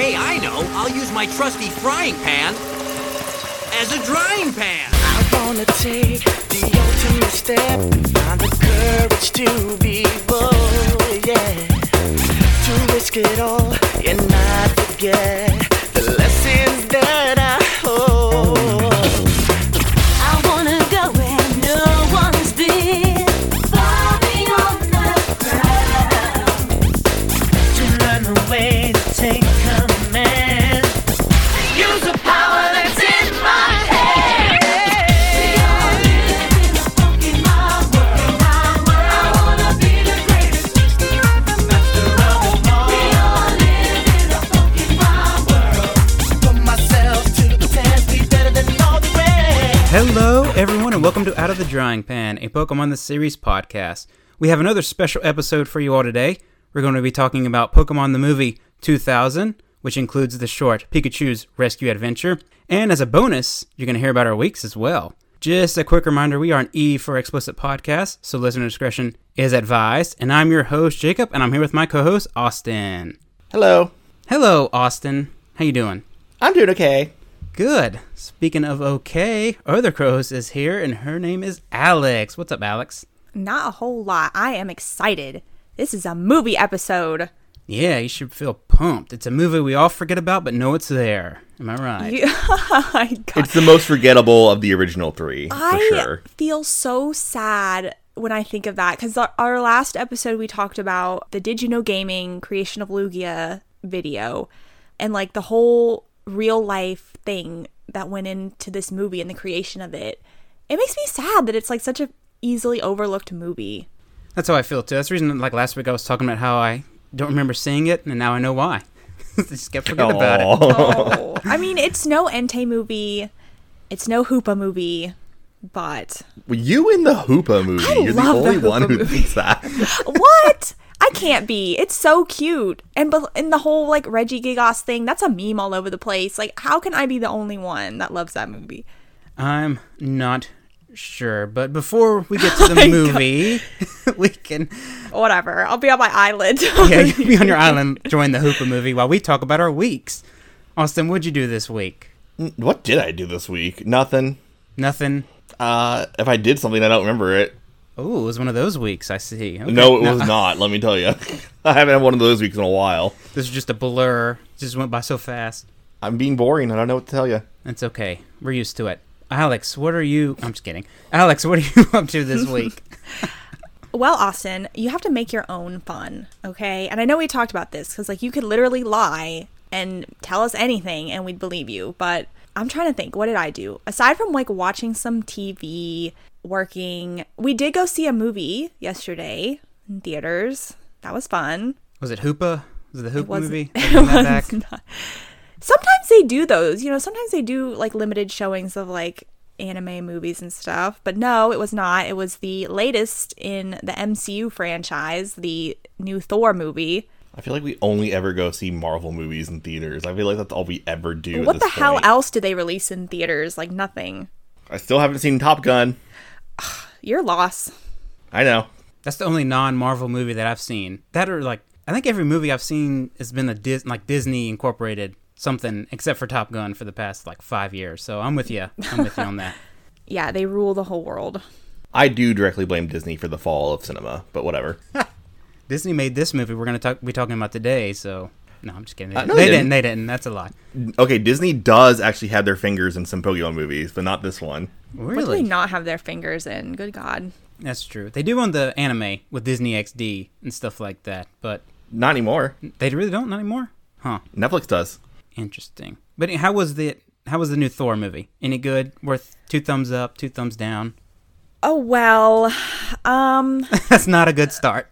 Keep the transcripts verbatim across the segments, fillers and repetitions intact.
Hey, I know. I'll use my trusty frying pan as a drying pan. I wanna take the ultimate step, find the courage to be bold, yeah. To risk it all and not forget the lessons that I hold. I wanna go where no one's been, far beyond the crowd, to learn the way to take command, use the power that's in my head. We are living in a Pokemon world. I wanna be the greatest master of them all. We are living in a Pokemon world. Put myself to the test, be better than all the rest. Hello, everyone, and welcome to Out of the Drying Pan, a Pokemon the Series podcast. We have another special episode for you all today. We're going to be talking about Pokemon the Movie two thousand, which includes the short Pikachu's Rescue Adventure. And as a bonus, you're going to hear about our weeks as well. Just a quick reminder, we are an E for Explicit podcast, so listener discretion is advised. And I'm your host, Jacob, and I'm here with my co-host, Austin. Hello. Hello, Austin. How you doing? I'm doing okay. Good. Speaking of okay, our other co-host is here, and her name is Alex. What's up, Alex? Not a whole lot. I am excited. This is a movie episode. Yeah, you should feel pumped. It's a movie we all forget about, but know it's there. Am I right? You, oh it's the most forgettable of the original three, I for sure. I feel so sad when I think of that, because our last episode we talked about the Did You Know Gaming creation of Lugia video, and like the whole real life thing that went into this movie and the creation of it. It makes me sad that it's like such an easily overlooked movie. That's how I feel, too. That's the reason, like, last week I was talking about how I don't remember seeing it, and now I know why. I just kept forgetting Aww. about it. Oh. I mean, it's no Entei movie. It's no Hoopa movie, but... You in the Hoopa movie. I You're love the only the one movie. who thinks that. What? I can't be. It's so cute. And in the whole, like, Reggie Gigas thing, that's a meme all over the place. Like, how can I be the only one that loves that movie? I'm not... Sure, but before we get to the oh movie, we can... Whatever, I'll be on my island. Yeah, you'll be on your island, join the Hoopa movie while we talk about our weeks. Austin, what'd you do this week? What did I do this week? Nothing. Nothing? Uh, if I did something, I don't remember it. Oh, it was one of those weeks, I see. Okay. No, it no. was not, let me tell you. I haven't had one of those weeks in a while. This is just a blur. It just went by so fast. I'm being boring, I don't know what to tell you. That's okay, we're used to it. Alex, what are you... I'm just kidding. Alex, what are you up to this week? Well, Austin, you have to make your own fun, okay? And I know we talked about this, because, like, you could literally lie and tell us anything, and we'd believe you. But I'm trying to think, what did I do? Aside from, like, watching some T V, working... We did go see a movie yesterday in theaters. That was fun. Was it Hoopa? Was it the Hoopa it movie? It was back? not... Sometimes they do those, you know, sometimes they do, like, limited showings of, like, anime movies and stuff. But no, it was not. It was the latest in the M C U franchise, the new Thor movie. I feel like we only ever go see Marvel movies in theaters. I feel like that's all we ever do. What the hell else do they release in theaters? Like, nothing. I still haven't seen Top Gun. Your loss. I know. That's the only non-Marvel movie that I've seen. That or, like, I think every movie I've seen has been, a Dis- like, Disney incorporated something, except for Top Gun, for the past, like, five years. So I'm with you. I'm with you on that. Yeah, they rule the whole world. I do directly blame Disney for the fall of cinema, but whatever. Disney made this movie we're going to talk, be talking about today, so... No, I'm just kidding. They, uh, no, they, they didn't. didn't. They didn't. That's a lie. Okay, Disney does actually have their fingers in some Pokemon movies, but not this one. Really? What do they not have their fingers in? Good God. That's true. They do on the anime with Disney X D and stuff like that, but... Not anymore. They really don't? Not anymore? Huh. Netflix does. Interesting. But how was the how was the new Thor movie? Any good? Worth two thumbs up, two thumbs down? Oh, well. Um, That's not a good start.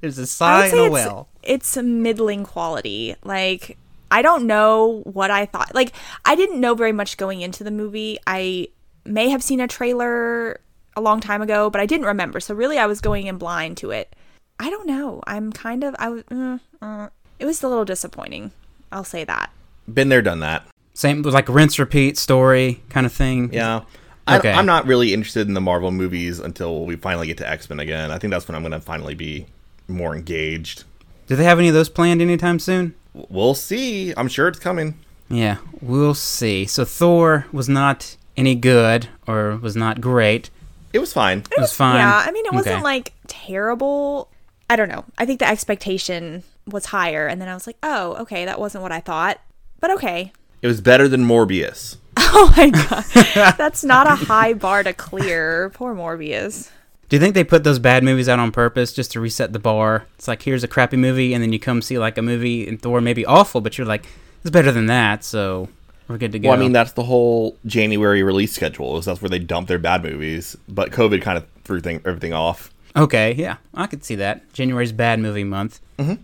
There's a sigh and a it's, well. It's a middling quality. Like, I don't know what I thought. Like, I didn't know very much going into the movie. I may have seen a trailer a long time ago, but I didn't remember. So really, I was going in blind to it. I don't know. I'm kind of... I was. Uh, uh, it was a little disappointing. I'll say that. Been there, done that. Same, like, rinse, repeat story kind of thing. Yeah. Okay. I, I'm not really interested in the Marvel movies until we finally get to X-Men again. I think that's when I'm going to finally be more engaged. Do they have any of those planned anytime soon? We'll see. I'm sure it's coming. Yeah, we'll see. So Thor was not any good, or was not great. It was fine. It was, it was fine. Yeah, I mean, it wasn't, okay. like, terrible. I don't know. I think the expectation was higher, and then I was like, oh, okay, that wasn't what I thought, but okay. It was better than Morbius. Oh, my God. That's not a high bar to clear. Poor Morbius. Do you think they put those bad movies out on purpose just to reset the bar? It's like, here's a crappy movie, and then you come see, like, a movie, and Thor may be awful, but you're like, it's better than that, so we're good to go. Well, I mean, that's the whole January release schedule. So that's where they dump their bad movies, but COVID kind of threw thing, everything off. Okay, yeah, I could see that. January's bad movie month. Mm-hmm.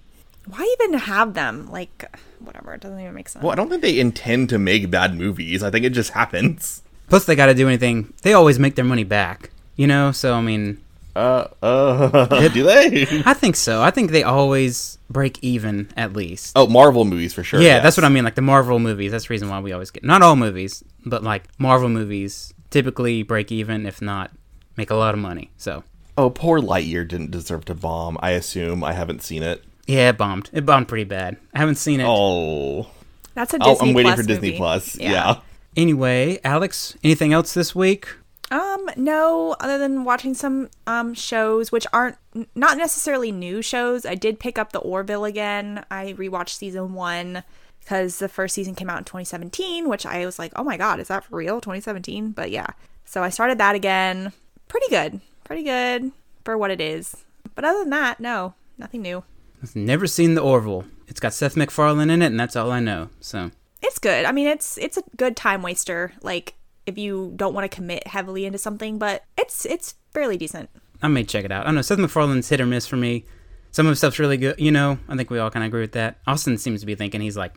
Why even have them? Like, whatever, it doesn't even make sense. Well, I don't think they intend to make bad movies. I think it just happens. Plus, they got to do anything. They always make their money back, you know? So, I mean... Uh, uh, do they? I think so. I think they always break even, at least. Oh, Marvel movies, for sure. Yeah, yes. That's what I mean. Like, the Marvel movies, that's the reason why we always get... Not all movies, but, like, Marvel movies typically break even, if not, make a lot of money, so... Oh, poor Lightyear didn't deserve to bomb, I assume. I haven't seen it. Yeah, it bombed. It bombed pretty bad. I haven't seen it. Oh. That's a Disney Plus. Oh, I'm waiting Plus for Disney movie. Plus. Yeah. yeah. Anyway, Alex, anything else this week? Um, no, other than watching some um shows, which aren't not necessarily new shows. I did pick up The Orville again. I rewatched season one because the first season came out in twenty seventeen, which I was like, "Oh my god, is that for real? twenty seventeen?" But yeah. So I started that again. Pretty good. Pretty good for what it is. But other than that, no, nothing new. I've never seen The Orville. It's got Seth MacFarlane in it, and that's all I know. So it's good. I mean, it's it's a good time waster. Like, if you don't want to commit heavily into something, but it's it's fairly decent. I may check it out. I don't know, Seth MacFarlane's hit or miss for me. Some of his stuff's really good. You know, I think we all kind of agree with that. Austin seems to be thinking he's like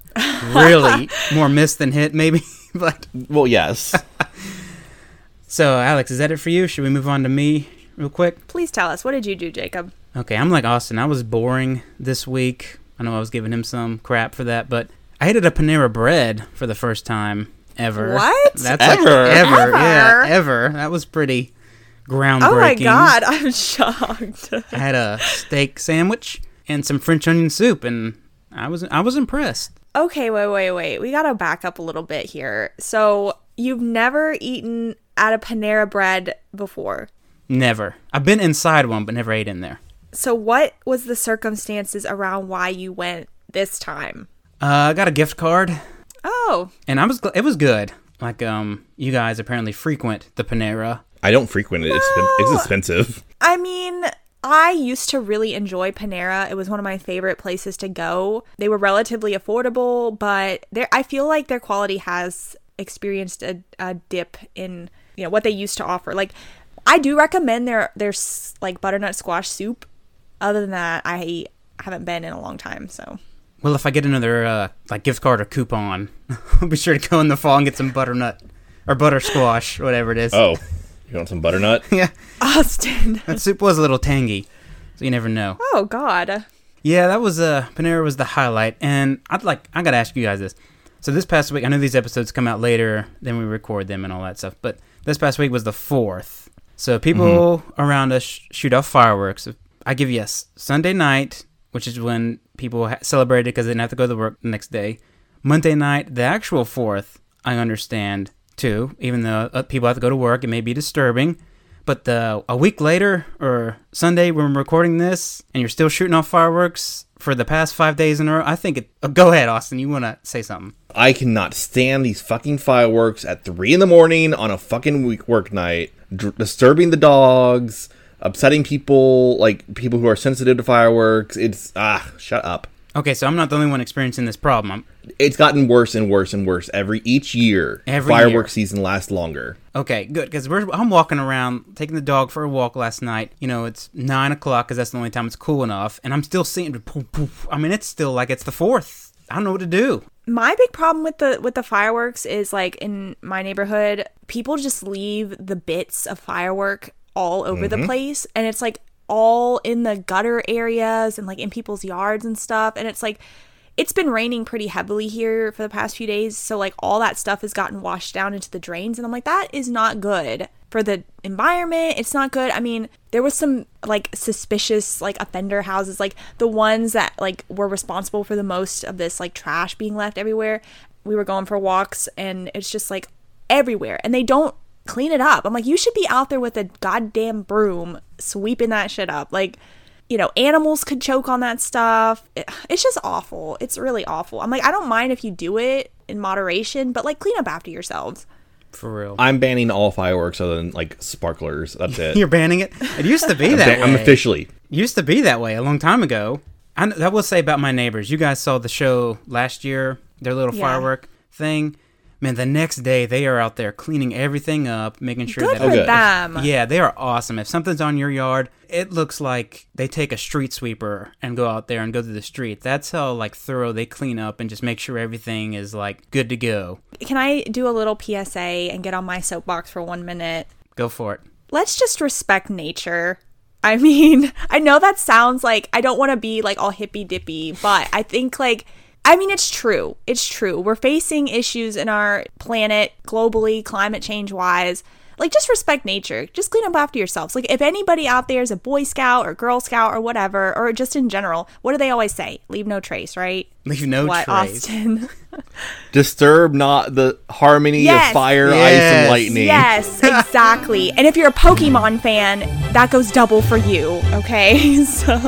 really more miss than hit, maybe. But well, yes. So, Alex, is that it for you? Should we move on to me real quick? Please tell us. What did you do, Jacob? Okay, I'm like Austin. I was boring this week. I know I was giving him some crap for that, but I ate at a Panera Bread for the first time ever. What? That's ever? Like, ever, ever. Yeah, ever. That was pretty groundbreaking. Oh my God, I'm shocked. I had a steak sandwich and some French onion soup, and I was I was impressed. Okay, wait, wait, wait. We gotta back up a little bit here. So you've never eaten at a Panera Bread before? Never. I've been inside one, but never ate in there. So what was the circumstances around why you went this time? Uh, I got a gift card. Oh. And I was gl- it was good. Like, um, you guys apparently frequent the Panera. I don't frequent it. No. It's, it's expensive. I mean, I used to really enjoy Panera. It was one of my favorite places to go. They were relatively affordable, but I feel like their quality has experienced a, a dip in, you know, what they used to offer. Like, I do recommend their, their like, butternut squash soup. Other than that, I haven't been in a long time, so. Well, if I get another uh, like gift card or coupon, I'll be sure to go in the fall and get some butternut or butter squash, whatever it is. Oh, you want some butternut? Yeah. Austin. That soup was a little tangy, so you never know. Oh, God. Yeah, that was, uh, Panera was the highlight, and I'd like, I gotta ask you guys this. So this past week, I know these episodes come out later than we record them and all that stuff, but this past week was the fourth. So people mm-hmm. around us sh- shoot off fireworks. I give you a Sunday night, which is when people ha- celebrated because they didn't have to go to work the next day. Monday night, the actual fourth, I understand, too, even though uh, people have to go to work. It may be disturbing. But the, a week later, or Sunday, when we're recording this, and you're still shooting off fireworks for the past five days in a row, I think it... Oh, go ahead, Austin. You want to say something? I cannot stand these fucking fireworks at three in the morning on a fucking week work night, d- disturbing the dogs... upsetting people, like people who are sensitive to fireworks. It's, ah, shut up. Okay, so I'm not the only one experiencing this problem. I'm... It's gotten worse and worse and worse every each year. Every fireworks year. Season lasts longer. Okay, good, because I'm walking around, taking the dog for a walk last night. You know, it's nine o'clock because that's the only time it's cool enough, and I'm still seeing, poof, poof. I mean, it's still like it's the fourth. I don't know what to do. My big problem with the with the fireworks is, like, in my neighborhood, people just leave the bits of firework all over mm-hmm. the place, and it's like all in the gutter areas and like in people's yards and stuff, and it's like it's been raining pretty heavily here for the past few days, so like all that stuff has gotten washed down into the drains, and I'm like, that is not good. for the environment. It's not good. I mean, there was some like suspicious like offender houses, like the ones that like were responsible for the most of this like trash being left everywhere. We were going for walks and it's just like everywhere, and they don't clean it up. I'm like, you should be out there with a goddamn broom sweeping that shit up. Like, you know, animals could choke on that stuff. It, it's just awful. It's really awful. I'm like, I don't mind if you do it in moderation, but like clean up after yourselves. For real. I'm banning all fireworks other than like sparklers. That's it. You're banning it? It used to be that ban- way. I'm officially. It used to be that way a long time ago. I, I will say about my neighbors, you guys saw the show last year, their little yeah. firework thing. Man, the next day they are out there cleaning everything up, making sure good that for them. If, yeah, they are awesome. If something's on your yard, it looks like they take a street sweeper and go out there and go through the street. That's how like thorough they clean up and just make sure everything is like good to go. Can I do a little P S A and get on my soapbox for one minute? Go for it. Let's just respect nature. I mean, I know that sounds like I don't want to be like all hippy dippy, but I think like. I mean, it's true. It's true. We're facing issues in our planet globally, climate change wise. Like, just respect nature. Just clean up after yourselves. Like, if anybody out there is a Boy Scout or Girl Scout or whatever, or just in general, what do they always say? Leave no trace, right? Leave no what, trace. Austin? Disturb not the harmony yes. of fire, yes. ice, and lightning. Yes, exactly. And if you're a Pokemon fan, that goes double for you, okay? So...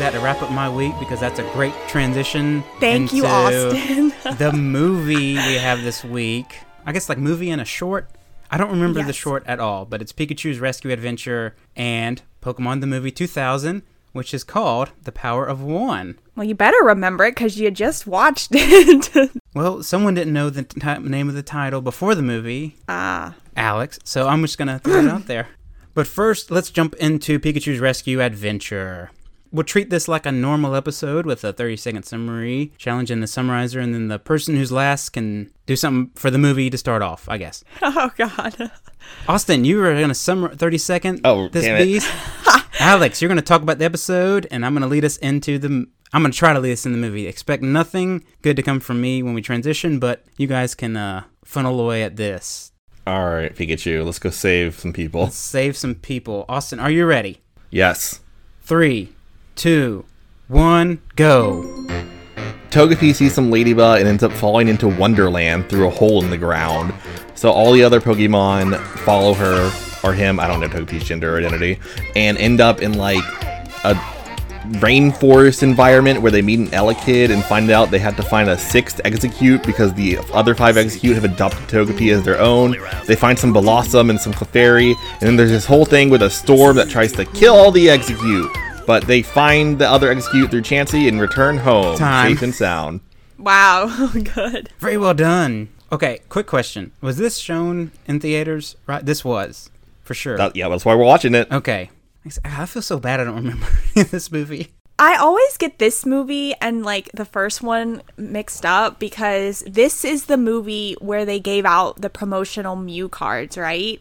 that to wrap up my week, because that's a great transition. Thank you, Austin. The movie we have this week, I guess like movie and a short. I don't remember yes. the short at all, but it's Pikachu's Rescue Adventure and Pokemon the Movie two thousand, which is called The Power of One. Well, you better remember it because you just watched it. Well, someone didn't know the t- name of the title before the movie. Ah. Alex. So I'm just going to throw it out there. But first, let's jump into Pikachu's Rescue Adventure. We'll treat this like a normal episode with a thirty-second summary, challenge in the summarizer, and then the person who's last can do something for the movie to start off, I guess. Oh, God. Austin, you were going to summar- thirty-second oh, this beast. Alex, you're going to talk about the episode, and I'm going to lead us into the... M- I'm going to try to lead us in the movie. Expect nothing good to come from me when we transition, but you guys can uh, funnel away at this. All right, Pikachu, let's go save some people. Let's save some people. Austin, are you ready? Yes. Three... two, one, go. Togepi sees some ladybug and ends up falling into Wonderland through a hole in the ground. So all the other Pokemon follow her, or him, I don't know Togepi's gender identity, and end up in like a rainforest environment where they meet an Elekid and find out they had to find a sixth Exeggcute because the other five Exeggcute have adopted Togepi as their own. They find some Blossom and some Clefairy, and then there's this whole thing with a storm that tries to kill all the Exeggcute. But they find the other Exeggcute through Chansey and return home, Time. safe and sound. Wow, good. Very well done. Okay, quick question. Was this shown in theaters? Right, this was, for sure. That, yeah, that's why we're watching it. Okay. I feel so bad I don't remember this movie. I always get this movie and, like, the first one mixed up because this is the movie where they gave out the promotional Mew cards, right?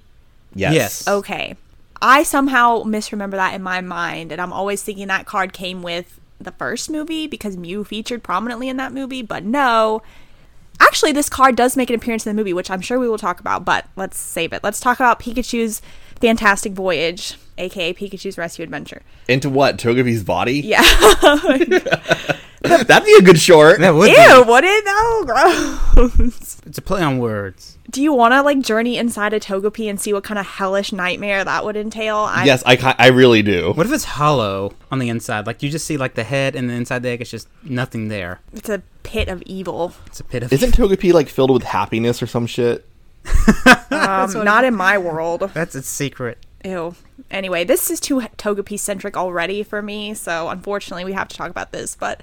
Yes. Yes. Okay. I somehow misremember that in my mind, and I'm always thinking that card came with the first movie because Mew featured prominently in that movie, but no. Actually, this card does make an appearance in the movie, which I'm sure we will talk about, but let's save it. Let's talk about Pikachu's Fantastic Voyage, a k a. Pikachu's Rescue Adventure. Into what? Togepi's body? Yeah. That'd be a good short. That would Ew, be. Ew, wouldn't? Oh, gross. It's a play on words. Do you want to, like, journey inside a Togepi and see what kind of hellish nightmare that would entail? I'm... Yes, I I really do. What if it's hollow on the inside? Like, you just see, like, the head and the inside the egg is just nothing there. It's a pit of evil. It's a pit of Isn't evil. Togepi, like, filled with happiness or some shit? um, not in my world. That's its secret. Ew. Anyway, this is too Togepi-centric already for me, so unfortunately we have to talk about this, but...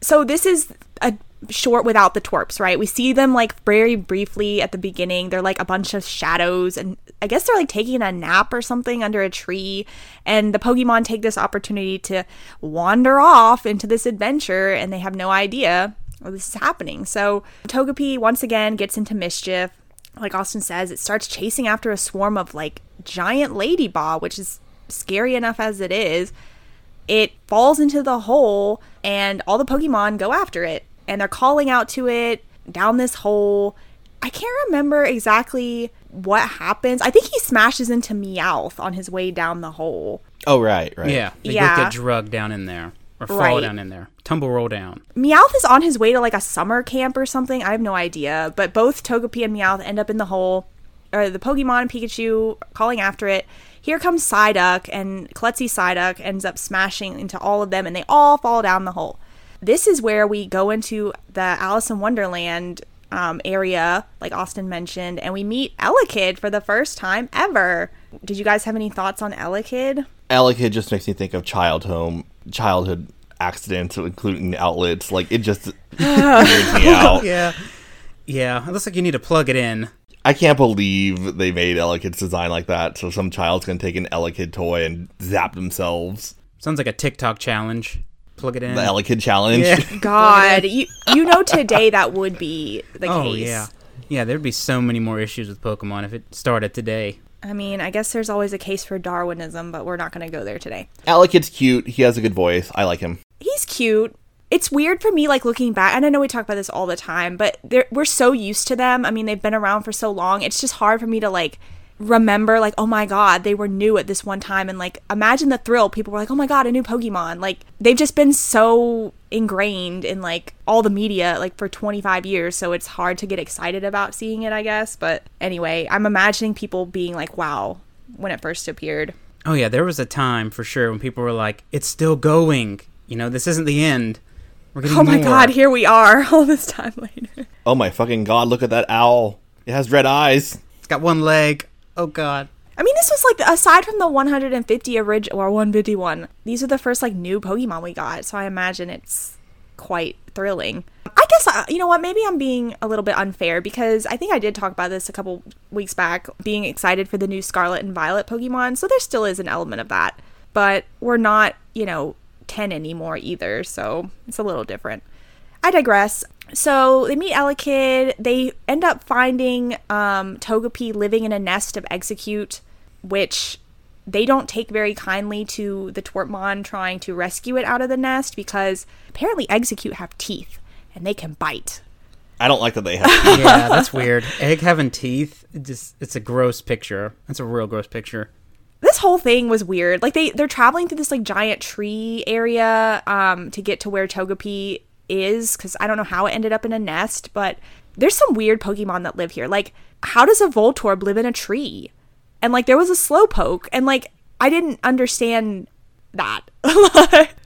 So this is a short without the twerps, right? We see them like very briefly at the beginning. They're like a bunch of shadows, and I guess they're like taking a nap or something under a tree, and the Pokemon take this opportunity to wander off into this adventure, and they have no idea well, this is happening. So Togepi once again gets into mischief. Like Austin says, it starts chasing after a swarm of like giant ladybaw, which is scary enough as it is. It falls into the hole and all the Pokemon go after it. And they're calling out to it down this hole. I can't remember exactly what happens. I think he smashes into Meowth on his way down the hole. Oh, right, right. Yeah, they yeah. get drugged down in there. Or fall right. down in there. Tumble roll down. Meowth is on his way to like a summer camp or something. I have no idea. But both Togepi and Meowth end up in the hole. Or the Pokemon and Pikachu calling after it. Here comes Psyduck, and klutzy Psyduck ends up smashing into all of them, and they all fall down the hole. This is where we go into the Alice in Wonderland um, area, like Austin mentioned, and we meet Elekid for the first time ever. Did you guys have any thoughts on Elekid? Elekid just makes me think of child home, childhood accidents, including outlets. Like, it just weirds me out. Yeah. Yeah. It looks like you need to plug it in. I can't believe they made Elekid's design like that, so some child's going to take an Elekid toy and zap themselves. Sounds like a TikTok challenge. Plug it in. The Elekid challenge. Yeah. God, you you know today that would be the oh, case. Yeah. Yeah, there'd be so many more issues with Pokemon if it started today. I mean, I guess there's always a case for Darwinism, but we're not going to go there today. Elekid's cute. He has a good voice. I like him. He's cute. It's weird for me, like, looking back, and I know we talk about this all the time, but we're so used to them. I mean, they've been around for so long. It's just hard for me to, like, remember, like, oh my god, they were new at this one time, and, like, imagine the thrill. People were like, oh my god, a new Pokemon. Like, they've just been so ingrained in, like, all the media, like, for twenty-five years, so it's hard to get excited about seeing it, I guess. But anyway, I'm imagining people being like, wow, when it first appeared. Oh yeah, there was a time, for sure, when people were like, it's still going. You know, this isn't the end. Oh my more. god, here we are all this time later. Oh my fucking god, look at that owl. It has red eyes. It's got one leg. Oh god. I mean, this was like, the, aside from the one hundred fifty original, or one fifty-one, these are the first like new Pokemon we got, so I imagine it's quite thrilling. I guess, I, you know what, maybe I'm being a little bit unfair, because I think I did talk about this a couple weeks back, being excited for the new Scarlet and Violet Pokemon, so there still is an element of that. But we're not, you know, ten anymore either, so it's a little different. I digress. So they meet Elekid. They end up finding um, Togepi living in a nest of Exeggcute, which they don't take very kindly to the Twerpmon trying to rescue it out of the nest, because apparently Exeggcute have teeth and they can bite. I don't like that they have teeth. Yeah, that's weird. Egg having teeth, it just, it's a gross picture. That's a real gross picture. This whole thing was weird. Like, they, they're traveling through this, like, giant tree area um, to get to where Togepi is, because I don't know how it ended up in a nest, but there's some weird Pokemon that live here. Like, how does a Voltorb live in a tree? And, like, there was a Slowpoke, and, like, I didn't understand that.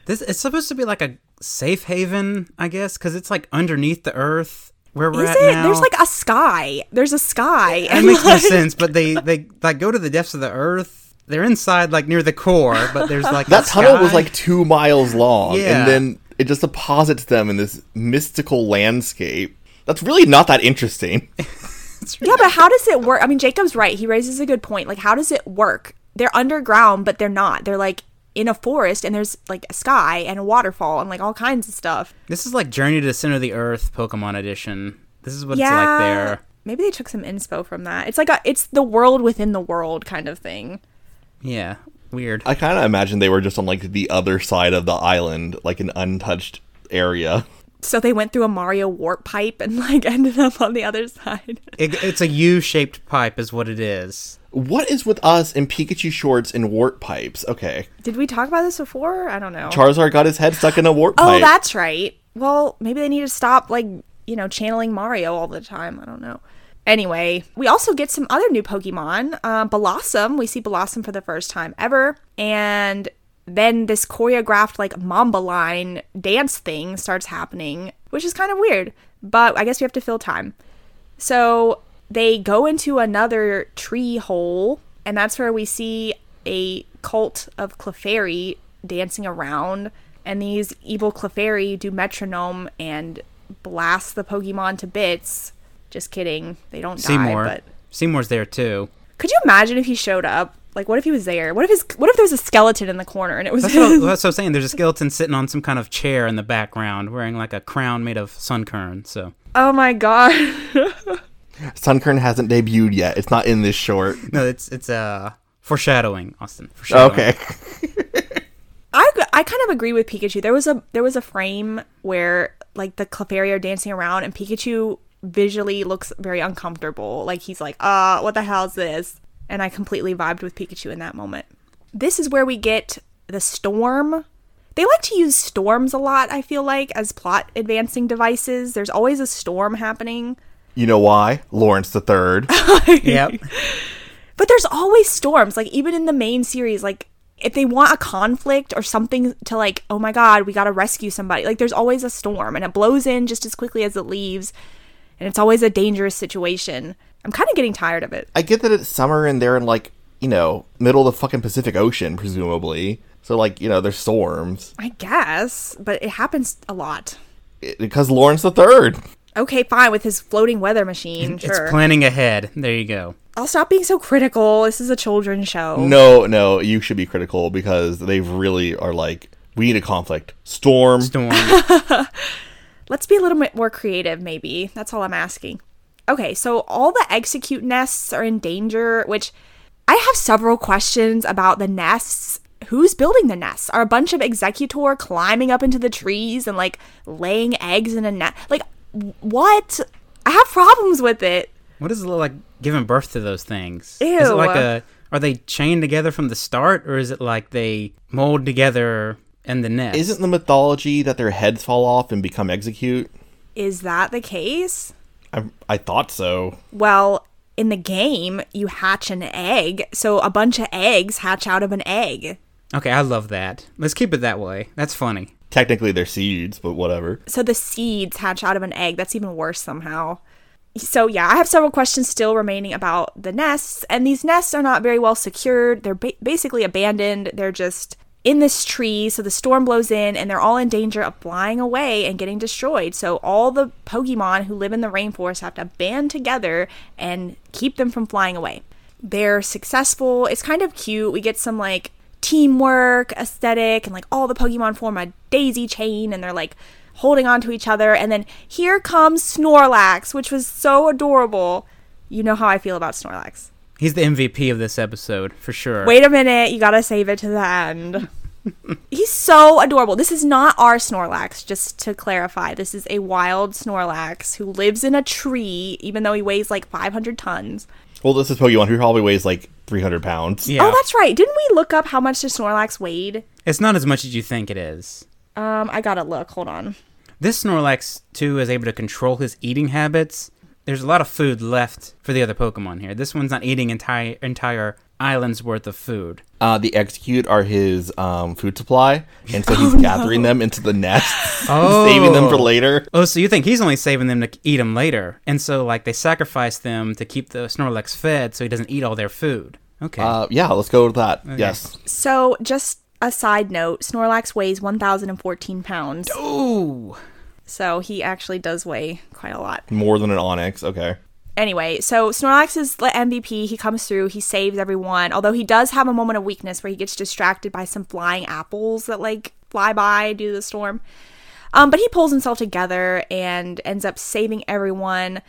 This It's supposed to be, like, a safe haven, I guess, because it's, like, underneath the earth. Where we're Is at it? Now. There's like a sky. There's a sky. It and makes like... no sense, but they, they like go to the depths of the earth. They're inside, like, near the core, but there's, like, that tunnel sky. Was, like, two miles long, yeah. And then it just deposits them in this mystical landscape. That's really not that interesting. Really yeah, but how does it work? I mean, Jacob's right. He raises a good point. Like, how does it work? They're underground, but they're not. They're, like, in a forest, and there's, like, a sky and a waterfall and, like, all kinds of stuff. This is, like, Journey to the Center of the Earth Pokemon Edition. This is what yeah. it's like there. Maybe they took some inspo from that. It's, like, a, it's the world within the world kind of thing. Yeah, weird. I kind of imagine they were just on, like, the other side of the island, like an untouched area. So they went through a Mario warp pipe and, like, ended up on the other side. It, it's a U-shaped pipe is what it is. What is with us in Pikachu shorts and warp pipes? Okay. Did we talk about this before? I don't know. Charizard got his head stuck in a warp oh, pipe. Oh, that's right. Well, maybe they need to stop, like, you know, channeling Mario all the time. I don't know. Anyway, we also get some other new Pokemon. Uh, Blossom, we see Blossom for the first time ever. And then this choreographed, like, Mamba Line dance thing starts happening, which is kind of weird. But I guess we have to fill time. So they go into another tree hole, and that's where we see a cult of Clefairy dancing around. And these evil Clefairy do metronome and blast the Pokemon to bits. Just kidding. They don't Seymour. die. But Seymour's there too. Could you imagine if he showed up? Like, what if he was there? What if his? What if there was a skeleton in the corner and it was? That's what, that's what I'm saying. There's a skeleton sitting on some kind of chair in the background, wearing like a crown made of sunkern. So. Oh my god. Sunkern hasn't debuted yet. It's not in this short. No, it's it's uh foreshadowing, Austin. Foreshadowing. Okay. I I kind of agree with Pikachu. There was a there was a frame where like the Clefairy are dancing around and Pikachu visually looks very uncomfortable. Like he's like, uh, what the hell is this? And I completely vibed with Pikachu in that moment. This is where we get the storm. They like to use storms a lot, I feel like, as plot advancing devices. There's always a storm happening. You know why? Lawrence the Third. Yep. But there's always storms. Like, even in the main series, like, if they want a conflict or something to, like, oh my god, we gotta rescue somebody. Like, there's always a storm, and it blows in just as quickly as it leaves. And it's always a dangerous situation. I'm kind of getting tired of it. I get that it's summer and they're in, like, you know, middle of the fucking Pacific Ocean, presumably. So, like, you know, there's storms. I guess, but it happens a lot. It, because Lawrence the Third. Okay, fine, with his floating weather machine. It's sure. Planning ahead. There you go. I'll stop being so critical. This is a children's show. No, no, you should be critical because they really are like, we need a conflict. Storm. Storm. Let's be a little bit more creative, maybe. That's all I'm asking. Okay, so all the Exeggcute nests are in danger, which I have several questions about the nests. Who's building the nests? Are a bunch of Exeggcute climbing up into the trees and, like, laying eggs in a nest? Like, what? I have problems with it. What does it look like giving birth to those things? Ew. Is it like a, are they chained together from the start, or is it like they mold together... And the nest. Isn't the mythology that their heads fall off and become Exeggcute? Is that the case? I, I thought so. Well, in the game, you hatch an egg, so a bunch of eggs hatch out of an egg. Okay, I love that. Let's keep it that way. That's funny. Technically, they're seeds, but whatever. So the seeds hatch out of an egg. That's even worse somehow. So yeah, I have several questions still remaining about the nests, and these nests are not very well secured. They're ba- basically abandoned. They're just... in this tree, so the storm blows in, and they're all in danger of flying away and getting destroyed. So all the Pokemon who live in the rainforest have to band together and keep them from flying away. They're successful. It's kind of cute. We get some, like, teamwork aesthetic, and, like, all the Pokemon form a daisy chain, and they're, like, holding on to each other. And then here comes Snorlax, which was so adorable. You know how I feel about Snorlax. He's the M V P of this episode, for sure. Wait a minute. You gotta save it to the end. He's so adorable. This is not our Snorlax, just to clarify. This is a wild Snorlax who lives in a tree, even though he weighs like five hundred tons. Well, this is Pokemon, who probably weighs like three hundred pounds. Yeah. Oh, that's right. Didn't we look up how much the Snorlax weighed? It's not as much as you think it is. Um, I gotta look. Hold on. This Snorlax, too, is able to control his eating habits. There's a lot of food left for the other Pokemon here. This one's not eating entire entire islands worth of food. Uh, the Exeggcute are his um, food supply, and so he's oh, gathering no. them into the nest, oh. saving them for later. Oh, so you think he's only saving them to eat them later, and so like they sacrifice them to keep the Snorlax fed, so he doesn't eat all their food. Okay. Uh, yeah, let's go with that. Okay. Yes. So, just a side note: Snorlax weighs one thousand fourteen pounds. Oh. So he actually does weigh quite a lot. More than an Onyx, okay. Anyway, so Snorlax is the M V P. He comes through. He saves everyone. Although he does have a moment of weakness where he gets distracted by some flying apples that, like, fly by due to the storm. Um, but he pulls himself together and ends up saving everyone.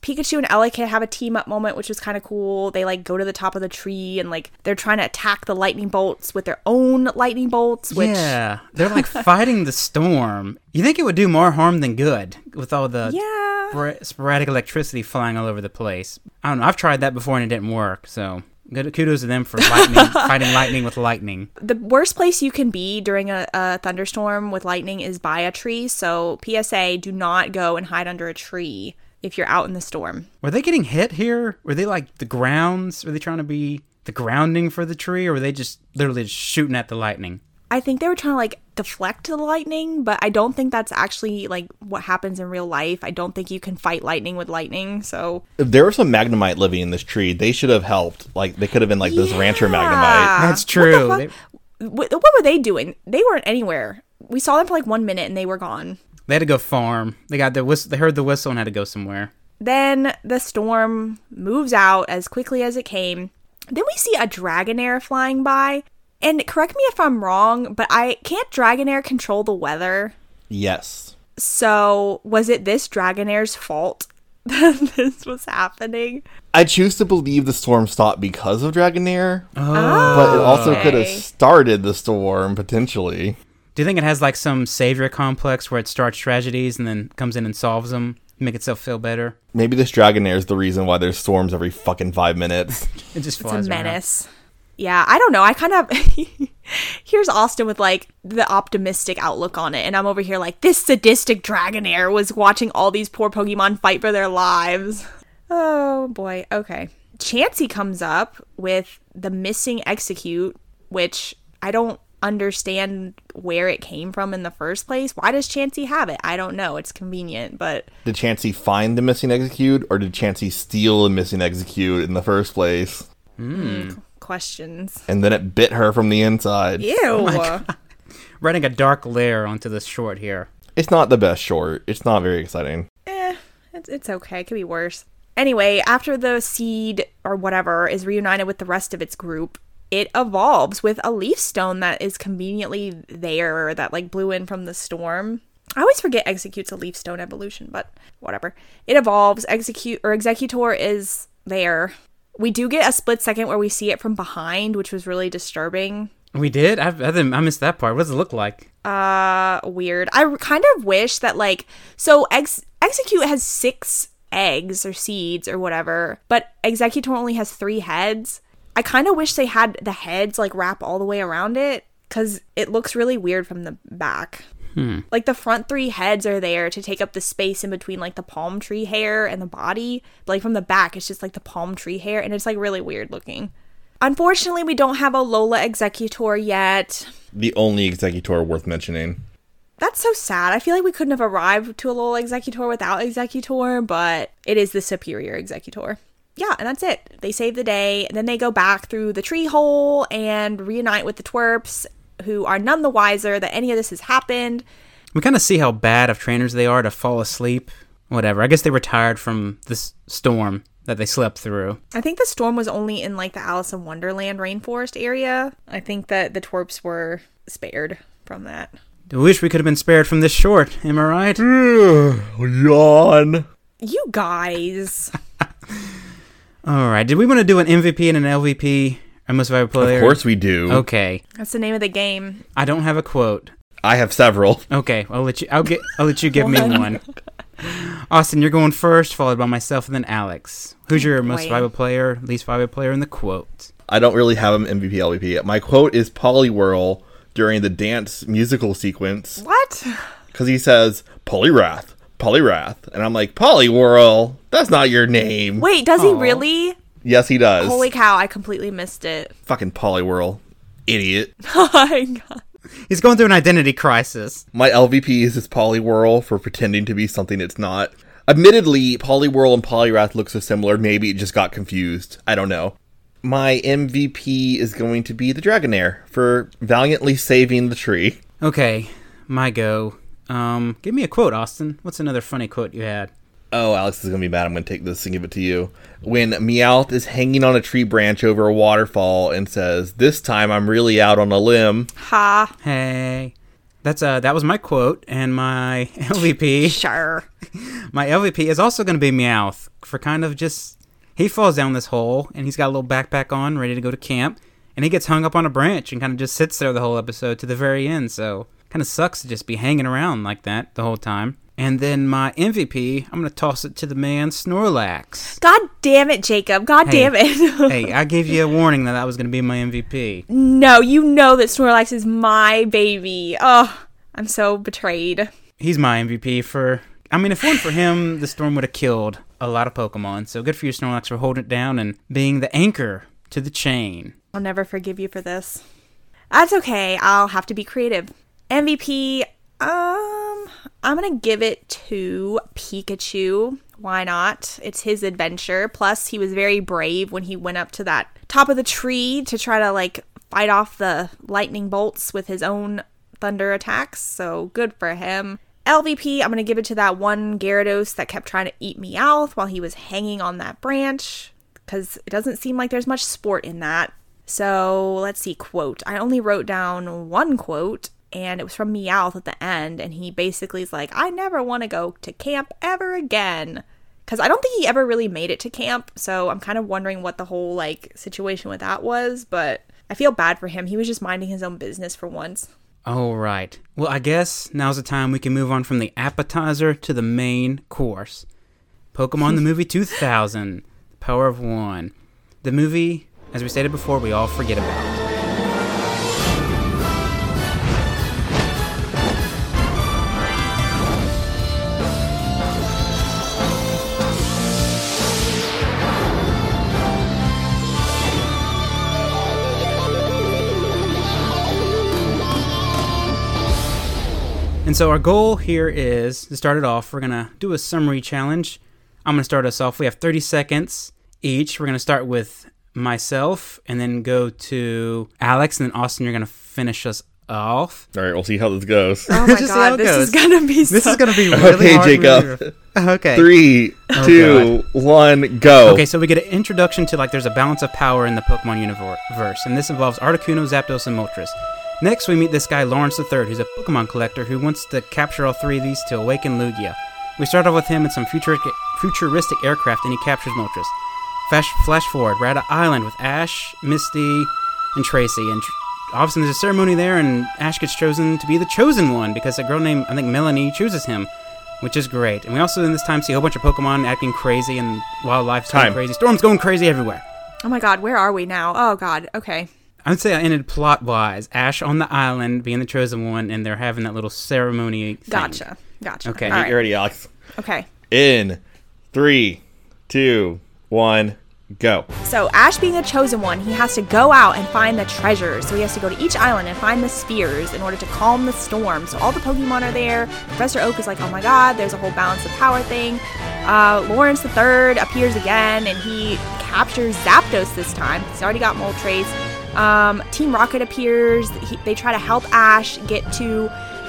Pikachu and Elekid have a team-up moment, which was kind of cool. They, like, go to the top of the tree, and, like, they're trying to attack the lightning bolts with their own lightning bolts, which... Yeah, they're, like, fighting the storm. You think it would do more harm than good with all the yeah. spor- sporadic electricity flying all over the place. I don't know. I've tried that before, and it didn't work, so... Kudos to them for lightning, fighting lightning with lightning. The worst place you can be during a, a thunderstorm with lightning is by a tree, so P S A, do not go and hide under a tree. If you're out in the storm. Were they getting hit here? Were they like the grounds? Were they trying to be the grounding for the tree? Or were they just literally just shooting at the lightning? I think they were trying to like deflect the lightning, but I don't think that's actually like what happens in real life. I don't think you can fight lightning with lightning, so. If there was some Magnemite living in this tree, they should have helped. Like they could have been like this yeah. rancher Magnemite. That's true. What, the fuck? They... what were they doing? They weren't anywhere. We saw them for like one minute and they were gone. They had to go farm. They got the whistle. They heard the whistle and had to go somewhere. Then the storm moves out as quickly as it came. Then we see a Dragonair flying by. And correct me if I'm wrong, but I can't Dragonair control the weather? Yes. So was it this Dragonair's fault that this was happening? I choose to believe the storm stopped because of Dragonair. Oh. But it also okay. could have started the storm, potentially. Do you think it has like some savior complex where it starts tragedies and then comes in and solves them? Make itself feel better? Maybe this Dragonair is the reason why there's storms every fucking five minutes. It just flies It's a menace. Around. Yeah, I don't know. I kind of... Here's Austin with, like, the optimistic outlook on it. And I'm over here like, this sadistic Dragonair was watching all these poor Pokemon fight for their lives. Oh, boy. Okay. Chansey comes up with the missing Exeggcute, which I don't understand where it came from in the first place. Why does Chansey have it? I don't know. It's convenient, but... Did Chansey find the missing Exeggcute, or did Chansey steal the missing Exeggcute in the first place? Hmm... questions. And then it bit her from the inside. Ew. Oh, writing a dark layer onto this short here. It's not the best short. It's not very exciting. Eh, it's, it's okay. It could be worse. Anyway, after the seed or whatever is reunited with the rest of its group, it evolves with a leaf stone that is conveniently there that like blew in from the storm. I always forget Execcute's a leaf stone evolution, but whatever. It evolves. Execute or Executor is there. We do get a split second where we see it from behind, which was really disturbing. We did? I, I, I missed that part. What does it look like? Uh, weird. I kind of wish that, like... So, ex- Exeggcute has six eggs or seeds or whatever, but Exeggcute only has three heads. I kind of wish they had the heads, like, wrap all the way around it, because it looks really weird from the back. Hmm. Like, the front three heads are there to take up the space in between, like, the palm tree hair and the body. But, like, from the back, it's just, like, the palm tree hair, and it's, like, really weird looking. Unfortunately, we don't have a Lola Exeggcute yet. The only Exeggcute worth mentioning. That's so sad. I feel like we couldn't have arrived to a Lola Exeggcute without Exeggcute, but it is the superior Exeggcute. Yeah, and that's it. They save the day, and then they go back through the tree hole and reunite with the twerps, who are none the wiser that any of this has happened. We kind of see how bad of trainers they are to fall asleep. Whatever. I guess they were tired from this storm that they slept through. I think the storm was only in, like, the Alice in Wonderland rainforest area. I think that the twerps were spared from that. I wish we could have been spared from this short. Am I right? Yawn. You guys. All right. Did we want to do an M V P and an L V P? I must have a player. Of course we do. Okay. That's the name of the game. I don't have a quote. I have several. Okay, I'll let you I'll get I'll let you give me one. Austin, you're going first, followed by myself and then Alex. Who's your most valuable player, least valuable player, and the quote? I don't really have an M V P L V P. My quote is Poliwhirl during the dance musical sequence. What? Because he says Poliwrath, Poliwrath, and I'm like, Poliwhirl, that's not your name. Wait, does Aww. he really? Yes, he does. Holy cow, I completely missed it. Fucking Poliwhirl. Idiot. Oh, my God. He's going through an identity crisis. My L V P is his Poliwhirl for pretending to be something it's not. Admittedly, Poliwhirl and Poliwrath look so similar, maybe it just got confused. I don't know. My M V P is going to be the Dragonair for valiantly saving the tree. Okay, my go. Um, give me a quote, Austin. What's another funny quote you had? Oh, Alex is going to be mad. I'm going to take this and give it to you. When Meowth is hanging on a tree branch over a waterfall and says, this time I'm really out on a limb. Ha. Hey. That's uh, that was my quote. And my L V P. Sure. My L V P is also going to be Meowth for kind of just, he falls down this hole and he's got a little backpack on, ready to go to camp. And he gets hung up on a branch and kind of just sits there the whole episode to the very end. So kind of sucks to just be hanging around like that the whole time. And then my M V P, I'm going to toss it to the man Snorlax. God damn it, Jacob. God hey, damn it. Hey, I gave you a warning that that was going to be my M V P. No, you know that Snorlax is my baby. Oh, I'm so betrayed. He's my M V P for... I mean, if it weren't for him, the storm would have killed a lot of Pokemon. So good for you, Snorlax, for holding it down and being the anchor to the chain. I'll never forgive you for this. That's okay. I'll have to be creative. M V P, um... I'm going to give it to Pikachu. Why not? It's his adventure. Plus, he was very brave when he went up to that top of the tree to try to, like, fight off the lightning bolts with his own thunder attacks. So, good for him. L V P, I'm going to give it to that one Gyarados that kept trying to eat Meowth while he was hanging on that branch, because it doesn't seem like there's much sport in that. So let's see, quote. I only wrote down one quote, and it was from Meowth at the end, and he basically is like, I never want to go to camp ever again. Because I don't think he ever really made it to camp, so I'm kind of wondering what the whole, like, situation with that was, but I feel bad for him. He was just minding his own business for once. All right. Well, I guess now's the time we can move on from the appetizer to the main course. Pokemon the Movie two thousand, The Power of One. The movie, as we stated before, we all forget about. And so our goal here is, to start it off, we're going to do a summary challenge. I'm going to start us off. We have thirty seconds each. We're going to start with myself and then go to Alex. And then, Austin, you're going to finish us off. All right, we'll see how this goes. Oh, my God. This goes. is going to be so... This is going to be really okay, hard. Jacob. Really... Okay, Jacob. Three, oh, two, God. one, go. Okay, so we get an introduction to, like, there's a balance of power in the Pokemon universe. And this involves Articuno, Zapdos, and Moltres. Next, we meet this guy, Lawrence the third, who's a Pokemon collector who wants to capture all three of these to awaken Lugia. We start off with him in some futuristic, futuristic aircraft, and he captures Moltres. Flash, flash forward, we're at an island with Ash, Misty, and Tracy. And obviously, there's a ceremony there, and Ash gets chosen to be the chosen one, because a girl named, I think, Melody chooses him, which is great. And we also, in this time, see a whole bunch of Pokemon acting crazy, and wildlife's going crazy. Storm's going crazy everywhere. Oh, my God. Where are we now? Oh, God. Okay. I would say I ended plot-wise. Ash on the island, being the chosen one, and they're having that little ceremony thing. Gotcha. Gotcha. Okay. All right. You're ready, Alex. Okay. In three, two, one, go. So Ash being the chosen one, he has to go out and find the treasures. So he has to go to each island and find the spheres in order to calm the storm. So all the Pokemon are there. Professor Oak is like, oh my God, there's a whole balance of power thing. Uh, Lawrence the third appears again, and he captures Zapdos this time. He's already got Moltres. Um, Team Rocket appears. He, they try to help Ash get to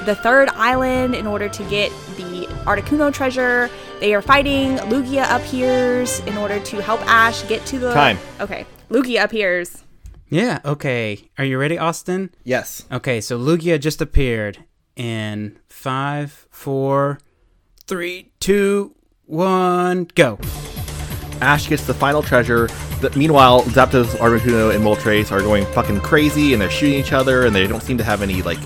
the third island in order to get the Articuno treasure. They are fighting. Lugia appears in order to help Ash get to the... Time. Okay. Lugia appears. Yeah. Okay. Are you ready, Austin? Yes. Okay. So Lugia just appeared in five, four, three, two, one, go. Ash gets the final treasure. But meanwhile, Zapdos, Articuno, and Moltres are going fucking crazy, and they're shooting each other, and they don't seem to have any, like,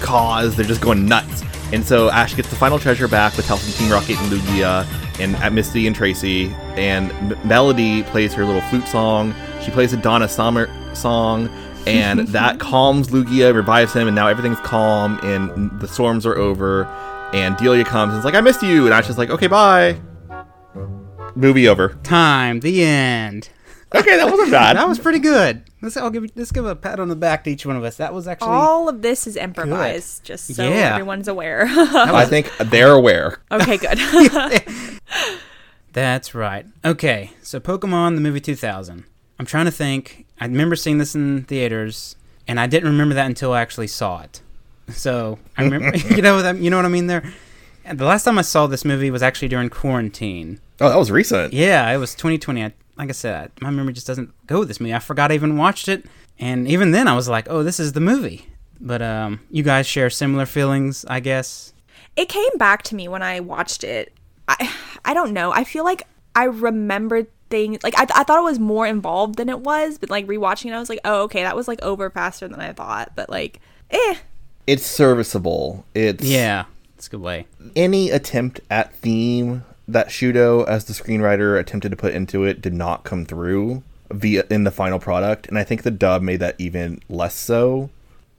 cause. They're just going nuts. And so Ash gets the final treasure back with help from Team Rocket and Lugia, and at Misty and Tracy. And M- Melody plays her little flute song. She plays a Donna Summer song, and that calms Lugia, revives him, and now everything's calm, and the storms are over. And Delia comes and is like, I missed you! And Ash is like, okay, bye! Movie over. Time. The end. Okay, that wasn't bad. That was pretty good. Let's I'll give let's give a pat on the back to each one of us. That was actually all of this is improvised, good. Just so yeah. Everyone's aware. I think they're aware. Okay, good. That's right. Okay, so Pokemon the Movie two thousand. I'm trying to think. I remember seeing this in theaters, and I didn't remember that until I actually saw it. So I remember, you know, that, you know what I mean there. The last time I saw this movie was actually during quarantine. Oh, that was recent. Yeah, it was twenty twenty. I, like I said, my memory just doesn't go with this movie. I forgot I even watched it. And even then I was like, oh, this is the movie. But um, you guys share similar feelings, I guess. It came back to me when I watched it. I, I don't know. I feel like I remembered things. Like, I, I thought it was more involved than it was. But, like, rewatching it, I was like, oh, okay, that was, like, over faster than I thought. But, like, eh. It's serviceable. It's Yeah, it's a good way. Any attempt at theme that Shudo, as the screenwriter, attempted to put into it did not come through via in the final product, and I think the dub made that even less so.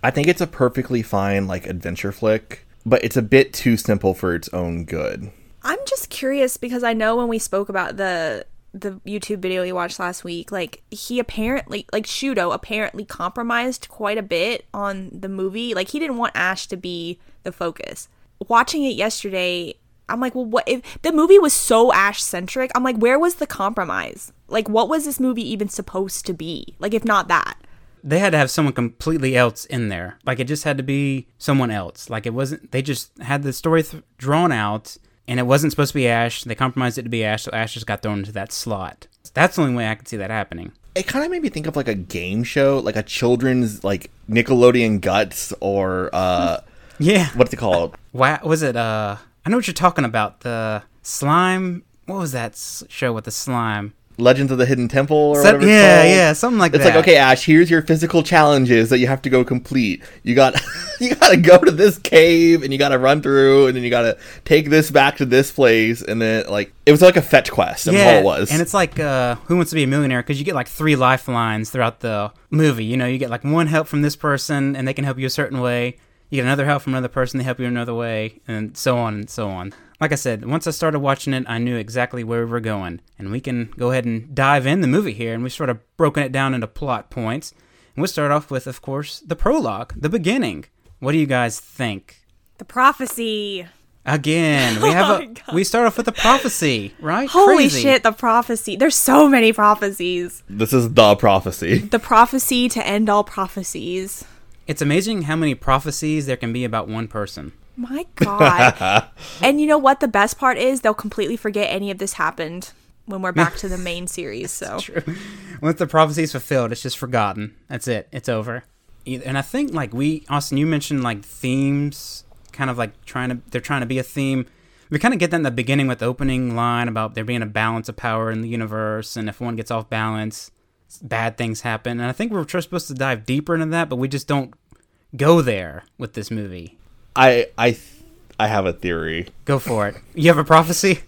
I think it's a perfectly fine, like, adventure flick, but it's a bit too simple for its own good. I'm just curious, because I know when we spoke about the the YouTube video we watched last week, like, he apparently, like, Shudo apparently compromised quite a bit on the movie. Like, he didn't want Ash to be the focus. Watching it yesterday, I'm like, well, what if the movie was so Ash-centric? I'm like, where was the compromise? Like, what was this movie even supposed to be? Like, if not that. they had to have someone completely else in there. Like, it just had to be someone else. Like, it wasn't, they just had the story th- drawn out, and it wasn't supposed to be Ash. They compromised it to be Ash, so Ash just got thrown into that slot. That's the only way I could see that happening. It kind of made me think of, like, a game show, like a children's, like, Nickelodeon Guts, or, uh... yeah. What's it called? Why, was it, uh... I know what you're talking about. The slime... What was that show with the slime? Legends of the Hidden Temple or so, whatever it's yeah, called. Yeah, yeah, something like it's that. It's like, okay, Ash, here's your physical challenges that you have to go complete. You got you got to go to this cave, and you got to run through, and then you got to take this back to this place, and then, like, it was like a fetch quest, yeah, is what it was. And it's like uh, Who Wants to Be a Millionaire, because you get, like, three lifelines throughout the movie. You know, you get, like, one help from this person, and they can help you a certain way. You get another help from another person, they help you another way, and so on and so on. Like I said, once I started watching it, I knew exactly where we were going. And we can go ahead and dive in the movie here, and we've sort of broken it down into plot points. And we'll start off with, of course, the prologue, the beginning. What do you guys think? The prophecy. Again, we have a, oh we start off with a prophecy, right? Holy Crazy. Shit, the prophecy. There's so many prophecies. This is the prophecy. The prophecy to end all prophecies. It's amazing how many prophecies there can be about one person. My God. And you know what? The best part is they'll completely forget any of this happened when we're back to the main series. So true. Once the prophecy is fulfilled, it's just forgotten. That's it. It's over. And I think, like, we, Austin, you mentioned, like, themes, kind of like trying to, they're trying to be a theme. We kind of get that in the beginning with the opening line about there being a balance of power in the universe. And if one gets off balance, bad things happen. And I think we're supposed to dive deeper into that, but we just don't go there with this movie. I I th- I have a theory. Go for it. You have a prophecy?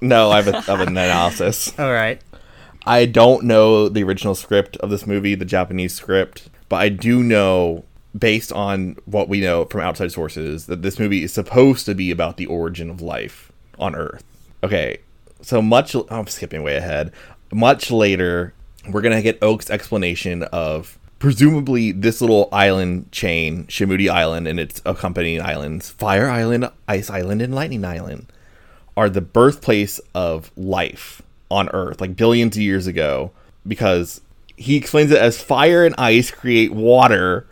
No, I have, a, I have an analysis. All right. I don't know the original script of this movie, the Japanese script, but I do know, based on what we know from outside sources, that this movie is supposed to be about the origin of life on Earth. Okay, so much... Oh, I'm skipping way ahead. Much later, we're going to get Oak's explanation of... Presumably, this little island chain, Shamouti Island, and its accompanying islands, Fire Island, Ice Island, and Lightning Island, are the birthplace of life on Earth, like billions of years ago, because he explains it as fire and ice create water.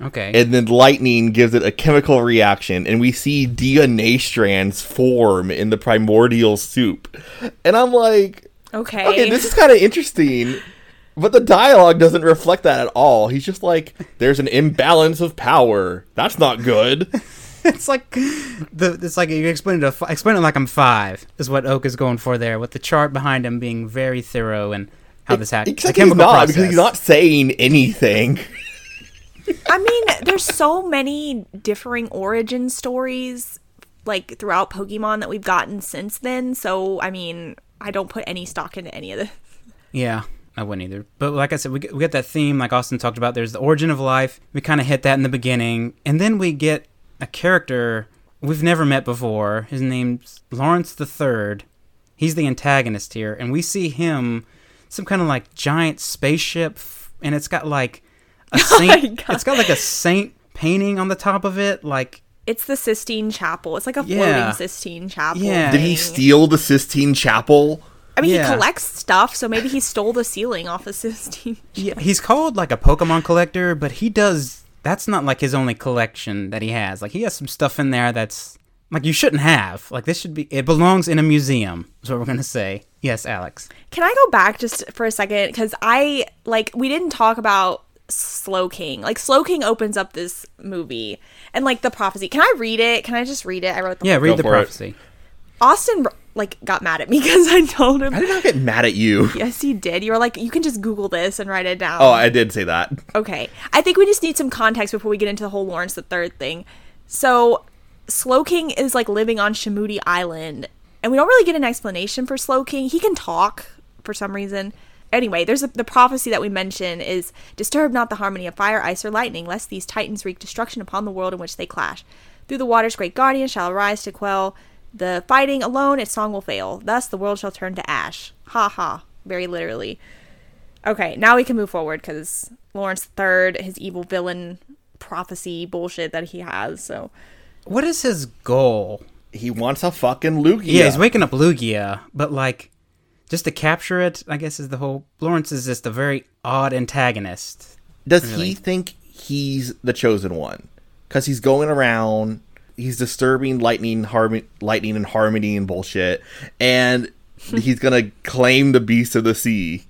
Okay. And then lightning gives it a chemical reaction, and we see D N A strands form in the primordial soup. And I'm like, okay, okay this is kind of interesting. But the dialogue doesn't reflect that at all. He's just like, there's an imbalance of power. That's not good. It's like the it's like you explain it, explain it like I'm five, is what Oak is going for there, with the chart behind him being very thorough and how it, this happens. Except he's not, process. Because he's not saying anything. I mean, there's so many differing origin stories, like, throughout Pokemon that we've gotten since then. So, I mean, I don't put any stock into any of this. Yeah. I wouldn't either. But like I said, we get, we get that theme, like Austin talked about. There's the origin of life. We kind of hit that in the beginning. And then we get a character we've never met before. His name's Lawrence the third. He's the antagonist here. And we see him, some kind of like giant spaceship. And it's got like a saint. Oh, it's got like a saint painting on the top of it. Like, it's the Sistine Chapel. It's like a yeah. floating Sistine Chapel. Yeah. Did he steal the Sistine Chapel? I mean, yeah. He collects stuff, so maybe he stole the ceiling off of Sistine. Yeah, he's called, like, a Pokemon collector, but he does... That's not, like, his only collection that he has. Like, he has some stuff in there that's... Like, you shouldn't have. Like, this should be... It belongs in a museum, is what we're going to say. Yes, Alex. Can I go back just for a second? Because I, like, we didn't talk about Slowking. Like, Slowking opens up this movie. And, like, the prophecy. Can I read it? Can I just read it? I wrote the Yeah, read the prophecy. It. Austin... like, got mad at me because I told him. I did not get mad at you. Yes, you did. You were like, you can just Google this and write it down. Oh, I did say that. Okay. I think we just need some context before we get into the whole Lawrence the third thing. So, Slowking is, like, living on Shamouti Island, and we don't really get an explanation for Slowking. He can talk for some reason. Anyway, there's a, the prophecy that we mentioned is, disturb not the harmony of fire, ice, or lightning, lest these titans wreak destruction upon the world in which they clash. Through the waters great guardian shall arise to quell... the fighting alone, its song will fail. Thus, the world shall turn to ash. Ha ha. Very literally. Okay, now we can move forward, because Lawrence the third, his evil villain prophecy bullshit that he has, so... What is his goal? He wants a fucking Lugia. Yeah, he's waking up Lugia, but, like, just to capture it, I guess, is the whole... Lawrence is just a very odd antagonist. Does really? he think he's the chosen one? Because he's going around, he's disturbing lightning, harm- lightning and harmony and bullshit, and he's gonna claim the beast of the sea.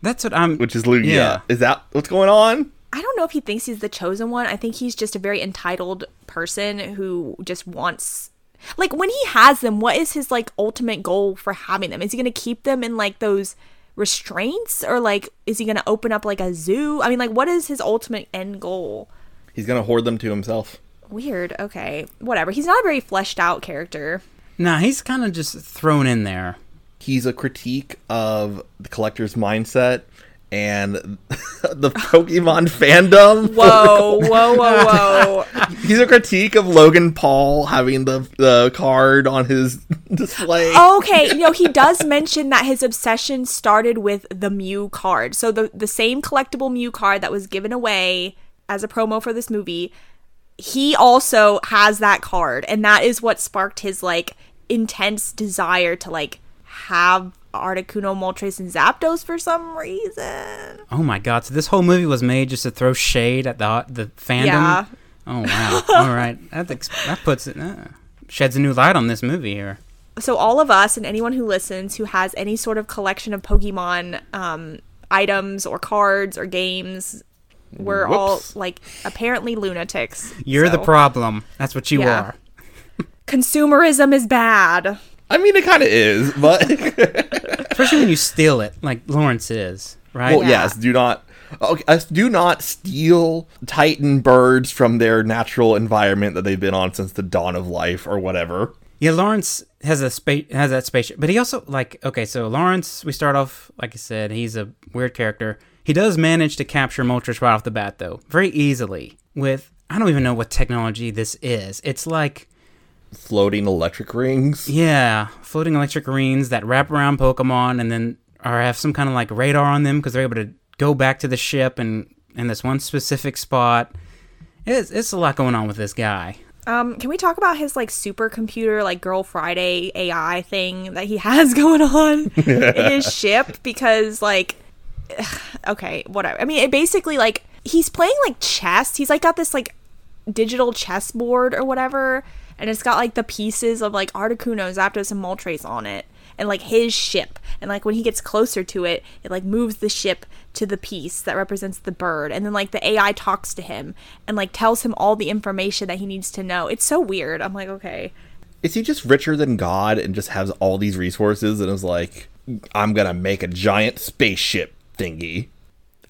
That's what I'm. Which is Lugia. Yeah. Is that what's going on? I don't know if he thinks he's the chosen one. I think he's just a very entitled person who just wants. Like, when he has them, what is his, like, ultimate goal for having them? Is he going to keep them in, like, those restraints? Or, like, is he going to open up, like, a zoo? I mean, like, what is his ultimate end goal? He's going to hoard them to himself. Weird. Okay. Whatever. He's not a very fleshed out character. Nah, he's kind of just thrown in there. He's a critique of the collector's mindset and the Pokemon fandom. Whoa, whoa, whoa, whoa. He's a critique of Logan Paul having the, the card on his display. Okay, you know, he does mention that his obsession started with the Mew card. So the, the same collectible Mew card that was given away as a promo for this movie, he also has that card. And that is what sparked his, like, intense desire to, like, have Articuno, Moltres, and Zapdos for some reason. Oh my god, so this whole movie was made just to throw shade at the the fandom? Yeah. Oh wow, alright. That, exp- that puts it, uh, sheds a new light on this movie here. So all of us and anyone who listens who has any sort of collection of Pokemon um, items or cards or games, we're Whoops. all, like, apparently lunatics. You're so. the problem. That's what you yeah. are. Consumerism is bad. I mean, it kind of is, but... Especially when you steal it, like Lawrence is, right? Well, yeah. yes, do not... Okay, do not steal Titan birds from their natural environment that they've been on since the dawn of life or whatever. Yeah, Lawrence has a spa- has that spaceship, but he also, like... Okay, so Lawrence, we start off, like I said, he's a weird character. He does manage to capture Moltres right off the bat, though, very easily, with... I don't even know what technology this is. It's like... Floating electric rings? Yeah, floating electric rings that wrap around Pokemon and then or have some kind of like radar on them because they're able to go back to the ship and in this one specific spot. It's it's a lot going on with this guy. Um, can we talk about his like supercomputer, like Girl Friday A I thing that he has going on in his ship? Because like, okay, whatever. I mean, it basically like he's playing like chess. He's like got this like digital chessboard or whatever. And it's got, like, the pieces of, like, Articuno, Zapdos, and Moltres on it. And, like, his ship. And, like, when he gets closer to it, it, like, moves the ship to the piece that represents the bird. And then, like, the A I talks to him and, like, tells him all the information that he needs to know. It's so weird. I'm like, okay. Is he just richer than God and just has all these resources and is like, I'm gonna make a giant spaceship thingy?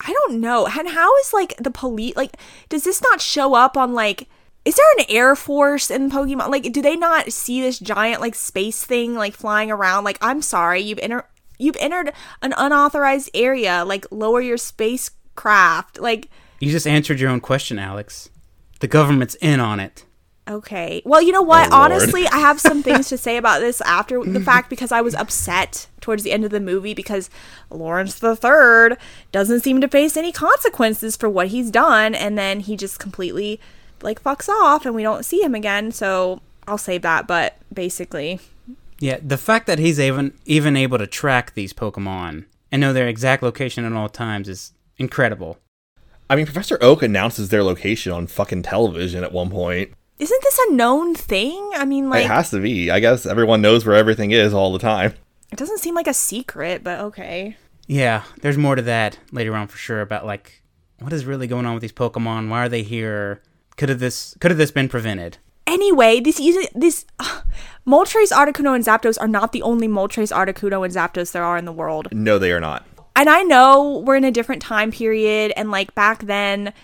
I don't know. And how is, like, the police, like, does this not show up on, like... Is there an air force in Pokemon? Like, do they not see this giant, like, space thing, like, flying around? Like, I'm sorry, you've, enter- you've entered an unauthorized area. Like, lower your spacecraft. Like... You just answered your own question, Alex. The government's in on it. Okay. Well, you know what? Oh, honestly, I have some things to say about this after the fact because I was upset towards the end of the movie because Lawrence the Third doesn't seem to face any consequences for what he's done, and then he just completely... like fucks off and we don't see him again, so I'll save that. But basically, yeah, the fact that he's even even able to track these Pokemon and know their exact location at all times is incredible. I mean, Professor Oak announces their location on fucking television at one point. Isn't this a known thing? I mean, like, it has to be. I guess everyone knows where everything is all the time. It doesn't seem like a secret, but okay. Yeah, there's more to that later on for sure about like what is really going on with these Pokemon. Why are they here? Could have this could have this been prevented? Anyway, this this uh, Moltres, Articuno, and Zapdos are not the only Moltres, Articuno, and Zapdos there are in the world. No, they are not. And I know we're in a different time period, and like back then,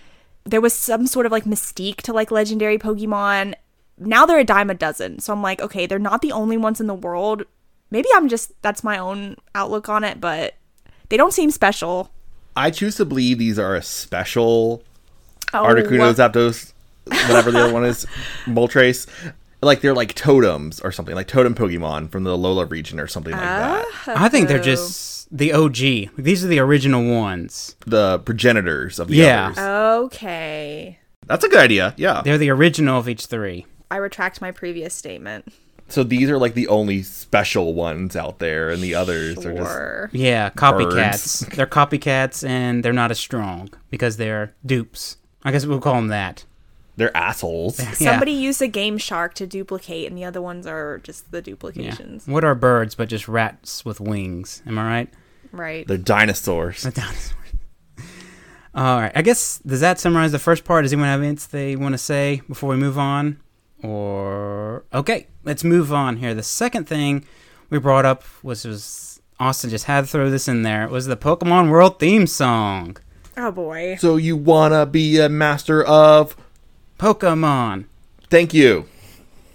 there was some sort of like mystique to like legendary Pokemon. Now they're a dime a dozen. So I'm like, okay, they're not the only ones in the world. Maybe I'm just that's my own outlook on it, but they don't seem special. I choose to believe these are a special oh. Articuno, Zapdos. Whatever the other one is, Moltres, like they're like totems or something, like totem Pokemon from the Alola region or something like that. Uh-oh. I think they're just the O G. These are the original ones, the progenitors of the yeah. others. Okay, that's a good idea. Yeah, they're the original of each three. I retract my previous statement. So these are like the only special ones out there, and the others sure. are just yeah copycats. Birds. They're copycats, and they're not as strong because they're dupes. I guess we'll call them that. They're assholes. Yeah. Somebody used a Game Shark to duplicate, and the other ones are just the duplications. Yeah. What are birds but just rats with wings? Am I right? Right. They're dinosaurs. They're dinosaurs. All right. I guess, does that summarize the first part? Does anyone have anything they want to say before we move on? Or, okay, let's move on here. The second thing we brought up was, was Austin just had to throw this in there, was the Pokemon World theme song. Oh, boy. So you want to be a master of... Pokemon. Thank you.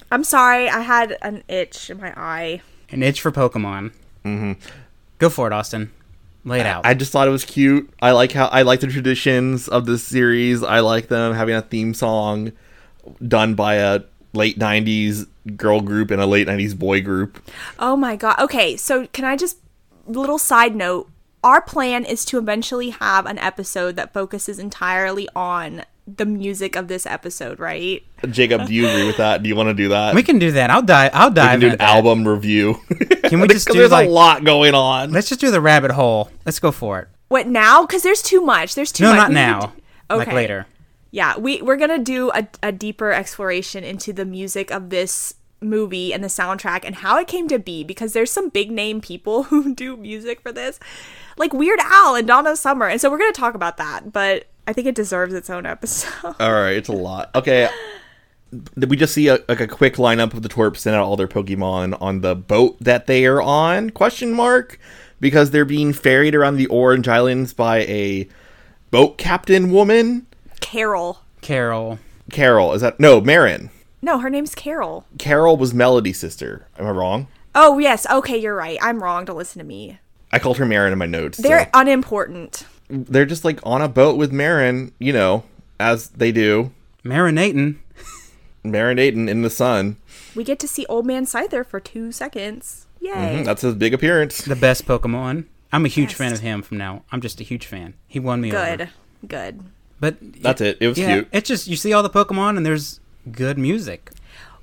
I'm sorry. I had an itch in my eye. An itch for Pokemon. Mm-hmm. Go for it, Austin. Lay it out. I just thought it was cute. I like how I like the traditions of this series. I like them having a theme song done by a late nineties girl group and a late nineties boy group. Oh, my God. Okay, so can I just... Little side note. Our plan is to eventually have an episode that focuses entirely on... the music of this episode, right? Jacob, do you agree with that? Do you want to do that? We can do that. I'll dive. I'll dive. We can do an that. album review. Can we just do? There's like, a lot going on. Let's just do the rabbit hole. Let's go for it. What now? Because there's too much. There's too no, much. No, not we now. Do- okay. Like later. Yeah, we we're gonna do a a deeper exploration into the music of this movie and the soundtrack and how it came to be, because there's some big name people who do music for this, like Weird Al and Donna Summer, and so we're gonna talk about that, but. I think it deserves its own episode. All right, it's a lot. Okay, we just see a, like a quick lineup of the twerps send out all their Pokemon on the boat that they are on, question mark, because they're being ferried around the Orange Islands by a boat captain woman. Carol. Carol. Carol, is that? No, Maren. No, her name's Carol. Carol was Melody's sister. Am I wrong? Oh, yes. Okay, you're right. I'm wrong. Don't listen to me. I called her Maren in my notes. They're so. unimportant. They're just, like, on a boat with Maren, you know, as they do. Marinating. Marinating in the sun. We get to see Old Man Scyther for two seconds. Yay. Mm-hmm, that's his big appearance. The best Pokemon. I'm a huge best. fan of him from now. I'm just a huge fan. He won me good. over. Good. Good. But... That's it. It was yeah, cute. It's just, you see all the Pokemon and there's good music.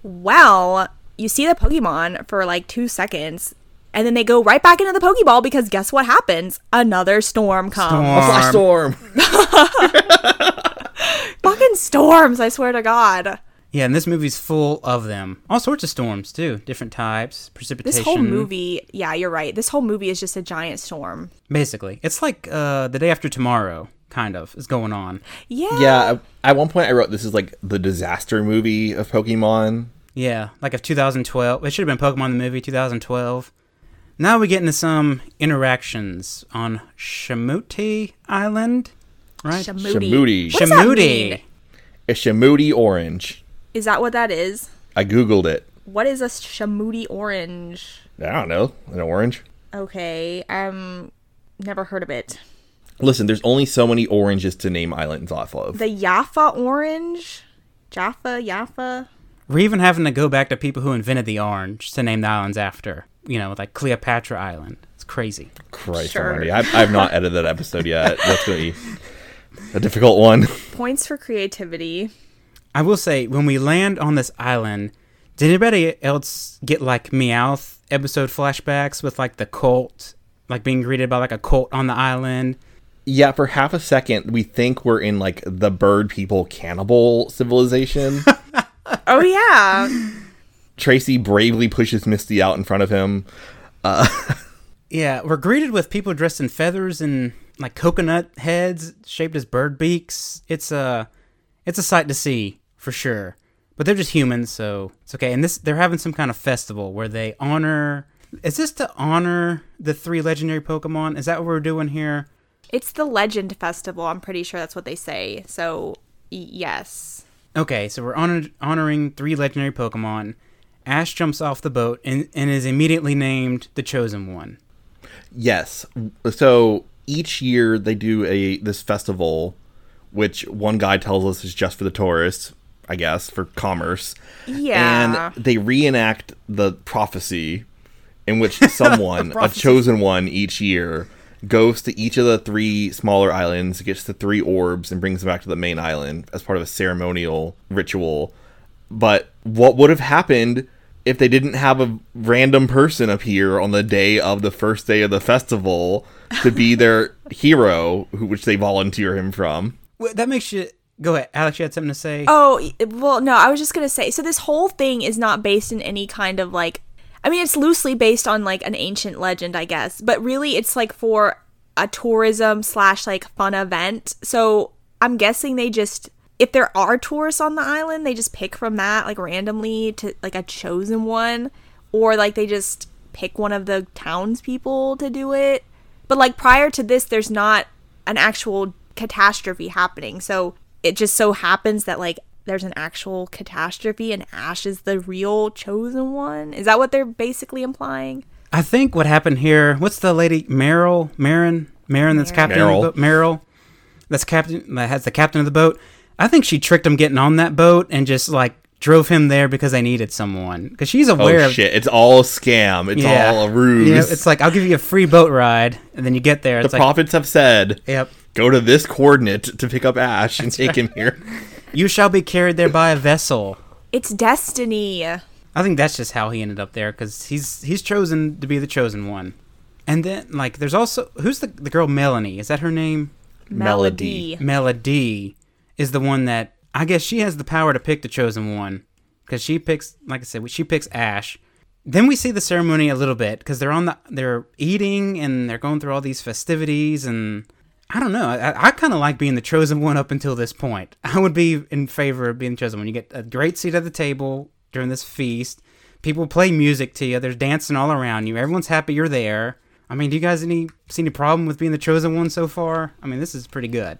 Well, you see the Pokemon for, like, two seconds... And then they go right back into the Pokeball because guess what happens? Another storm comes. Storm. A storm. Fucking storms, I swear to God. Yeah, and this movie's full of them. All sorts of storms, too. Different types, precipitation. This whole movie, yeah, you're right. This whole movie is just a giant storm. Basically. It's like uh, The Day After Tomorrow, kind of, is going on. Yeah. Yeah, at one point I wrote this is like the disaster movie of Pokemon. Yeah, like of two thousand twelve. It should have been Pokemon the Movie two thousand twelve. Now we get into some interactions on Shamouti Island, right? Shamouti. Shamouti. What does that mean? A Shamouti orange. Is that what that is? I Googled it. What is a Shamouti orange? I don't know. An orange? Okay. Um, never heard of it. Listen, there's only so many oranges to name islands off of. The Jaffa orange? Jaffa, Jaffa? We're even having to go back to people who invented the orange to name the islands after. You know, like Cleopatra Island. It's crazy. Christ sure. already. I've, I've not edited that episode yet. That's going to be a difficult one. Points for creativity. I will say, when we land on this island, did anybody else get, like, Meowth episode flashbacks with, like, the cult? Like, being greeted by, like, a cult on the island? Yeah, for half a second, we think we're in, like, the bird people cannibal civilization. Oh, yeah. Tracy bravely pushes Misty out in front of him. Uh, yeah, we're greeted with people dressed in feathers and like coconut heads shaped as bird beaks. It's a, it's a sight to see for sure. But they're just humans, so it's okay. And this, they're having some kind of festival where they honor. Is this to honor the three legendary Pokemon? Is that what we're doing here? It's the Legend Festival. I'm pretty sure that's what they say. So yes. Okay, so we're honor- honoring three legendary Pokemon. Ash jumps off the boat and, and is immediately named the Chosen One. Yes. So each year they do a this festival, which one guy tells us is just for the tourists, I guess, for commerce. Yeah. And they reenact the prophecy in which someone, a chosen one each year, goes to each of the three smaller islands, gets the three orbs, and brings them back to the main island as part of a ceremonial ritual. But what would have happened if they didn't have a random person appear on the day of the first day of the festival to be their hero, who, which they volunteer him from. Well, that makes you... Go ahead. Alex, you had something to say? Oh, well, no, I was just going to say, so this whole thing is not based in any kind of, like... I mean, it's loosely based on, like, an ancient legend, I guess. But really, it's, like, for a tourism slash, like, fun event. So I'm guessing they just... If there are tourists on the island, they just pick from that, like, randomly to, like, a chosen one. Or, like, they just pick one of the townspeople to do it. But, like, prior to this, there's not an actual catastrophe happening. So it just so happens that, like, there's an actual catastrophe and Ash is the real chosen one. Is that what they're basically implying? I think what happened here, what's the lady, Meryl? Maren? Maren that's captain of the boat? Meryl. That's captain, that has the captain of the boat. I think she tricked him getting on that boat and just, like, drove him there because they needed someone. Because she's aware of... Oh, shit. Of, it's all a scam. It's yeah. all a ruse. You know, it's like, I'll give you a free boat ride, and then you get there. It's the like, prophets have said, yep. Go to this coordinate to pick up Ash and That's take right. him here. You shall be carried there by a vessel. It's destiny. I think that's just how he ended up there, because he's he's chosen to be the chosen one. And then, like, there's also... Who's the, the girl Melanie? Is that her name? Melody. Melody. Is the one that, I guess she has the power to pick the chosen one. Because she picks, like I said, she picks Ash. Then we see the ceremony a little bit, because they're on the, they're eating, and they're going through all these festivities, and I don't know. I, I kind of like being the chosen one up until this point. I would be in favor of being the chosen one. You get a great seat at the table during this feast. People play music to you. There's dancing all around you. Everyone's happy you're there. I mean, do you guys any see any problem with being the chosen one so far? I mean, this is pretty good.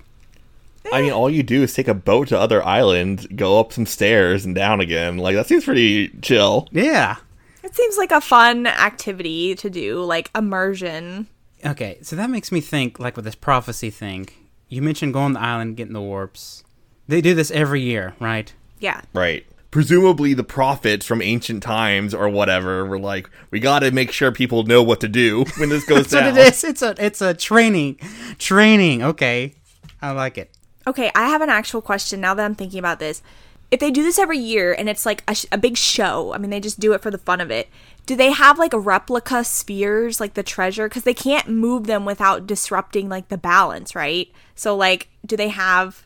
I mean, all you do is take a boat to other island, go up some stairs and down again. Like, that seems pretty chill. Yeah. It seems like a fun activity to do, like immersion. Okay, so that makes me think, like, with this prophecy thing, you mentioned going to the island, getting the warps. They do this every year, right? Yeah. Right. Presumably the prophets from ancient times or whatever were like, we got to make sure people know what to do when this goes That's down. That's what it is. It's a, it's a training. Training. Okay. I like it. Okay, I have an actual question now that I'm thinking about this. If they do this every year and it's like a, sh- a big show, I mean, they just do it for the fun of it, do they have like replica spheres, like the treasure? Because they can't move them without disrupting like the balance, right? So like, do they have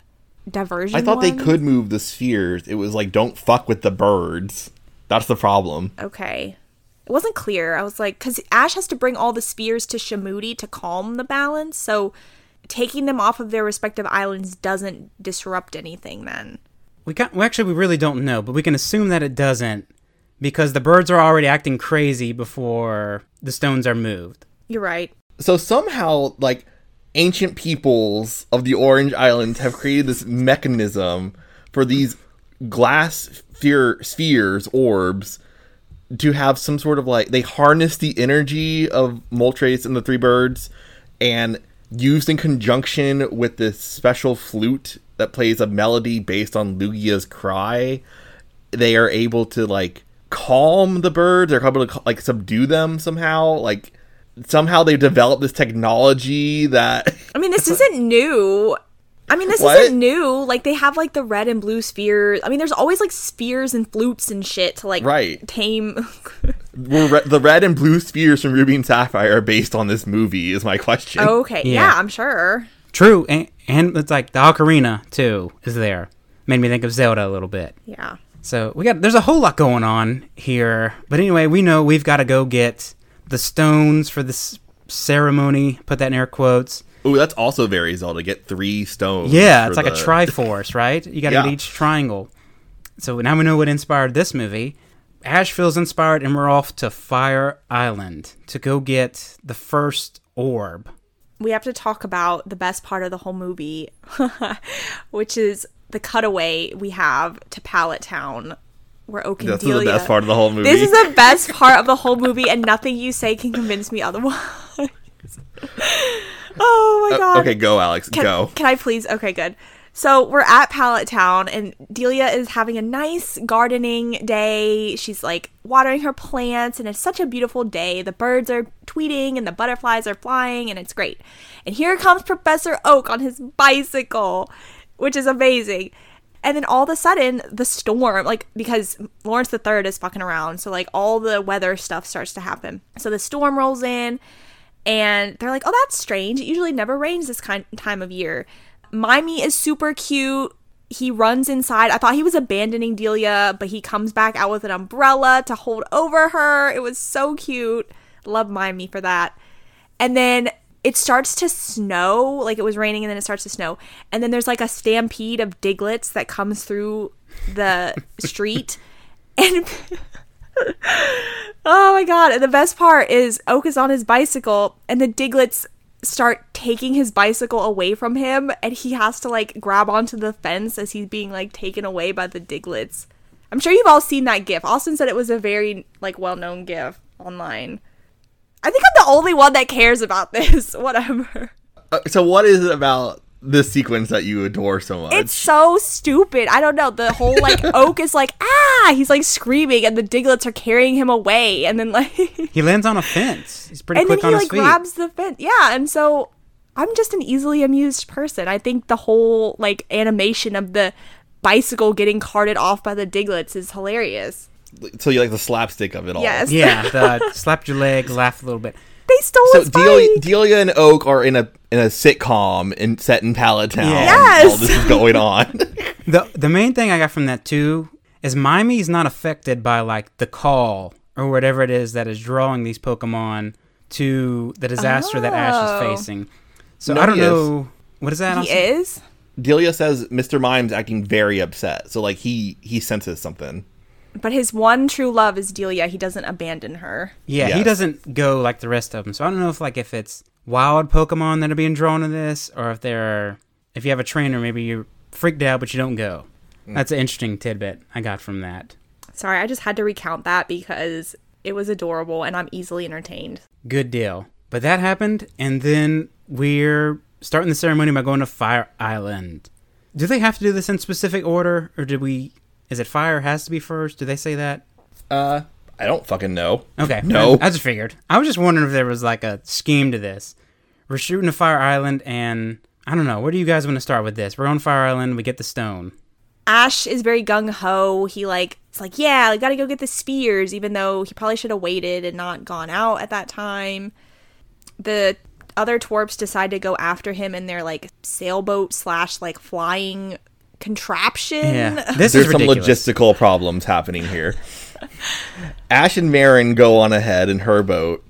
diversion I thought ones? They could move the spheres. It was like, don't fuck with the birds. That's the problem. Okay. It wasn't clear. I was like, because Ash has to bring all the spheres to Shamouti to calm the balance, so... Taking them off of their respective islands doesn't disrupt anything then. We can't, well, actually, we really don't know, but we can assume that it doesn't because the birds are already acting crazy before the stones are moved. You're right. So somehow, like, ancient peoples of the Orange Islands have created this mechanism for these glass sphere, spheres, orbs, to have some sort of, like, they harness the energy of Moltres and the three birds and... used in conjunction with this special flute that plays a melody based on Lugia's cry, they are able to, like, calm the birds. They're able to, like, subdue them somehow. Like, somehow they've developed this technology that... I mean, this isn't new. I mean, this what? isn't new. Like, they have, like, the red and blue spheres. I mean, there's always, like, spheres and flutes and shit to, like, right. tame... We're re- the red and blue spheres from Ruby and Sapphire are based on this movie, is my question. Oh, okay, yeah. yeah, I'm sure. True, and, and it's like the ocarina, too, is there. Made me think of Zelda a little bit. Yeah. So we got there's a whole lot going on here. But anyway, we know we've got to go get the stones for this ceremony. Put that in air quotes. Ooh, that's also very Zelda. Get three stones. Yeah, it's like the... a Triforce, right? You got to yeah. get each triangle. So now we know what inspired this movie. Ash feels inspired, and we're off to Fire Island to go get the first orb. We have to talk about the best part of the whole movie, which is the cutaway we have to Pallet Town, where Oak and That's Delia... That's the best part of the whole movie. This is the best part of the whole movie, and nothing you say can convince me otherwise. Oh, my God. Uh, okay, go, Alex. Can, go. Can I please? Okay, good. So we're at Pallet Town, and Delia is having a nice gardening day. She's, like, watering her plants, and it's such a beautiful day. The birds are tweeting, and the butterflies are flying, and it's great. And here comes Professor Oak on his bicycle, which is amazing. And then all of a sudden, the storm, like, because Lawrence the third is fucking around, so, like, all the weather stuff starts to happen. So the storm rolls in, and they're like, oh, that's strange. It usually never rains this kind time of year. Mimey is super cute. He runs inside. I thought he was abandoning Delia, but he comes back out with an umbrella to hold over her. It was so cute. Love Mimey for that. And then it starts to snow, like it was raining and then it starts to snow. And then there's like a stampede of Diglets that comes through the street. And oh my God. And the best part is Oak is on his bicycle and the Diglets start taking his bicycle away from him. And he has to like grab onto the fence as he's being like taken away by the Diglets. I'm sure you've all seen that GIF. Austin said it was a very like well-known GIF online. I think I'm the only one that cares about this. Whatever. Uh, so what is it about this sequence that you adore so much? It's so stupid. I don't know. The whole, like, Oak is like, ah! He's, like, screaming, and the Diglets are carrying him away. And then, like... he lands on a fence. He's pretty quick on his feet. And then he, like, grabs the fence. Yeah, and so I'm just an easily amused person. I think the whole, like, animation of the bicycle getting carted off by the Diglets is hilarious. So you like the slapstick of it all. Yes. Yeah, the slapped your leg, laughed a little bit. They stole so his bike. Delia, Delia and Oak are in a in a sitcom in, set in Pallet Town. Yes. All this is going on. the The main thing I got from that, too, is Mimey's not affected by, like, the call or whatever it is that is drawing these Pokemon to the disaster oh. that Ash is facing. So no, I don't know. Is. What is that? He also? Is? Delia says Mister Mime's acting very upset. So, like, he, he senses something. But his one true love is Delia. He doesn't abandon her. Yeah, yes. He doesn't go like the rest of them. So I don't know if like if it's wild Pokemon that are being drawn to this, or if they're if you have a trainer, maybe you're freaked out but you don't go. Mm. That's an interesting tidbit I got from that. Sorry, I just had to recount that because it was adorable and I'm easily entertained. Good deal. But that happened, and then we're starting the ceremony by going to Fire Island. Do they have to do this in specific order, or did we? Is it fire has to be first? Do they say that? Uh, I don't fucking know. Okay. No. I just figured. I was just wondering if there was like a scheme to this. We're shooting to Fire Island and I don't know. Where do you guys want to start with this? We're on Fire Island. We get the stone. Ash is very gung-ho. He like, it's like, yeah, I gotta go get the spears, even though he probably should have waited and not gone out at that time. The other twerps decide to go after him in their like sailboat slash like flying contraption. Yeah. This There's is some logistical problems happening here. Ash and Maren go on ahead in her boat.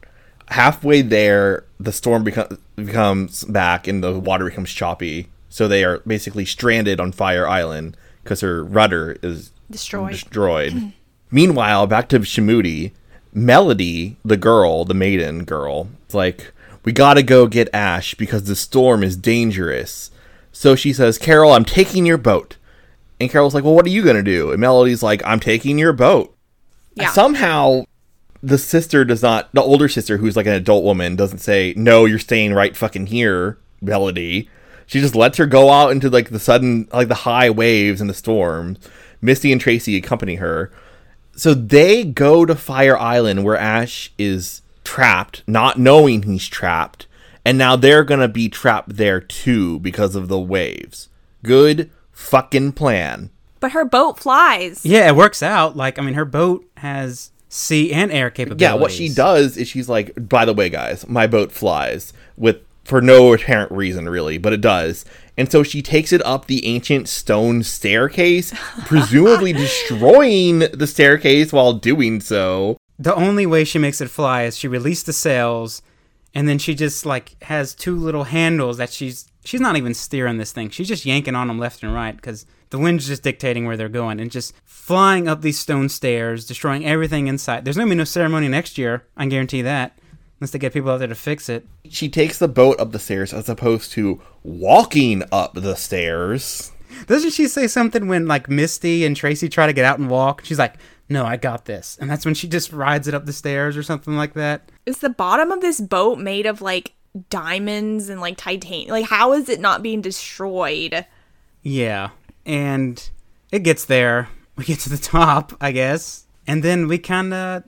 Halfway there, the storm becomes becomes back and the water becomes choppy. So they are basically stranded on Fire Island because her rudder is destroyed. destroyed. Meanwhile, back to Shamouti, Melody, the girl, the maiden girl, is like, we gotta go get Ash because the storm is dangerous. So she says, Carol, I'm taking your boat. And Carol's like, well, what are you going to do? And Melody's like, I'm taking your boat. Yeah. Somehow, the sister does not, the older sister, who's like an adult woman, doesn't say, no, you're staying right fucking here, Melody. She just lets her go out into like the sudden, like the high waves and the storm. Misty and Tracy accompany her. So they go to Fire Island where Ash is trapped, not knowing he's trapped. And now they're going to be trapped there, too, because of the waves. Good fucking plan. But her boat flies. Yeah, it works out. Like, I mean, her boat has sea and air capabilities. Yeah, what she does is she's like, by the way, guys, my boat flies with for no apparent reason, really, but it does. And so she takes it up the ancient stone staircase, presumably destroying the staircase while doing so. The only way she makes it fly is she released the sails. And then she just, like, has two little handles that she's... She's not even steering this thing. She's just yanking on them left and right because the wind's just dictating where they're going and just flying up these stone stairs, destroying everything inside. There's going to be no ceremony next year. I guarantee that. Unless they get people out there to fix it. She takes the boat up the stairs as opposed to walking up the stairs. Doesn't she say something when, like, Misty and Tracy try to get out and walk? She's like... no, I got this. And that's when she just rides it up the stairs or something like that. Is the bottom of this boat made of, like, diamonds and, like, titanium? Like, how is it not being destroyed? Yeah. And it gets there. We get to the top, I guess. And then we kind of...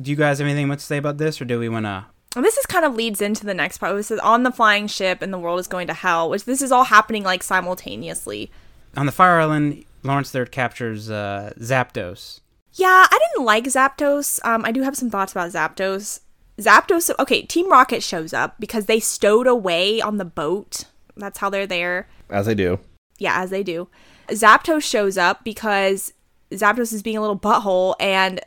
Do you guys have anything much to say about this, or do we want to... And this is kind of leads into the next part. It says, on the flying ship and the world is going to hell, which this is all happening, like, simultaneously. On the Fire Island, Lawrence the third captures uh, Zapdos. Yeah, I didn't like Zapdos. Um, I do have some thoughts about Zapdos. Zapdos, okay, Team Rocket shows up because they stowed away on the boat. That's how they're there. As they do. Yeah, as they do. Zapdos shows up because Zapdos is being a little butthole, and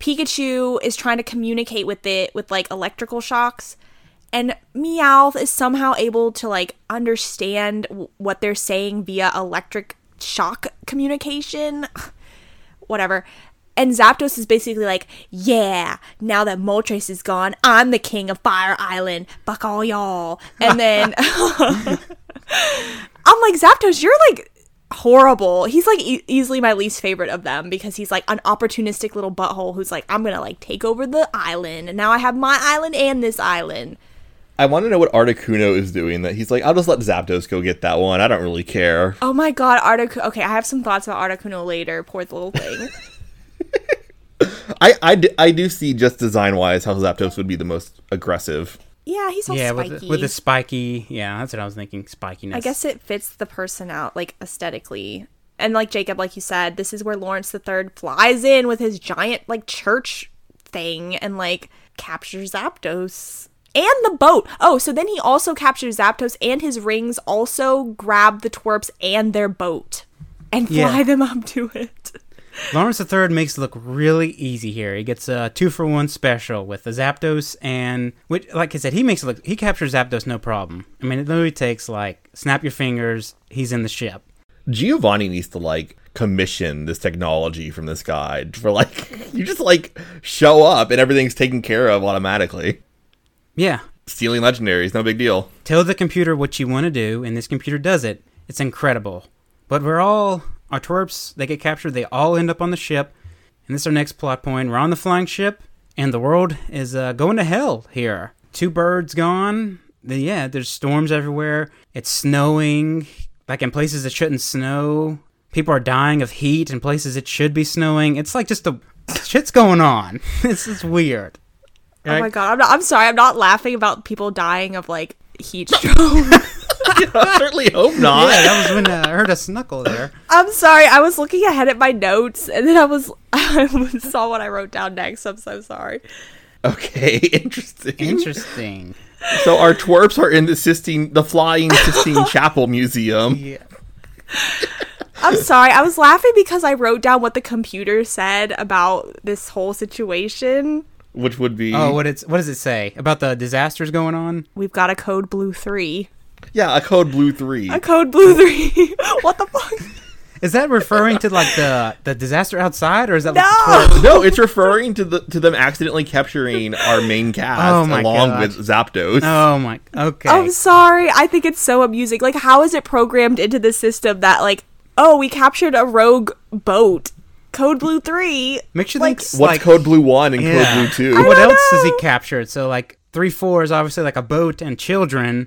Pikachu is trying to communicate with it with, like, electrical shocks. And Meowth is somehow able to, like, understand w- what they're saying via electric shock communication. Whatever. And Zapdos is basically like, yeah, now that Moltres is gone, I'm the king of Fire Island. Fuck all y'all. And then I'm like, Zapdos, you're, like, horrible. He's, like, e- easily my least favorite of them because he's, like, an opportunistic little butthole who's like, I'm going to, like, take over the island. And now I have my island and this island. I want to know what Articuno is doing. That he's like, I'll just let Zapdos go get that one. I don't really care. Oh, my God. Articuno. Okay, I have some thoughts about Articuno later. Poor little thing. I, I, d- I do see just design-wise how Zapdos would be the most aggressive. Yeah, he's all yeah, spiky. Yeah, with, with the spiky. Yeah, that's what I was thinking, spikiness. I guess it fits the person out, like, aesthetically. And like Jacob, like you said, this is where Lawrence the third flies in with his giant, like, church thing and, like, captures Zapdos. And the boat. Oh, so then he also captures Zapdos, and his rings also grab the twerps and their boat and fly yeah. them up to it. Lawrence the third makes it look really easy here. He gets a two-for-one special with the Zapdos, and which, like I said, he makes it look. He captures Zapdos no problem. I mean, it literally takes, like, snap your fingers, he's in the ship. Giovanni needs to, like, commission this technology from this guy for, like, you just, like, show up and everything's taken care of automatically. Yeah. Stealing legendaries, no big deal. Tell the computer what you want to do, and this computer does it. It's incredible. But we're all... Our twerps, they get captured, they all end up on the ship, and this is our next plot point. We're on the flying ship, and the world is uh, going to hell here. Two birds gone, then, yeah, there's storms everywhere, it's snowing, like in places it shouldn't snow, people are dying of heat in places it should be snowing, it's like just the shit's going on. This is weird. Right? Oh my God, I'm, not, I'm sorry, I'm not laughing about people dying of, like, heat stroke. I certainly hope not. Yeah, that was when uh, I heard a snuckle there. I'm sorry. I was looking ahead at my notes, and then I was I saw what I wrote down next. I'm so sorry. Okay, interesting. Interesting. So our twerps are in the Sistine, the Flying Sistine Chapel Museum. Yeah. I'm sorry. I was laughing because I wrote down what the computer said about this whole situation. Which would be... Oh, what it's what does it say? About the disasters going on? We've got a code blue three. Yeah, a code blue three. A code blue three. What the fuck? Is that referring to, like, the, the disaster outside, or is that no? Like, no, it's referring to the to them accidentally capturing our main cast oh along gosh. with Zapdos. Oh my. Okay. I'm sorry. I think it's so amusing. Like, how is it programmed into the system that, like, oh, we captured a rogue boat. Code blue three. Make sure like, what's like, code blue one and yeah. code blue two. I what else know. Has he captured? So, like, three four is obviously, like, a boat and children.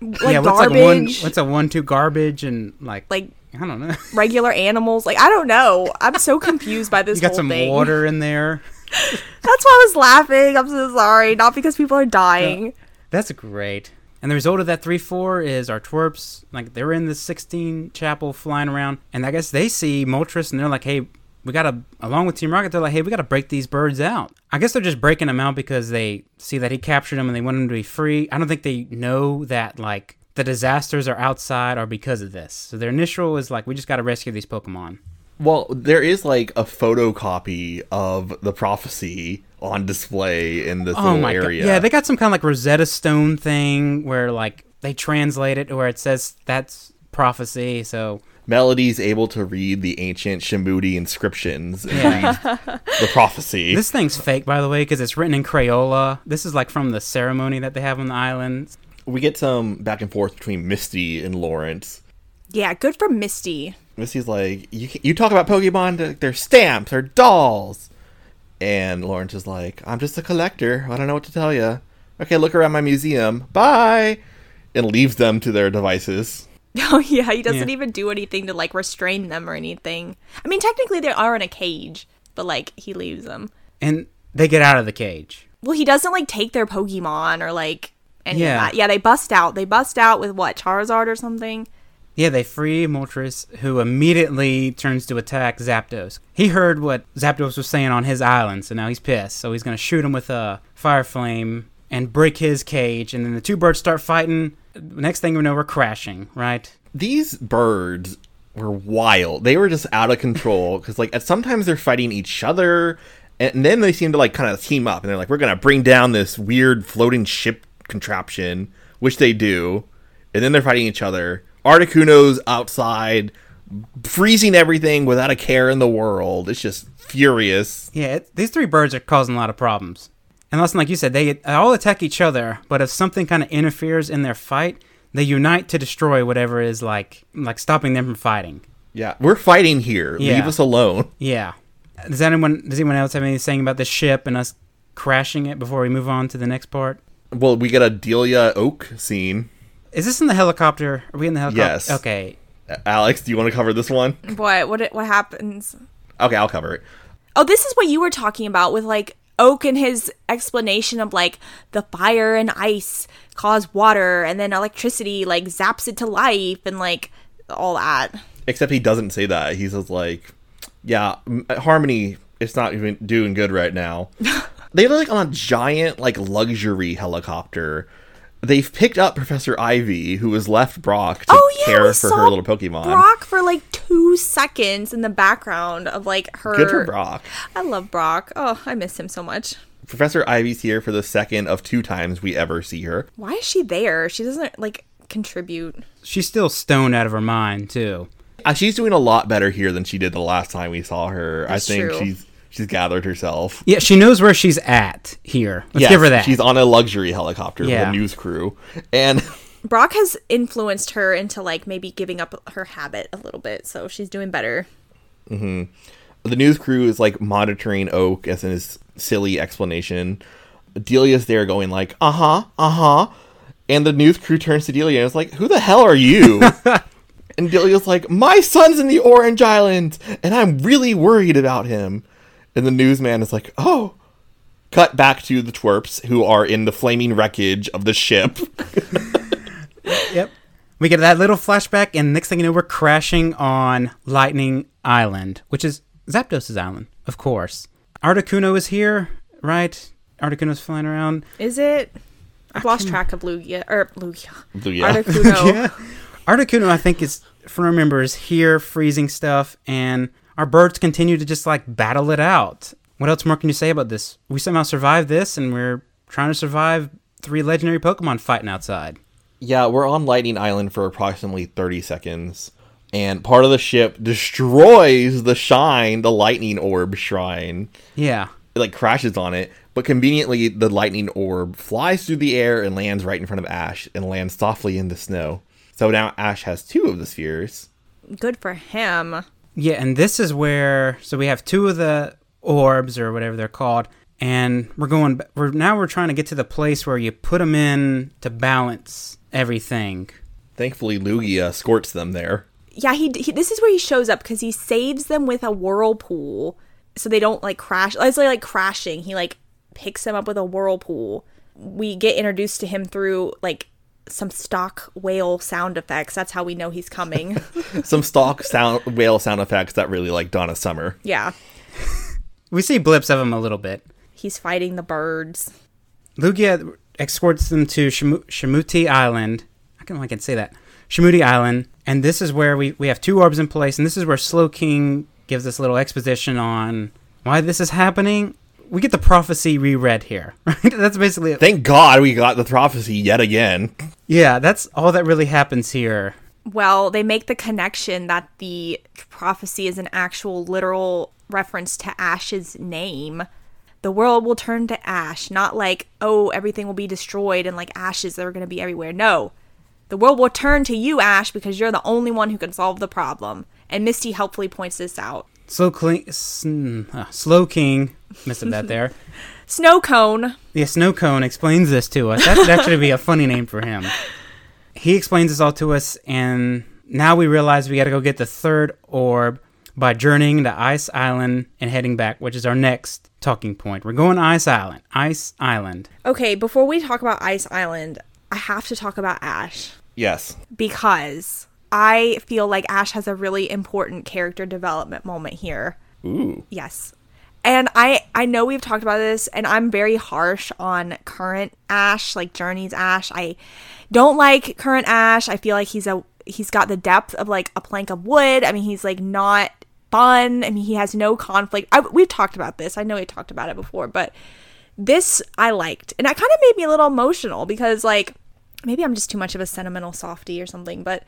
Like yeah, what's garbage. Like one, what's a one, two garbage and like, like I don't know. Regular animals. Like, I don't know. I'm so confused by this whole thing. You got some thing. water in there. That's why I was laughing. I'm so sorry. Not because people are dying. Uh, that's great. And the result of that three four is our twerps, like, they're in the Sistine Chapel flying around. And I guess they see Moltres and they're like, hey, we got to, along with Team Rocket, they're like, hey, we got to break these birds out. I guess they're just breaking them out because they see that he captured them and they want them to be free. I don't think they know that, like, the disasters are outside or because of this. So their initial is like, we just got to rescue these Pokemon. Well, there is, like, a photocopy of the prophecy on display in this oh little area. God. Yeah, they got some kind of, like, Rosetta Stone thing where, like, they translate it where it says that's prophecy, so... Melody's able to read the ancient Shamouti inscriptions and the prophecy. This thing's fake, by the way, because it's written in Crayola. This is, like, from the ceremony that they have on the island. We get some back and forth between Misty and Lawrence. Yeah, good for Misty. Misty's like, you you talk about Pokemon, they're stamps, they're dolls. And Lawrence is like, I'm just a collector. I don't know what to tell you. Okay, look around my museum. Bye. And leaves them to their devices. Oh, yeah, he doesn't yeah. even do anything to, like, restrain them or anything. I mean, technically they are in a cage, but, like, he leaves them. And they get out of the cage. Well, he doesn't, like, take their Pokemon or, like, any yeah. of that. Yeah, they bust out. They bust out with, what, Charizard or something? Yeah, they free Moltres, who immediately turns to attack Zapdos. He heard what Zapdos was saying on his island, so now he's pissed. So he's going to shoot him with a fire flame and break his cage. And then the two birds start fighting. Next thing we know, we're crashing, right? These birds were wild. They were just out of control because, like, sometimes they're fighting each other. And then they seem to, like, kind of team up. And they're like, we're going to bring down this weird floating ship contraption, which they do. And then they're fighting each other. Articuno's outside, freezing everything without a care in the world. It's just furious. Yeah, it, these three birds are causing a lot of problems. And listen, like you said, they all attack each other, but if something kind of interferes in their fight, they unite to destroy whatever is, like, like stopping them from fighting. Yeah, we're fighting here. Yeah. Leave us alone. Yeah. Does anyone, does anyone else have anything saying about the ship and us crashing it before we move on to the next part? Well, we got a Delia Oak scene. Is this in the helicopter? Are we in the helicopter? Yes. Okay. Alex, do you want to cover this one? What? What What happens? Okay, I'll cover it. Oh, this is what you were talking about with, like, Oak and his explanation of, like, the fire and ice cause water, and then electricity, like, zaps it to life, and, like, all that. Except he doesn't say that. He says, like, yeah, Harmony, it's not even doing good right now. They're, like, on a giant, like, luxury helicopter. They've picked up Professor Ivy, who has left Brock to oh, yeah, care for her little Pokemon. Brock for like two seconds in the background of like her. Good for Brock. I love Brock. Oh, I miss him so much. Professor Ivy's here for the second of two times we ever see her. Why is she there? She doesn't like contribute. She's still stoned out of her mind too. Uh, she's doing a lot better here than she did the last time we saw her. That's I think true. she's. She's gathered herself. Yeah, she knows where she's at here. Let's yes, give her that. She's on a luxury helicopter yeah. with a news crew. And Brock has influenced her into, like, maybe giving up her habit a little bit, so she's doing better. Mm-hmm. The news crew is, like, monitoring Oak as in his silly explanation. Delia's there going, like, uh-huh, uh-huh. And the news crew turns to Delia and is like, who the hell are you? And Delia's like, my son's in the Orange Islands, and I'm really worried about him. And the newsman is like, oh, cut back to the twerps who are in the flaming wreckage of the ship. Yep. We get that little flashback, and next thing you know, we're crashing on Lightning Island, which is Zapdos' island, of course. Articuno is here, right? Articuno's flying around. Is it? I've lost track of Lugia. Or Lugia. Lugia. Articuno. Yeah. Articuno, I think, is, if I remember, is here freezing stuff, and our birds continue to just, like, battle it out. What else more can you say about this? We somehow survived this, and we're trying to survive three legendary Pokemon fighting outside. Yeah, we're on Lightning Island for approximately thirty seconds, and part of the ship destroys the shrine, the lightning orb shrine. Yeah. It, like, crashes on it, but conveniently, the lightning orb flies through the air and lands right in front of Ash, and lands softly in the snow. So now Ash has two of the spheres. Good for him. Yeah, and this is where, so we have two of the orbs or whatever they're called, and we're going, we're now we're trying to get to the place where you put them in to balance everything. Thankfully, Lugia escorts them there. Yeah, he, he this is where he shows up because he saves them with a whirlpool so they don't like crash. It's like, like crashing. He like picks them up with a whirlpool. We get introduced to him through like some stock whale sound effects. That's how we know he's coming. Some stock sound whale sound effects that really like Donna Summer. Yeah. We see blips of him a little bit. He's fighting the birds. Lugia escorts them to Shamu- Shamouti Island. I don't know if I can say that. Shamouti Island. And this is where we, we have two orbs in place. And this is where Slowking gives us a little exposition on why this is happening. We get the prophecy reread here. Right? That's basically it. Thank God we got the prophecy yet again. Yeah, that's all that really happens here. Well, they make the connection that the prophecy is an actual literal reference to Ash's name. The world will turn to ash, not like, oh, everything will be destroyed and like ashes that are going to be everywhere. No, the world will turn to you, Ash, because you're the only one who can solve the problem. And Misty helpfully points this out. Slow King, uh, Slow King, missed that there. Snow Cone. Yeah, Snow Cone explains this to us. That, that should be a funny name for him. He explains this all to us, and now we realize we got to go get the third orb by journeying to Ice Island and heading back, which is our next talking point. We're going to Ice Island. Ice Island. Okay, before we talk about Ice Island, I have to talk about Ash. Yes. Because I feel like Ash has a really important character development moment here. Ooh. Yes. And I, I know we've talked about this, and I'm very harsh on current Ash, like Journey's Ash. I don't like current Ash. I feel like he's a he's got the depth of, like, a plank of wood. I mean, he's, like, not fun. I mean, he has no conflict. I, we've talked about this. I know we talked about it before, but this I liked. And that kind of made me a little emotional because, like, maybe I'm just too much of a sentimental softie or something, but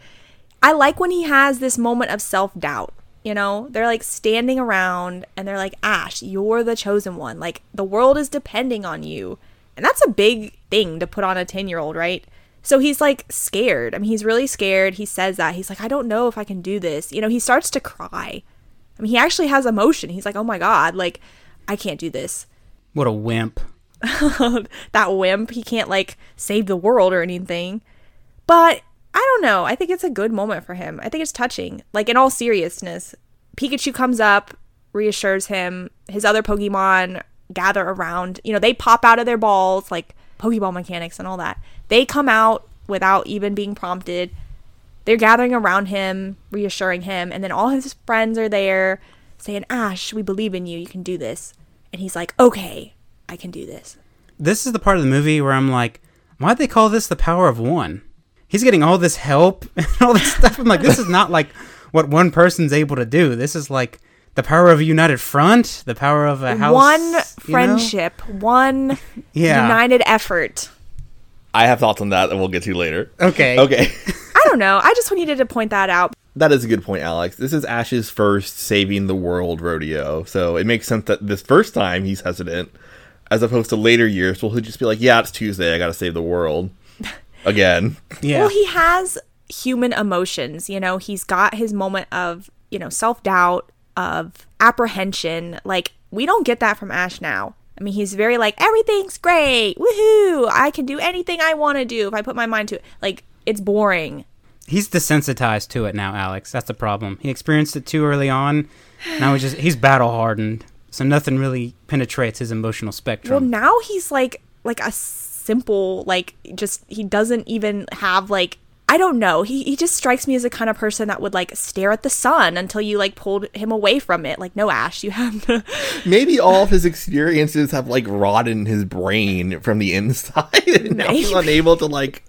I like when he has this moment of self-doubt. You know, they're like standing around and they're like, Ash, you're the chosen one. Like, the world is depending on you. And that's a big thing to put on a ten year old, right? So he's like scared. I mean, he's really scared. He says that. He's like, I don't know if I can do this. You know, he starts to cry. I mean, he actually has emotion. He's like, oh my God, like, I can't do this. What a wimp. That wimp. He can't like save the world or anything. But I don't know. I think it's a good moment for him. I think it's touching. Like, in all seriousness, Pikachu comes up, reassures him. His other Pokemon gather around. You know, they pop out of their balls, like Pokeball mechanics and all that. They come out without even being prompted. They're gathering around him, reassuring him. And then all his friends are there saying, Ash, we believe in you. You can do this. And he's like, okay, I can do this. This is the part of the movie where I'm like, why'd they call this The Power of One? He's getting all this help and all this stuff. I'm like, this is not like what one person's able to do. This is like the power of a united front, the power of a house. One friendship, you know? one yeah. united effort. I have thoughts on that that we'll get to later. Okay. Okay. I don't know. I just needed to point that out. That is a good point, Alex. This is Ash's first saving the world rodeo. So it makes sense that this first time he's hesitant as opposed to later years. Well, he'll just be like, yeah, it's Tuesday. I got to save the world. Again. Yeah. Well, he has human emotions, you know. He's got his moment of, you know, self-doubt, of apprehension. Like, we don't get that from Ash now. I mean, he's very like, everything's great. Woohoo. I can do anything I want to do if I put my mind to it. Like, it's boring. He's desensitized to it now, Alex. That's the problem. He experienced it too early on. Now he's just he's battle-hardened. So nothing really penetrates his emotional spectrum. Well, now he's like like a simple, like, just, he doesn't even have, like, I don't know. He he just strikes me as the kind of person that would, like, stare at the sun until you, like, pulled him away from it. Like, no, Ash, you have to. Maybe all of his experiences have, like, rotted his brain from the inside. And now he's unable to, like,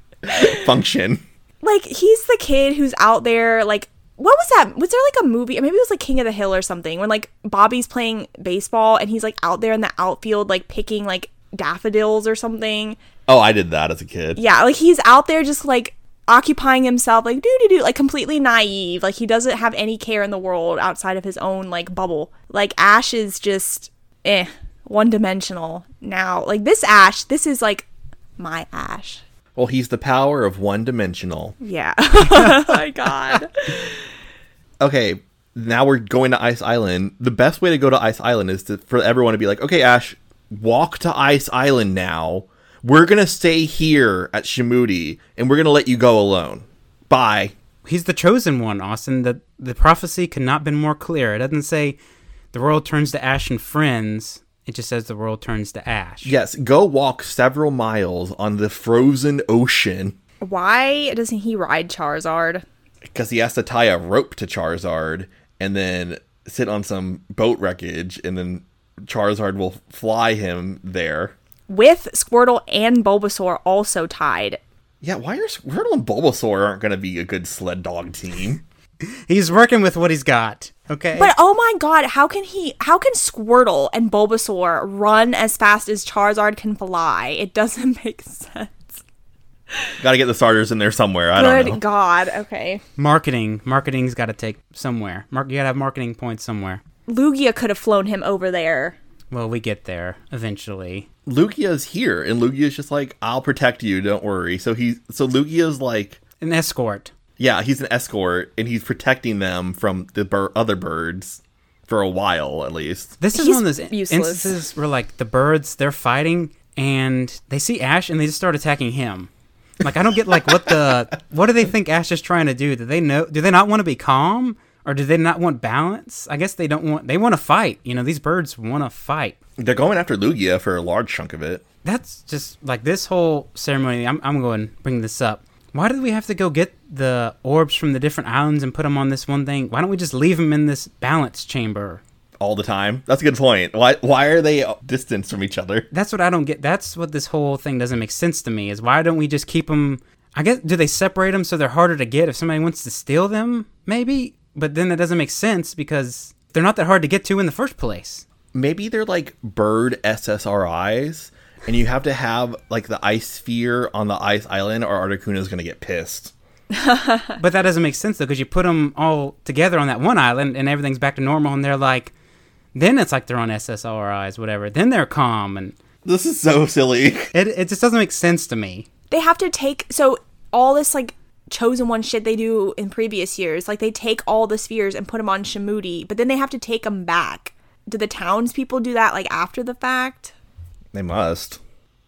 function. Like, he's the kid who's out there, like, what was that? Was there, like, a movie? Maybe it was, like, King of the Hill or something, when, like, Bobby's playing baseball and he's, like, out there in the outfield, like, picking, like, daffodils or something. Oh, I did that as a kid. Yeah, like, he's out there just, like, occupying himself, like, doo-doo-doo, like, completely naive. Like, he doesn't have any care in the world outside of his own, like, bubble. Like, Ash is just, eh, one-dimensional now. Like, this Ash, this is, like, my Ash. Well, he's the power of one-dimensional. Yeah. Oh, my God. Okay, now we're going to Ice Island. The best way to go to Ice Island is to, for everyone to be like, okay, Ash, walk to Ice Island now. We're going to stay here at Shamouti, and we're going to let you go alone. Bye. He's the chosen one, Austin. The, the prophecy could not have been more clear. It doesn't say the world turns to ash and friends. It just says the world turns to ash. Yes, go walk several miles on the frozen ocean. Why doesn't he ride Charizard? Because he has to tie a rope to Charizard and then sit on some boat wreckage, and then Charizard will fly him there. With Squirtle and Bulbasaur also tied. Yeah, why are Squirtle and Bulbasaur aren't going to be a good sled dog team? He's working with what he's got, okay? But oh my God, how can he, how can Squirtle and Bulbasaur run as fast as Charizard can fly? It doesn't make sense. Gotta get the starters in there somewhere, I don't know. Good God, okay. Marketing. Marketing's gotta take somewhere. Mark, you gotta have marketing points somewhere. Lugia could have flown him over there. Well, we get there eventually. Lugia's here, and Lugia's just like, I'll protect you, don't worry. So he, so Lugia's like... an escort. Yeah, he's an escort, and he's protecting them from the bir- other birds for a while, at least. This is he's one of those useless instances where, like, the birds, they're fighting, and they see Ash, and they just start attacking him. Like, I don't get, like, what the... what do they think Ash is trying to do? Do they know? Do they not want to be calm? Or do they not want balance? I guess they don't want... they want to fight. You know, these birds want to fight. They're going after Lugia for a large chunk of it. That's just... like, this whole ceremony... I'm I'm going to bring this up. Why did we have to go get the orbs from the different islands and put them on this one thing? Why don't we just leave them in this balance chamber? All the time. That's a good point. Why Why are they distanced from each other? That's what I don't get. That's what this whole thing doesn't make sense to me, is why don't we just keep them... I guess, do they separate them so they're harder to get if somebody wants to steal them? Maybe. But then that doesn't make sense because they're not that hard to get to in the first place. Maybe they're like bird S S R Is. And you have to have, like, the ice sphere on the ice island, or Articuno's going to get pissed. But that doesn't make sense, though, because you put them all together on that one island, and everything's back to normal, and they're like, then it's like they're on S S R Is, whatever. Then they're calm. And this is so silly. It it just doesn't make sense to me. They have to take, so all this, like, chosen one shit they do in previous years, like, they take all the spheres and put them on Shamouti, but then they have to take them back. Do the townspeople do that, like, after the fact? They must.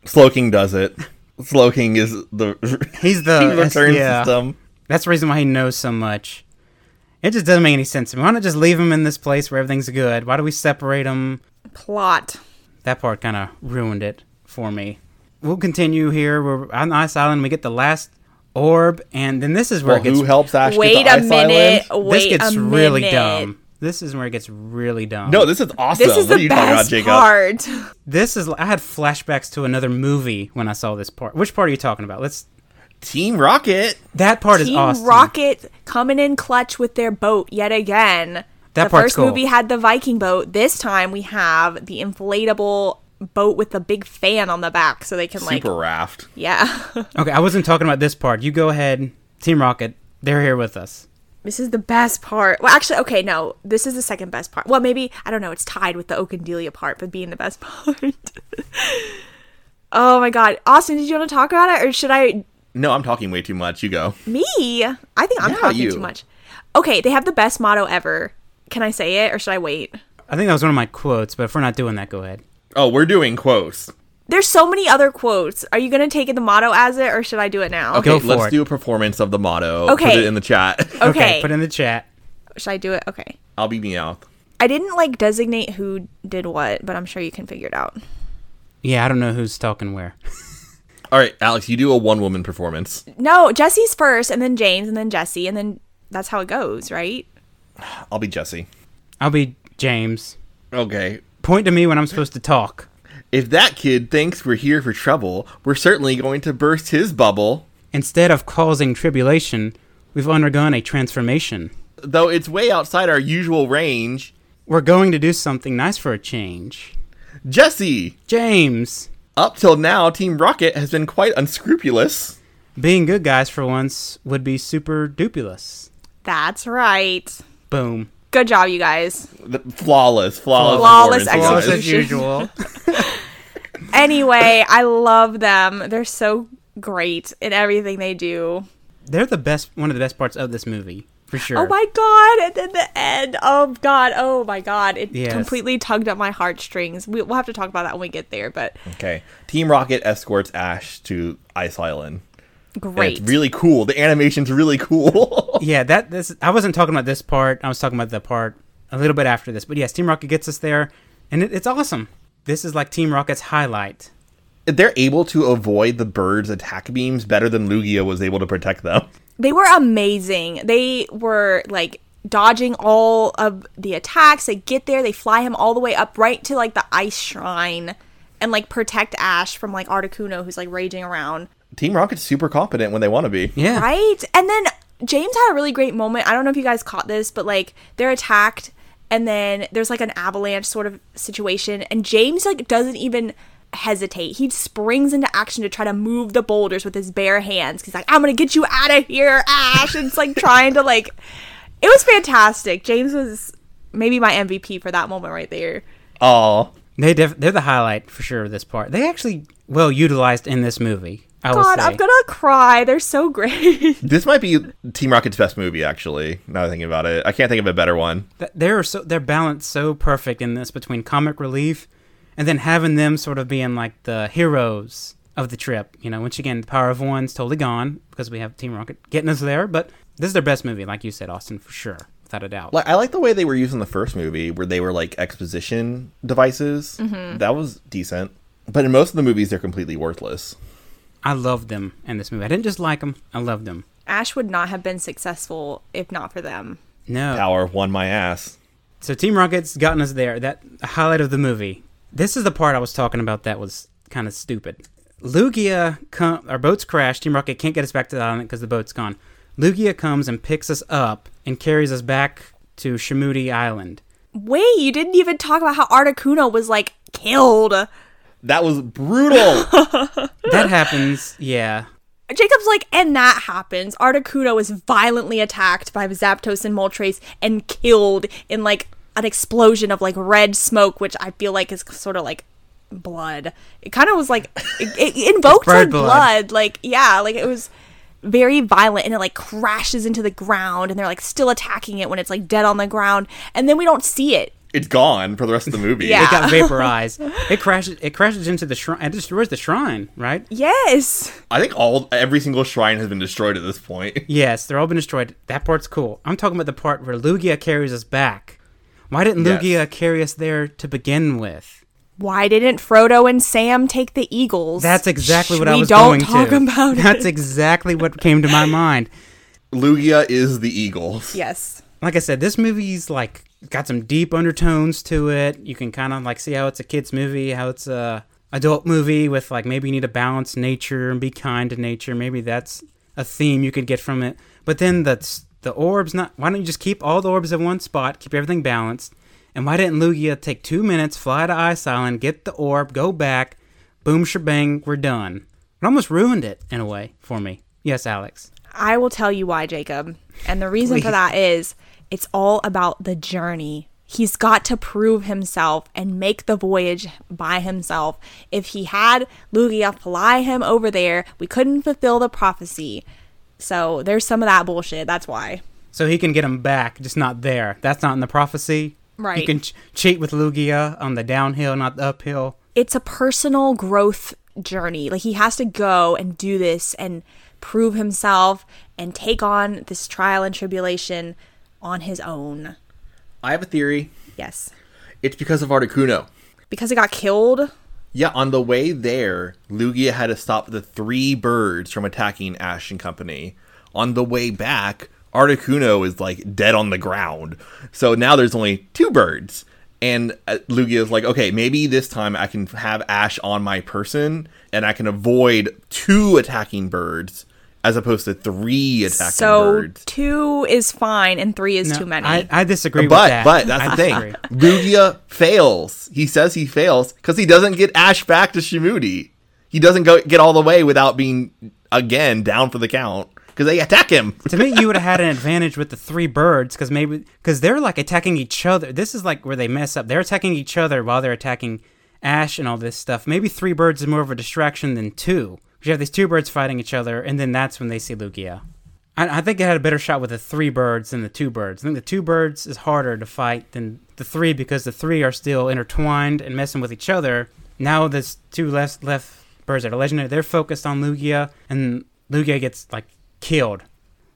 Slowking does it. Slowking is the he's the he return yeah. system. That's the reason why he knows so much. It just doesn't make any sense. Why not just leave him in this place where everything's good? Why do we separate him? Plot. That part kind of ruined it for me. We'll continue here. We're on Ice Island. We get the last orb, and then this is where well, it gets. Who helps Ash wait get to Ice minute, Island? Wait a minute. This gets really dumb. This is where it gets really dumb. No, this is awesome. This is what the best about, part. This is... I had flashbacks to another movie when I saw this part. Which part are you talking about? Let's... Team Rocket. That part Team is awesome. Team Rocket coming in clutch with their boat yet again. That the part's cool. The first movie had the Viking boat. This time we have the inflatable boat with the big fan on the back so they can Super like... Super raft. Yeah. Okay, I wasn't talking about this part. You go ahead. Team Rocket, they're here with us. This is the best part. Well, actually, okay, no. This is the second best part. Well, maybe, I don't know, it's tied with the Oak and Delia part, but being the best part. Oh, my God. Austin, did you want to talk about it, or should I? No, I'm talking way too much. You go. Me? I think I'm yeah, talking you. too much. Okay, they have the best motto ever. Can I say it, or should I wait? I think that was one of my quotes, but if we're not doing that, go ahead. Oh, we're doing quotes. There's so many other quotes. Are you going to take the motto as it, or should I do it now? Okay, let's it. do a performance of the motto. Okay. Put it in the chat. Okay. okay, put it in the chat. Should I do it? Okay. I'll be Meowth. I didn't, like, designate who did what, but I'm sure you can figure it out. Yeah, I don't know who's talking where. All right, Alex, you do a one-woman performance. No, Jesse's first, and then James, and then Jesse, and then that's how it goes, right? I'll be Jesse. I'll be James. Okay. Point to me when I'm supposed to talk. If that kid thinks we're here for trouble, we're certainly going to burst his bubble. Instead of causing tribulation, we've undergone a transformation. Though it's way outside our usual range. We're going to do something nice for a change. Jesse! James! Up till now, Team Rocket has been quite unscrupulous. Being good guys for once would be super dupulous. That's right. Boom. Good job, you guys. The, flawless, flawless. Flawless Flawless as usual. Anyway, I love them. They're so great in everything they do. They're the best, one of the best parts of this movie, for sure. Oh my God, and then the end. Oh God, oh my God. It yes. completely tugged at my heartstrings. We, we'll have to talk about that when we get there, but. Okay. Team Rocket escorts Ash to Ice Island. Great. It's really cool. The animation's really cool. yeah, that this I wasn't talking about this part. I was talking about the part a little bit after this. But yes, Team Rocket gets us there, and it, it's awesome. This is like Team Rocket's highlight. They're able to avoid the birds' attack beams better than Lugia was able to protect them. They were amazing. They were, like, dodging all of the attacks. They get there. They fly him all the way up right to, like, the ice shrine and, like, protect Ash from, like, Articuno, who's, like, raging around. Team Rocket's super competent when they want to be. Yeah. Right? And then James had a really great moment. I don't know if you guys caught this, but, like, they're attacked, and then there's, like, an avalanche sort of situation, and James, like, doesn't even hesitate. He springs into action to try to move the boulders with his bare hands. He's like, I'm going to get you out of here, Ash. And it's, like, trying to, like... It was fantastic. James was maybe my M V P for that moment right there. Oh. They def- they're the highlight, for sure, of this part. They actually well utilized in this movie. God, I'm gonna cry. They're so great. This might be Team Rocket's best movie, actually. Now that I think about it, I can't think of a better one. They're so they're balanced so perfect in this between comic relief and then having them sort of being like the heroes of the trip. You know, once again, the power of one's totally gone because we have Team Rocket getting us there. But this is their best movie, like you said, Austin, for sure, without a doubt. Like I like the way they were using the first movie, where they were like exposition devices. Mm-hmm. That was decent, but in most of the movies, they're completely worthless. I love them in this movie. I didn't just like them. I loved them. Ash would not have been successful if not for them. No. Power won my ass. So Team Rocket's gotten us there. That highlight of the movie. This is the part I was talking about that was kind of stupid. Lugia, com- our boat's crashed. Team Rocket can't get us back to the island because the boat's gone. Lugia comes and picks us up and carries us back to Shamouti Island. Wait, you didn't even talk about how Articuno was, like, killed. That was brutal. That happens, yeah. Jacob's like, and that happens. Articuno was violently attacked by Zapdos and Moltres and killed in, like, an explosion of, like, red smoke, which I feel like is sort of, like, blood. It kind of was, like, it, it invoked, like, blood. blood. Like, yeah, like, it was very violent, and it, like, crashes into the ground, and they're, like, still attacking it when it's, like, dead on the ground, and then we don't see it. It's gone for the rest of the movie. Yeah. It got vaporized. It crashes It crashes into the shrine. It destroys the shrine, right? Yes. I think all every single shrine has been destroyed at this point. Yes, they're all been destroyed. That part's cool. I'm talking about the part where Lugia carries us back. Why didn't Lugia yes. carry us there to begin with? Why didn't Frodo and Sam take the eagles? That's exactly Shh, what I was going to. We don't talk about That's it. That's exactly what came to my mind. Lugia is the eagles. Yes. Like I said, this movie's like got some deep undertones to it. You can kind of like see how it's a kid's movie, how it's a adult movie with like maybe you need to balance nature and be kind to nature. Maybe that's a theme you could get from it. But then the, the orbs, not why don't you just keep all the orbs in one spot, keep everything balanced? And why didn't Lugia take two minutes, fly to Ice Island, get the orb, go back, boom, shebang, we're done. It almost ruined it, in a way, for me. Yes, Alex. I will tell you why, Jacob. And the reason for that is it's all about the journey. He's got to prove himself and make the voyage by himself. If he had Lugia fly him over there, we couldn't fulfill the prophecy. So there's some of that bullshit. That's why. So he can get him back, just not there. That's not in the prophecy. Right. You can ch- cheat with Lugia on the downhill, not the uphill. It's a personal growth journey. Like, he has to go and do this and prove himself and take on this trial and tribulation on his own. I have a theory. Yes. It's because of Articuno. Because it got killed? Yeah, on the way there, Lugia had to stop the three birds from attacking Ash and company. On the way back, Articuno is, like, dead on the ground. So now there's only two birds. And Lugia's like, okay, maybe this time I can have Ash on my person, and I can avoid two attacking birds as opposed to three attacking so birds. So two is fine, and three is no, too many. I, I disagree but, with that. But that's the thing. Lugia fails. He says he fails because he doesn't get Ash back to Shamouti. He doesn't go get all the way without being, again, down for the count. Because they attack him. To me, you would have had an advantage with the three birds, because maybe because they're like attacking each other. This is like where they mess up. They're attacking each other while they're attacking Ash and all this stuff. Maybe three birds is more of a distraction than two. Because you have these two birds fighting each other, and then that's when they see Lugia. I, I think it had a better shot with the three birds than the two birds. I think the two birds is harder to fight than the three, because the three are still intertwined and messing with each other. Now there's two left left birds that are legendary. They're focused on Lugia, and Lugia gets like killed.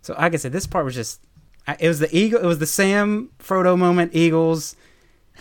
So like I said, this part was just it was the eagle it was the Sam Frodo moment. Eagles.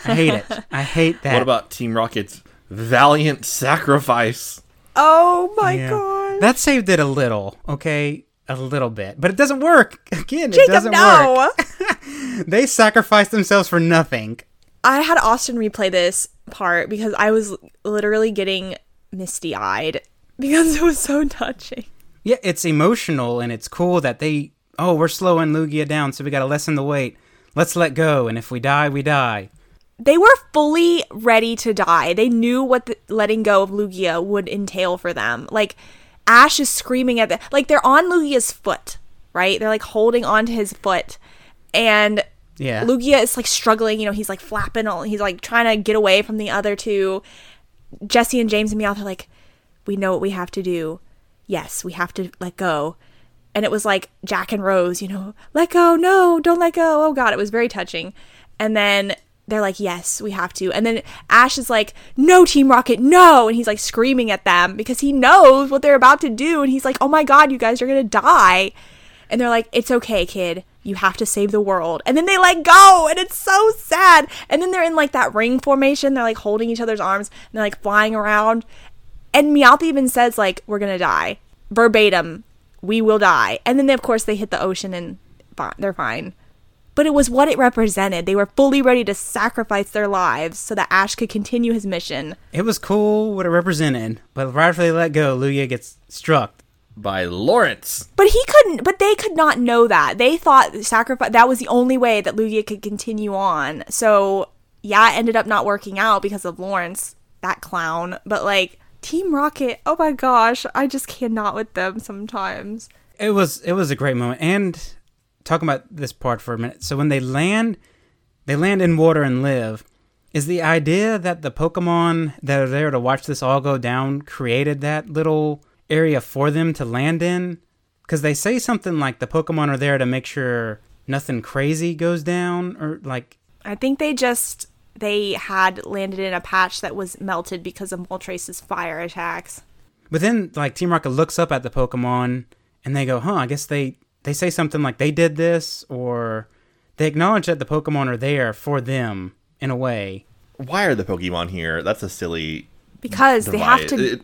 I hate it. I hate that. What about Team Rocket's valiant sacrifice? Oh my yeah. god. That saved it a little, okay? A little bit. But it doesn't work. Again, Jacob, it doesn't no. work. They sacrificed themselves for nothing. I had Austin replay this part because I was literally getting misty-eyed because it was so touching. Yeah, it's emotional, and it's cool that they, oh, we're slowing Lugia down, so we gotta lessen the weight. Let's let go, and if we die, we die. They were fully ready to die. They knew what the letting go of Lugia would entail for them. Like, Ash is screaming at them. Like, they're on Lugia's foot, right? They're, like, holding onto his foot, and yeah. Lugia is, like, struggling. You know, he's, like, flapping. All He's, like, trying to get away from the other two. Jesse and James and Meowth are like, we know what we have to do. Yes, we have to let go. And it was like Jack and Rose, you know, let go, no, don't let go. Oh, God, it was very touching. And then they're like, yes, we have to. And then Ash is like, no, Team Rocket, no. And he's like screaming at them because he knows what they're about to do. And he's like, oh, my God, you guys are going to die. And they're like, it's okay, kid. You have to save the world. And then they let go, and it's so sad. And then they're in like that ring formation. They're like holding each other's arms, and they're like flying around. And Meowth even says, like, we're going to die. Verbatim, we will die. And then, they, of course, they hit the ocean and they're fine. But it was what it represented. They were fully ready to sacrifice their lives so that Ash could continue his mission. It was cool what it represented. But right after they let go, Lugia gets struck. By Lawrence. But he couldn't, but they could not know that. They thought sacrifice, that was the only way that Lugia could continue on. So, yeah, it ended up not working out because of Lawrence, that clown. But, like, Team Rocket, oh my gosh, I just cannot with them sometimes. It was, it was a great moment. And talking about this part for a minute. So when they land, they land in water and live. Is the idea that the Pokemon that are there to watch this all go down created that little area for them to land in? Because they say something like the Pokemon are there to make sure nothing crazy goes down, or like, I think they just they had landed in a patch that was melted because of Moltres' fire attacks. But then, like, Team Rocket looks up at the Pokemon and they go, huh, I guess they they say something like they did this, or they acknowledge that the Pokemon are there for them in a way. Why are the Pokemon here? That's a silly because device. They have to it-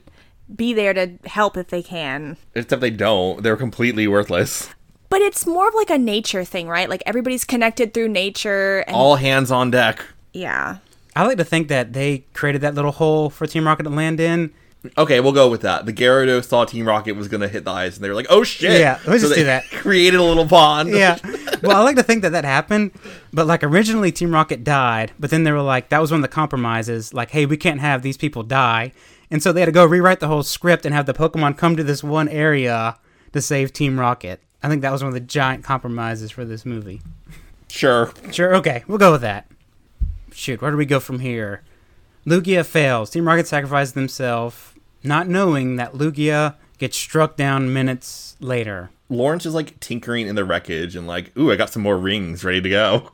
be there to help if they can. Except they don't. They're completely worthless. But it's more of like a nature thing, right? Like, everybody's connected through nature. And all hands on deck. Yeah. I like to think that they created that little hole for Team Rocket to land in. Okay, we'll go with that. The Gyarados saw Team Rocket was going to hit the ice, and they were like, oh, shit. Yeah, let's so just do that. Created a little pond. Yeah. Well, I like to think that that happened. But, like, originally Team Rocket died, but then they were like, that was one of the compromises. Like, hey, we can't have these people die. And so they had to go rewrite the whole script and have the Pokemon come to this one area to save Team Rocket. I think that was one of the giant compromises for this movie. Sure. Sure, okay. We'll go with that. Shoot, where do we go from here? Lugia fails. Team Rocket sacrifices themselves, not knowing that Lugia gets struck down minutes later. Lawrence is, like, tinkering in the wreckage and like, ooh, I got some more rings ready to go.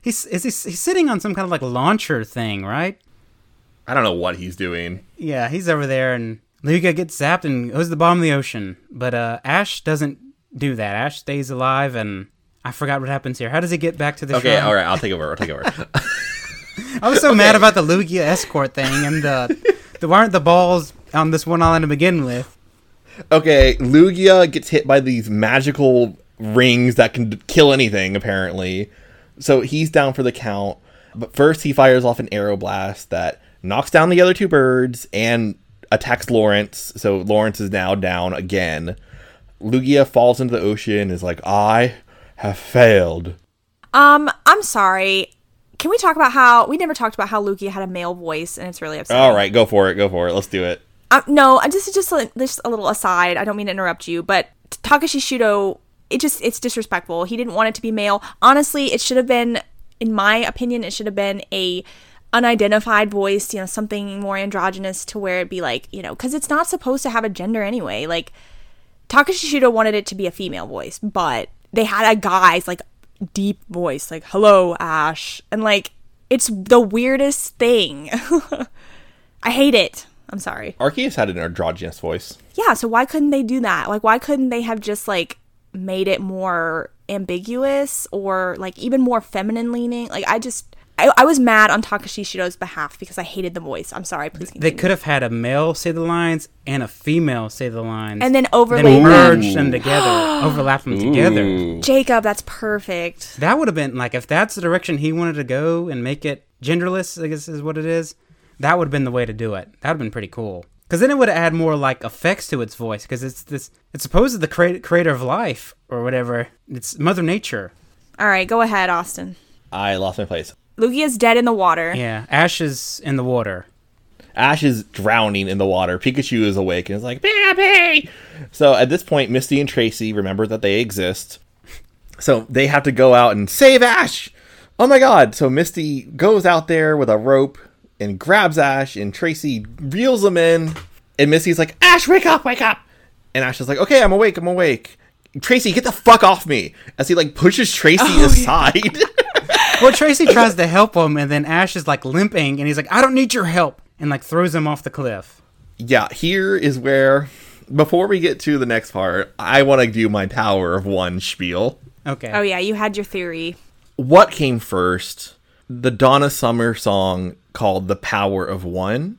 He's, is he, he's sitting on some kind of, like, launcher thing, right? I don't know what he's doing. Yeah, he's over there, and Lugia gets zapped and goes to the bottom of the ocean. But uh, Ash doesn't do that. Ash stays alive, and I forgot what happens here. How does he get back to the okay, shore? Okay, all right, I'll take over. I'll take over. I was so okay. mad about the Lugia escort thing, and the, the why aren't the balls on this one island to begin with? Okay, Lugia gets hit by these magical rings that can kill anything, apparently. So he's down for the count. But first, he fires off an arrow blast that knocks down the other two birds, and attacks Lawrence, so Lawrence is now down again. Lugia falls into the ocean and is like, I have failed. Um, I'm sorry. Can we talk about how, we never talked about how Lugia had a male voice, and it's really upsetting. All right, go for it, go for it, let's do it. Um, no, just, just, just a little aside, I don't mean to interrupt you, but Takashi Shudo, it just, it's disrespectful. He didn't want it to be male. Honestly, it should have been, in my opinion, it should have been a unidentified voice, you know, something more androgynous to where it'd be like, you know, because it's not supposed to have a gender anyway. Like, Takashi Shudo wanted it to be a female voice, but they had a guy's, like, deep voice, like, hello, Ash. And, like, it's the weirdest thing. I hate it. I'm sorry. Arceus had an androgynous voice. Yeah, so why couldn't they do that? Like, why couldn't they have just, like, made it more ambiguous or, like, even more feminine leaning? Like, I just... I, I was mad on Takashi Shudo's behalf because I hated the voice. I'm sorry, please continue. They could have had a male say the lines and a female say the lines. And then overlay them. Then merge them together. Overlap them Ooh. together. Jacob, that's perfect. That would have been, like, if that's the direction he wanted to go and make it genderless, I guess is what it is, that would have been the way to do it. That would have been pretty cool. Because then it would have add more, like, effects to its voice. Because it's this, it's supposed to the cre- creator of life or whatever. It's Mother Nature. All right, go ahead, Austin. I lost my place. Lugia's dead in the water. Yeah, Ash is in the water. Ash is drowning in the water. Pikachu is awake and is like, baby! So at this point, Misty and Tracy remember that they exist. So they have to go out and save Ash! Oh my god! So Misty goes out there with a rope and grabs Ash, and Tracy reels him in. And Misty's like, Ash, wake up, wake up! And Ash is like, okay, I'm awake, I'm awake. Tracy, get the fuck off me! As he, like, pushes Tracy oh, aside. Yeah. Well, Tracy tries to help him, and then Ash is, like, limping, and he's like, I don't need your help, and, like, throws him off the cliff. Yeah, here is where, before we get to the next part, I want to do my Power of One spiel. Okay. Oh, yeah, you had your theory. What came first, the Donna Summer song called The Power of One,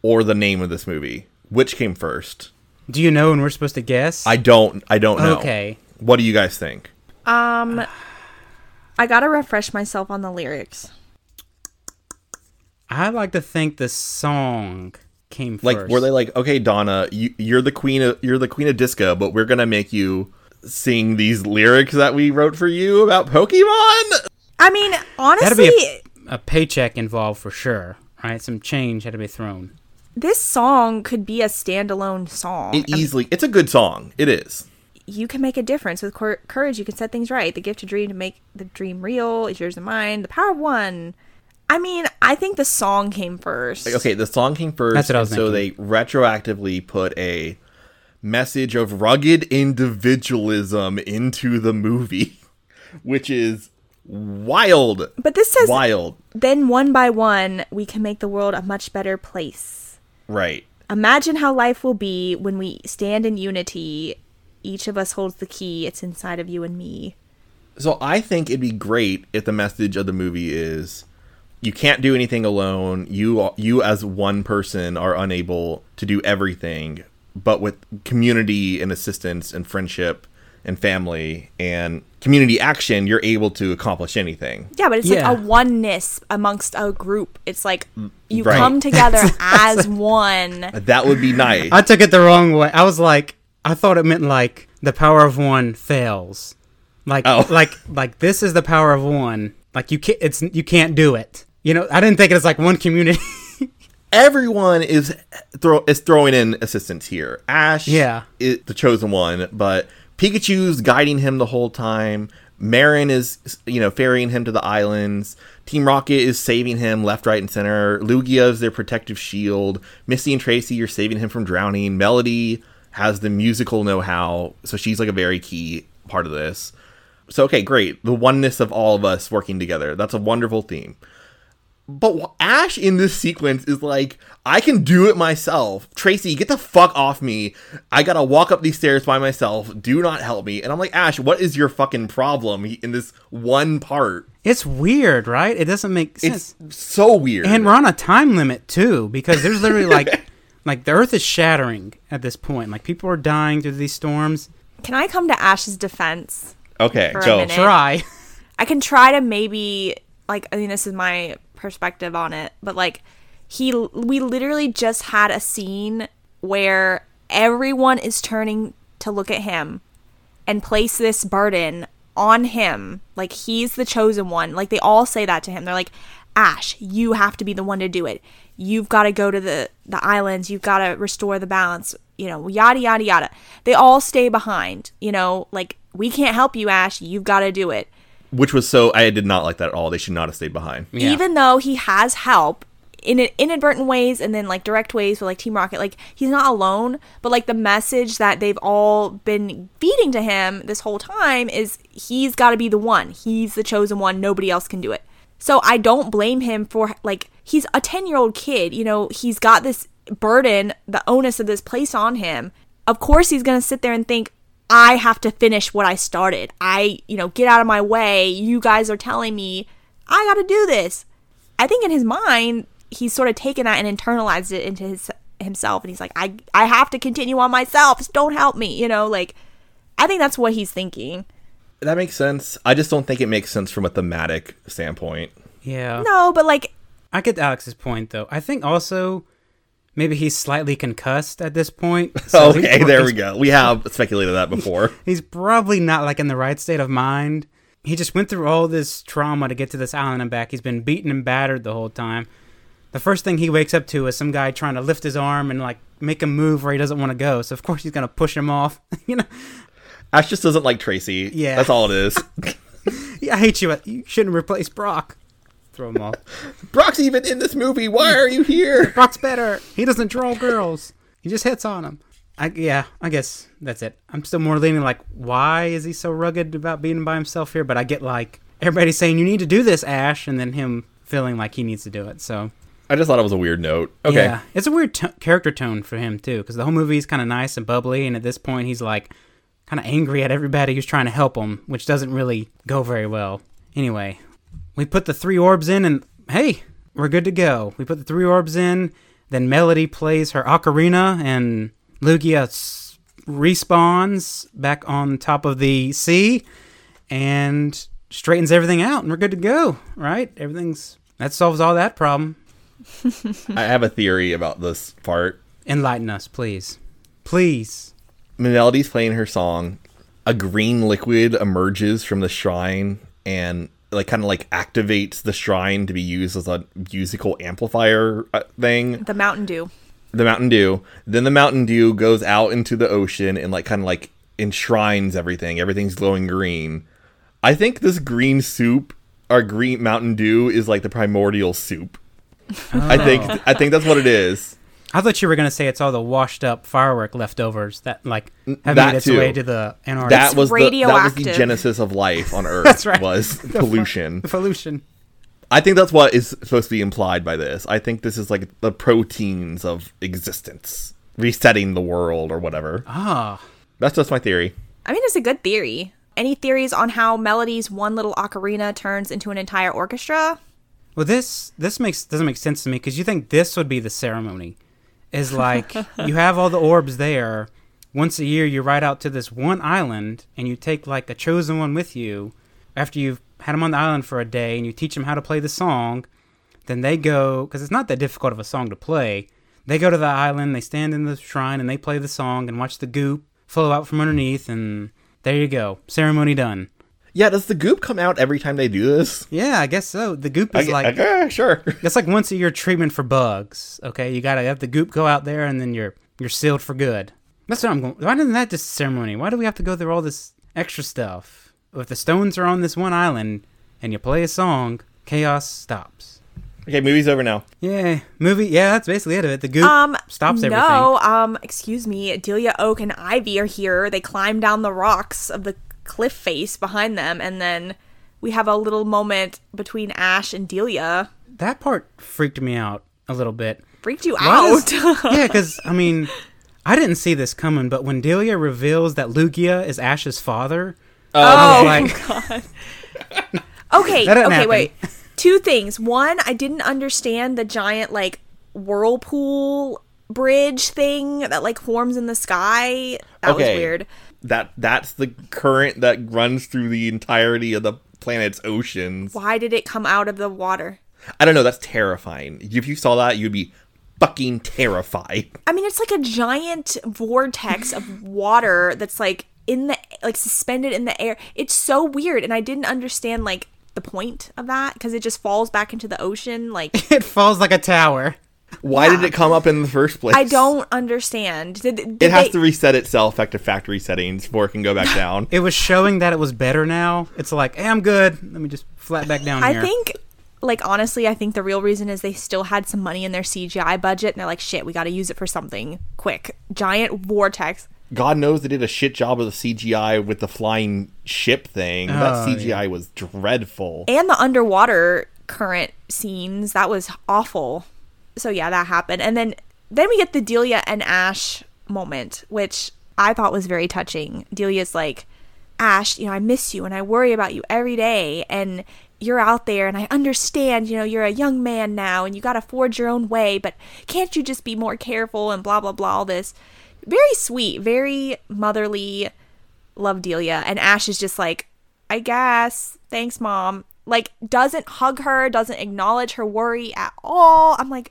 or the name of this movie? Which came first? Do you know, and we're supposed to guess? I don't. I don't know. Okay. What do you guys think? Um, I gotta refresh myself on the lyrics. I like to think the song came first. Like, were they like, okay, Donna, you, you're the queen of you're the queen of disco, but we're gonna make you sing these lyrics that we wrote for you about Pokemon? I mean, honestly, that'd be a, a paycheck involved for sure. Right, some change had to be thrown. This song could be a standalone song. It easily, I mean, it's a good song. It is. You can make a difference with cor- courage. You can set things right. The gift to dream to make the dream real. It's yours and mine. The power of one. I mean, I think the song came first. Okay, the song came first. That's what I was thinking. So they retroactively put a message of rugged individualism into the movie, which is wild. But this says wild. Then one by one, we can make the world a much better place. Right. Imagine how life will be when we stand in unity. Each of us holds the key. It's inside of you and me. So I think it'd be great if the message of the movie is, you can't do anything alone. You you as one person are unable to do everything, but with community and assistance and friendship and family and community action, you're able to accomplish anything. Yeah, but it's yeah. like a oneness amongst a group. It's like you right. come together as one. That would be nice. I took it the wrong way. I was like, I thought it meant like the power of one fails. Like oh. like like this is the power of one. Like you can't it's you can't do it. You know, I didn't think it was like one community. Everyone is throw is throwing in assistance here. Ash yeah. is the chosen one, but Pikachu's guiding him the whole time. Maren is, you know, ferrying him to the islands. Team Rocket is saving him left, right, and center. Lugia is their protective shield. Misty and Tracy are saving him from drowning. Melody has the musical know-how, so she's like a very key part of this. So, okay, great. The oneness of all of us working together. That's a wonderful theme. But Ash in this sequence is like, I can do it myself. Tracy, get the fuck off me. I gotta walk up these stairs by myself. Do not help me. And I'm like, Ash, what is your fucking problem in this one part? It's weird, right? It doesn't make sense. It's so weird. And we're on a time limit, too, because there's literally like, like the earth is shattering at this point. Like, people are dying through these storms. Can I come to Ash's defense? Okay, go. Try. I can try to maybe, like, I mean, this is my perspective on it, but, like, he, we literally just had a scene where everyone is turning to look at him and place this burden on him. Like, he's the chosen one. Like, they all say that to him. They're like, Ash, you have to be the one to do it. You've got to go to the, the islands. You've got to restore the balance. You know, yada, yada, yada. They all stay behind, you know, like, we can't help you, Ash. You've got to do it. Which was so, I did not like that at all. They should not have stayed behind. Yeah. Even though he has help in inadvertent ways and then like direct ways with like Team Rocket. Like, he's not alone, but like the message that they've all been feeding to him this whole time is he's got to be the one. He's the chosen one. Nobody else can do it. So I don't blame him for like, he's a ten-year-old kid. You know, he's got this burden, the onus of this place on him. Of course he's going to sit there and think, I have to finish what I started. I, you know, get out of my way. You guys are telling me I got to do this. I think in his mind, he's sort of taken that and internalized it into his himself. And he's like, I, I have to continue on myself. Just don't help me. You know, like, I think that's what he's thinking. That makes sense. I just don't think it makes sense from a thematic standpoint. Yeah. No, but like, I get Alex's point, though. I think also, maybe he's slightly concussed at this point. So okay, there we go. We have speculated that before. He's probably not like in the right state of mind. He just went through all this trauma to get to this island and back. He's been beaten and battered the whole time. The first thing he wakes up to is some guy trying to lift his arm and like make him move where he doesn't want to go. So of course he's going to push him off. You know, Ash just doesn't like Tracy. Yeah, that's all it is. Yeah, I hate you. You shouldn't replace Brock. Throw him off. Brock's even in this movie. Why are you here? Brock's better. He doesn't troll girls. He just hits on them. I, yeah, I guess that's it. I'm still more leaning like, why is he so rugged about being by himself here? But I get like everybody saying, you need to do this, Ash. And then him feeling like he needs to do it. So I just thought it was a weird note. Okay. Yeah, it's a weird t- character tone for him, too, because the whole movie is kind of nice and bubbly. And at this point, he's like kind of angry at everybody who's trying to help him, which doesn't really go very well. Anyway. We put the three orbs in and, hey, we're good to go. We put the three orbs in. Then Melody plays her ocarina, and Lugia s- respawns back on top of the sea and straightens everything out, and we're good to go, right? Everything's... That solves all that problem. I have a theory about this part. Enlighten us, please. Please. Melody's playing her song. A green liquid emerges from the shrine and... like kind of like activates the shrine to be used as a musical amplifier thing. The Mountain Dew. The Mountain Dew. Then the Mountain Dew goes out into the ocean and like kind of like enshrines everything. Everything's glowing green. I think this green soup, or green Mountain Dew, is like the primordial soup. Oh. I think I think that's what it is. I thought you were going to say it's all the washed up firework leftovers that like have that made its too. way to the Antarctic. That was, the, that was the genesis of life on Earth. That's right. Was the pollution. Fu- the pollution. I think that's what is supposed to be implied by this. I think this is like the proteins of existence, resetting the world or whatever. Ah. That's just my theory. I mean, it's a good theory. Any theories on how Melody's one little ocarina turns into an entire orchestra? Well, this this makes doesn't make sense to me, because you think this would be the ceremony. Is like, you have all the orbs there. Once a year, you ride out to this one island, and you take, like, a chosen one with you. After you've had them on the island for a day, and you teach them how to play the song, then they go, because it's not that difficult of a song to play. They go to the island, they stand in the shrine, and they play the song, and watch the goop flow out from underneath, and there you go. Ceremony done. Yeah, does the goop come out every time they do this? Yeah, I guess so. The goop is I, like... Okay, sure. That's like once a year treatment for bugs, okay? You gotta have the goop go out there, and then you're you're sealed for good. That's what I'm going... Why isn't that just a ceremony? Why do we have to go through all this extra stuff? If the stones are on this one island, and you play a song, chaos stops. Okay, movie's over now. Yeah, movie... Yeah, that's basically it. The goop um, stops no, everything. No, um, excuse me. Delia, Oak, and Ivy are here. They climb down the rocks of the... cliff face behind them, and then we have a little moment between Ash and Delia. That part freaked me out a little bit. Freaked you Why out? Does, yeah, because, I mean, I didn't see this coming, but when Delia reveals that Lugia is Ash's father... Oh, I was like, God. okay, okay, happen. wait. Two things. One, I didn't understand the giant, like, whirlpool bridge thing that, like, forms in the sky. That okay. was weird. That that's the current that runs through the entirety of the planet's oceans. Why did it come out of the water? I don't know. That's terrifying. If you saw that, you'd be fucking terrified. I mean, it's like a giant vortex of water that's like in the like suspended in the air. It's so weird, and I didn't understand like the point of that, because it just falls back into the ocean. Like it falls like a tower. Why yeah. did it come up in the first place? I don't understand. Did, did it has they... to reset itself after factory settings before it can go back down. It was showing that it was better now. It's like, hey, I'm good. Let me just flat back down I here. I think, like, honestly, I think the real reason is they still had some money in their C G I budget, and they're like, shit, we got to use it for something quick. Giant vortex. God knows they did a shit job of the C G I with the flying ship thing. Oh, that C G I yeah. was dreadful. And the underwater current scenes. That was awful. So, yeah, that happened. And then, then we get the Delia and Ash moment, which I thought was very touching. Delia's like, Ash, you know, I miss you and I worry about you every day. And you're out there and I understand, you know, you're a young man now and you got to forge your own way. But can't you just be more careful and blah, blah, blah, all this. Very sweet, very motherly. Love Delia. And Ash is just like, I guess. Thanks, Mom. Like, doesn't hug her, doesn't acknowledge her worry at all. I'm like...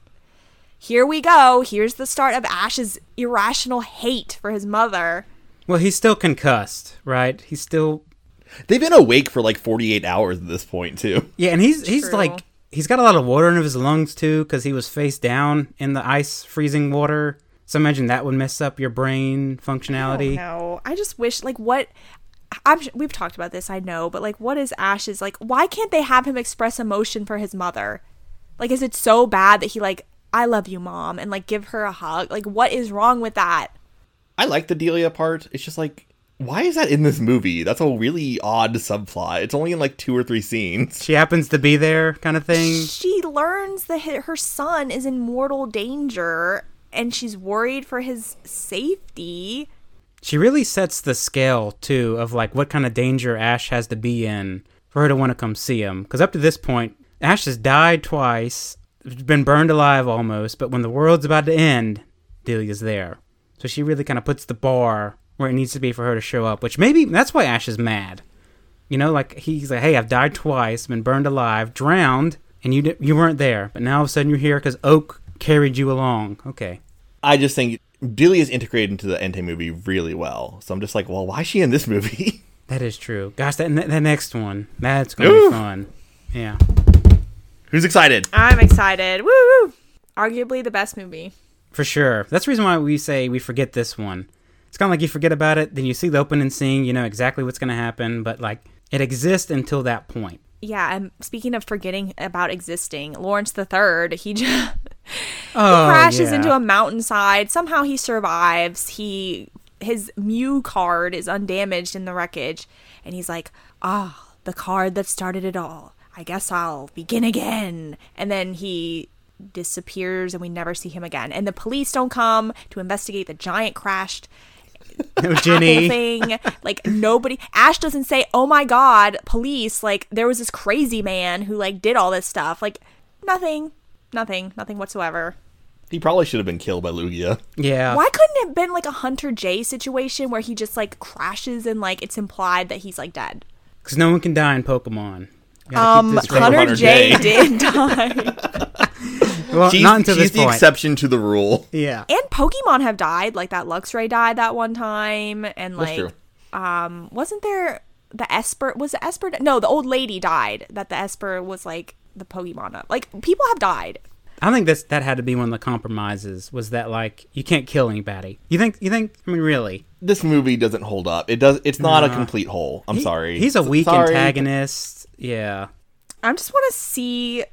Here we go. Here's the start of Ash's irrational hate for his mother. Well, he's still concussed, right? He's still... They've been awake for like forty-eight hours at this point, too. Yeah, and he's True. he's like... He's got a lot of water in his lungs, too, because he was face down in the ice freezing water. So imagine that would mess up your brain functionality. No, I just wish... Like, what... I'm, we've talked about this, I know, but like, what is Ash's... Like, why can't they have him express emotion for his mother? Like, is it so bad that he like... I love you, Mom, and, like, give her a hug. Like, what is wrong with that? I like the Delia part. It's just, like, why is that in this movie? That's a really odd subplot. It's only in, like, two or three scenes. She happens to be there kind of thing. She learns that her son is in mortal danger, and she's worried for his safety. She really sets the scale, too, of, like, what kind of danger Ash has to be in for her to want to come see him. Because up to this point, Ash has died twice... been burned alive almost, but when the world's about to end, Delia's there. So she really kind of puts the bar where it needs to be for her to show up, which maybe that's why Ash is mad. You know, like, he's like, hey, I've died twice, been burned alive, drowned, and you you weren't there. But now all of a sudden you're here because Oak carried you along. Okay. I just think Delia is integrated into the Entei movie really well. So I'm just like, well, why is she in this movie? That is true. Gosh, that, that next one, that's going to be fun. Yeah. Who's excited? I'm excited. Woo! Arguably the best movie. For sure. That's the reason why we say we forget this one. It's kind of like you forget about it, then you see the opening scene, you know exactly what's going to happen, but like it exists until that point. Yeah, and speaking of forgetting about existing, Lawrence the third, he just oh, he crashes yeah. into a mountainside. Somehow he survives. He his Mew card is undamaged in the wreckage, and he's like, ah, oh, the card that started it all. I guess I'll begin again. And then he disappears, and we never see him again. And the police don't come to investigate the giant crashed no Jenny thing. Like, nobody. Ash doesn't say, oh my god, police, like, there was this crazy man who, like, did all this stuff. Like, nothing. Nothing. Nothing whatsoever. He probably should have been killed by Lugia. Yeah. Why couldn't it have been, like, a Hunter J situation where he just, like, crashes and, like, it's implied that he's, like, dead? Because no one can die in Pokemon. Um, Hunter, Hunter J, J did die. Well, she's, not until she's this the point. Exception to the rule. Yeah. And Pokemon have died. Like, that Luxray died that one time. And, like, that's true. um, wasn't there the Esper? Was the Esper? No, the old lady died that the Esper was, like, the Pokemon of. Like, people have died. I think that's, that had to be one of the compromises, was that, like, you can't kill anybody. You think, you think, I mean, really? This movie doesn't hold up. It does. It's not uh, a complete whole. I'm he, sorry. He's a weak sorry. antagonist. Yeah. I just want to see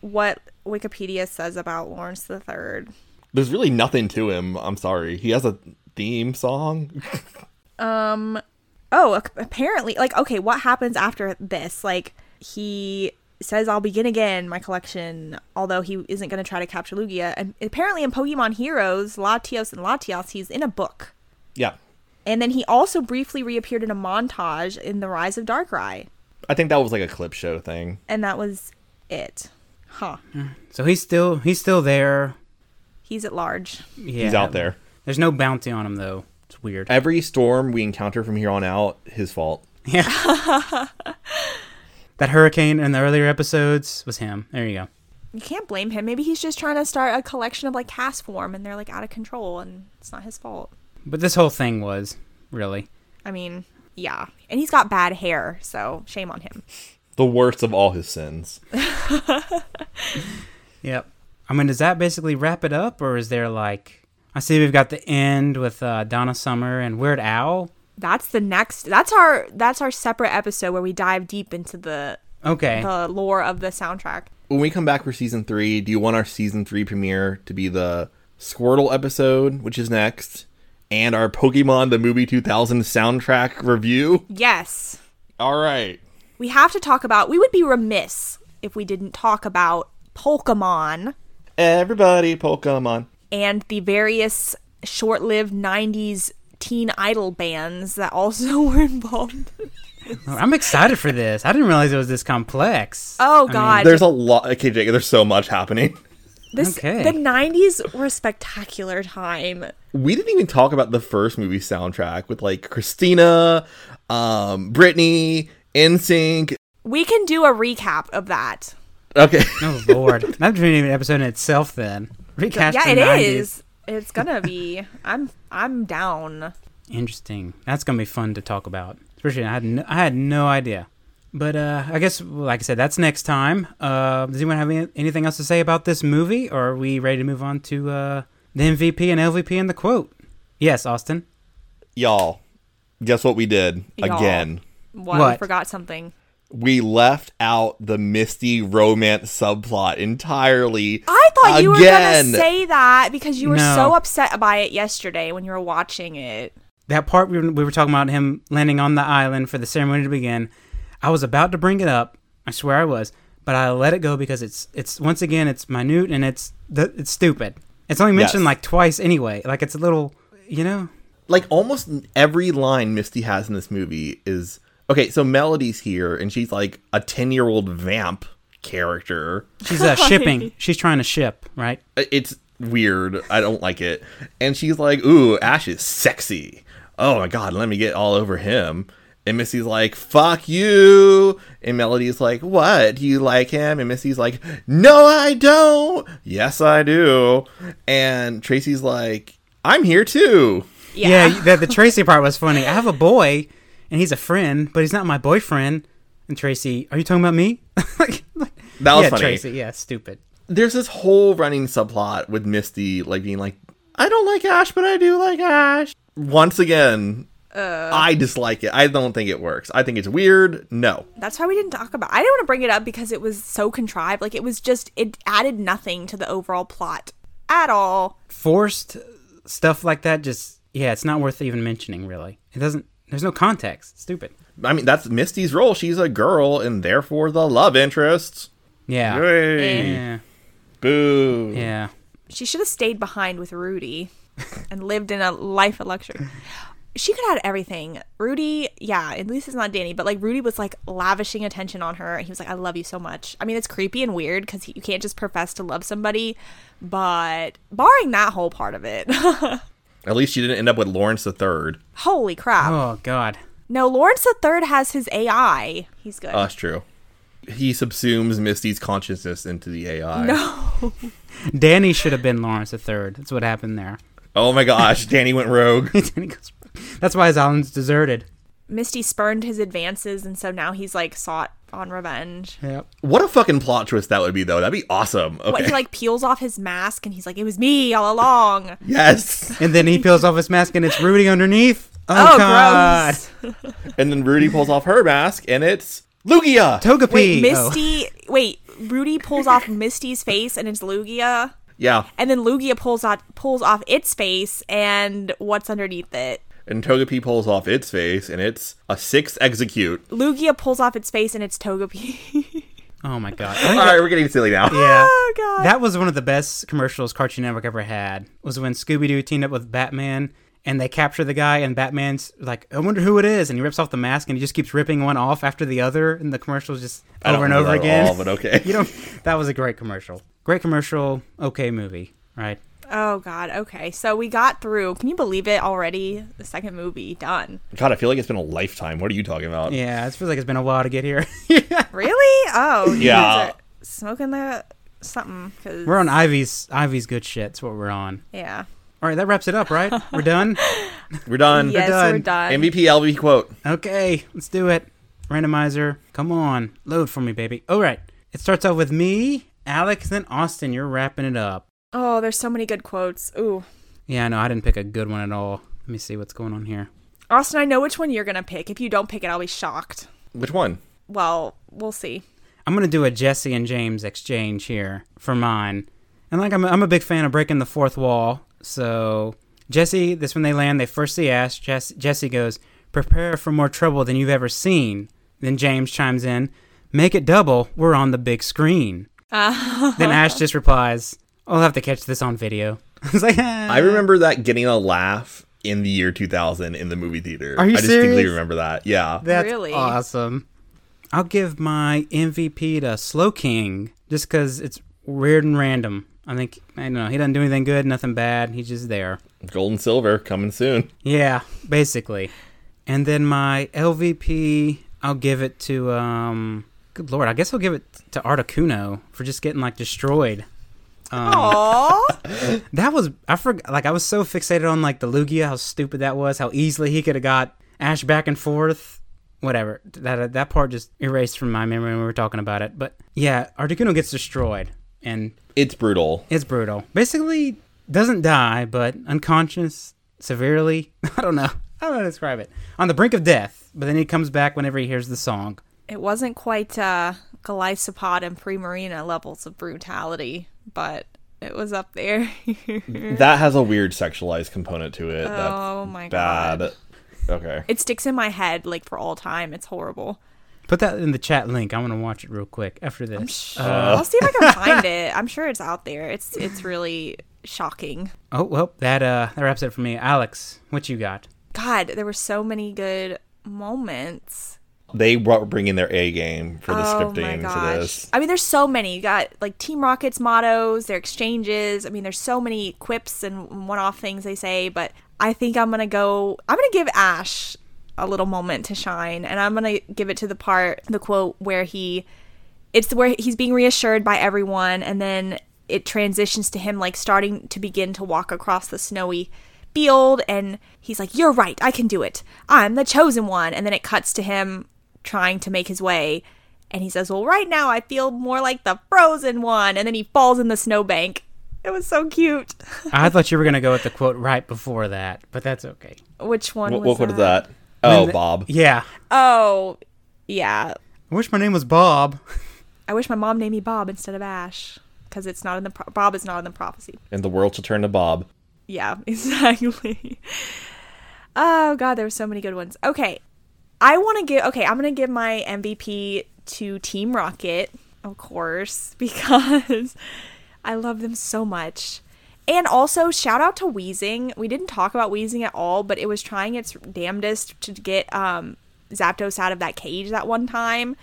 what Wikipedia says about Lawrence the Third. There's really nothing to him. I'm sorry. He has a theme song. um. Oh, apparently, like, okay, what happens after this? Like, he says, I'll begin again, my collection, although he isn't going to try to capture Lugia. And apparently in Pokemon Heroes, Latios and Latias, he's in a book. Yeah. And then he also briefly reappeared in a montage in The Rise of Darkrai. I think that was like a clip show thing. And that was it. Huh. So he's still he's still there. He's at large. Yeah. He's out there. There's no bounty on him, though. It's weird. Every storm we encounter from here on out, his fault. Yeah. That hurricane in the earlier episodes was him. There you go. You can't blame him. Maybe he's just trying to start a collection of, like, cast form, and they're, like, out of control, and it's not his fault. But this whole thing was, really. I mean, yeah. And he's got bad hair, so shame on him. The worst of all his sins. Yep. I mean, does that basically wrap it up, or is there, like... I see we've got the end with uh, Donna Summer and Weird Al. That's the next. That's our. That's our separate episode where we dive deep into the okay the lore of the soundtrack. When we come back for season three, do you want our season three premiere to be the Squirtle episode, which is next, and our Pokemon the Movie two thousand soundtrack review? Yes. All right. We have to talk about. We would be remiss if we didn't talk about Pokemon. Everybody, Pokemon. And the various short-lived nineties. Teen idol bands that also were involved. I'm excited for this. I didn't realize it was this complex. Oh, God. I mean, there's a lot. Okay, Jake, there's so much happening. This, okay. The nineties were a spectacular time. We didn't even talk about the first movie soundtrack with, like, Christina, um, Britney, N Sync. We can do a recap of that. Okay. Oh, Lord. That's really an episode in itself, then. Recap yeah, the it nineties. Is. It's gonna be. I'm. I'm down. Interesting. That's gonna be fun to talk about. Especially, I had. No, I had no idea. But uh, I guess, like I said, that's next time. Uh, does anyone have any, anything else to say about this movie, or are we ready to move on to uh, the M V P and L V P and the quote? Yes, Austin. Y'all, guess what we did Y'all. again? What? what? We forgot something. We left out the Misty romance subplot entirely. I thought you again. were going to say that because you were no. so upset by it yesterday when you were watching it. That part we were, we were talking about him landing on the island for the ceremony to begin. I was about to bring it up. I swear I was, but I let it go because it's it's once again it's minute and it's the, it's stupid. It's only mentioned yes. like twice anyway. Like, it's a little, you know, like almost every line Misty has in this movie is. Okay, so Melody's here, and she's like a ten-year-old vamp. character. She's uh, shipping. She's trying to ship, right? It's weird. I don't like it. And she's like, ooh, Ash is sexy. Oh my God, let me get all over him. And Misty's like, fuck you. And Melody's like, what? Do you like him? And Misty's like, no, I don't. Yes, I do. And Tracy's like, I'm here too. Yeah, yeah the, the Tracy part was funny. I have a boy, and he's a friend, but he's not my boyfriend. And Tracy, are you talking about me? like, like, that was yeah, funny. Tracy, yeah, stupid. There's this whole running subplot with Misty like being like, I don't like Ash, but I do like Ash. Once again... Uh, I dislike it. I don't think it works. I think it's weird. No. That's why we didn't talk about it. I didn't want to bring it up because it was so contrived. Like, it was just, it added nothing to the overall plot at all. Forced stuff like that just, yeah, it's not worth even mentioning, really. It doesn't, there's no context. It's stupid. I mean, that's Misty's role. She's a girl and therefore the love interest. Yeah. Yay. Yeah. Boo. Yeah. She should have stayed behind with Rudy and lived in a life of luxury. She could have had everything. Rudy, yeah, at least it's not Danny, but like Rudy was like lavishing attention on her. And he was like, I love you so much. I mean, it's creepy and weird because you can't just profess to love somebody, but barring that whole part of it. At least she didn't end up with Lawrence the third. Holy crap. Oh, God. No, Lawrence the third has his A I. He's good. Oh, that's true. He subsumes Misty's consciousness into the A I. No. Danny should have been Lawrence the third. That's what happened there. Oh, my gosh. Danny went rogue. Danny goes That's why his island's deserted. Misty spurned his advances, and so now he's, like, sought on revenge. Yep. What a fucking plot twist that would be, though. That'd be awesome. Okay. What, he, like, peels off his mask, and he's like, it was me all along. Yes. And then he peels off his mask, and it's Rudy underneath. Oh, oh God. Gross. And then Rudy pulls off her mask, and it's Lugia. Togepi. Wait, Misty. Oh. Wait, Rudy pulls off Misty's face, and it's Lugia. Yeah. And then Lugia pulls off, pulls off its face, and what's underneath it? And Togepi pulls off its face, and it's a six Exeggcute. Lugia pulls off its face, and it's Togepi. Oh, my God. All right, we're getting silly now. Yeah. Oh, God. That was one of the best commercials Cartoon Network ever had, was when Scooby-Doo teamed up with Batman, and they capture the guy, and Batman's like, I wonder who it is, and he rips off the mask, and he just keeps ripping one off after the other, and the commercial's just over and over again. I don't know that at all, but okay. You don't, that was a great commercial. Great commercial, okay movie, right? Oh, God. Okay. So we got through. Can you believe it already? The second movie. Done. God, I feel like it's been a lifetime. What are you talking about? Yeah, it feels like it's been a while to get here. Yeah. Really? Oh. Yeah. Smoking the something. Cause... We're on Ivy's Ivy's good shit. That's what we're on. Yeah. All right. That wraps it up, right? We're done? We're done. Yes, we're done. We're done. M V P, L V P quote. Okay. Let's do it. Randomizer. Come on. Load for me, baby. All right. It starts off with me, Alex, and Austin. You're wrapping it up. Oh, there's so many good quotes. Ooh. Yeah, I know. I didn't pick a good one at all. Let me see what's going on here. Austin, I know which one you're going to pick. If you don't pick it, I'll be shocked. Which one? Well, we'll see. I'm going to do a Jesse and James exchange here for mine. And like, I'm a, I'm a big fan of breaking the fourth wall. So Jesse, this when they land, they first see Ash. Jesse, Jesse goes, prepare for more trouble than you've ever seen. Then James chimes in, make it double. We're on the big screen. Uh- then Ash just replies... I'll have to catch this on video. I was like, ah. I remember that getting a laugh in the year two thousand in the movie theater. Are you serious? I distinctly remember that. Yeah. That's really awesome. I'll give my M V P to Slowking just because it's weird and random. I think, I don't know, he doesn't do anything good, nothing bad. He's just there. Gold and silver coming soon. Yeah, basically. And then my L V P, I'll give it to, um, good Lord, I guess I'll give it to Articuno for just getting, like, destroyed. Um, Aww. That was, I forgot, like, I was so fixated on, like, the Lugia, how stupid that was, how easily he could have got Ash back and forth, whatever. That that part just erased from my memory when we were talking about it. But, yeah, Articuno gets destroyed, and... It's brutal. It's brutal. Basically, doesn't die, but unconscious, severely, I don't know. I don't know how to describe it. On the brink of death, but then he comes back whenever he hears the song. It wasn't quite, uh... Glycopod and Primarina levels of brutality, but it was up there. That has a weird sexualized component to it. Oh, that's my bad. God. Okay. It sticks in my head, like, for all time. It's horrible. Put that in the chat link. I want to watch it real quick after this. Sure. Uh, I'll see if I can find it. I'm sure it's out there. It's it's really shocking. Oh, well, that, uh, that wraps it for me. Alex, what you got? God, there were so many good moments. They bring in their A game for the oh scripting for this. I mean, there's so many. You got like Team Rocket's mottos, their exchanges. I mean, there's so many quips and one-off things they say. But I think I'm gonna go. I'm gonna give Ash a little moment to shine, and I'm gonna give it to the part, the quote where he, it's where he's being reassured by everyone, and then it transitions to him like starting to begin to walk across the snowy field, and he's like, "You're right. I can do it. I'm the chosen one." And then it cuts to him trying to make his way, and he says, "Well, right now I feel more like the frozen one," and then he falls in the snowbank. It was so cute. I thought you were gonna go with the quote right before that, but that's okay. Which one? What, was what quote is that? Oh, the, Bob. Yeah. Oh, yeah. I wish my name was Bob. I wish my mom named me Bob instead of Ash, because it's not in the pro- Bob is not in the prophecy. And the world shall turn to Bob. Yeah, exactly. Oh God, there were so many good ones. Okay. I want to give, okay, I'm going to give my M V P to Team Rocket, of course, because I love them so much. And also, shout out to Weezing. We didn't talk about Weezing at all, but it was trying its damnedest to get um, Zapdos out of that cage that one time.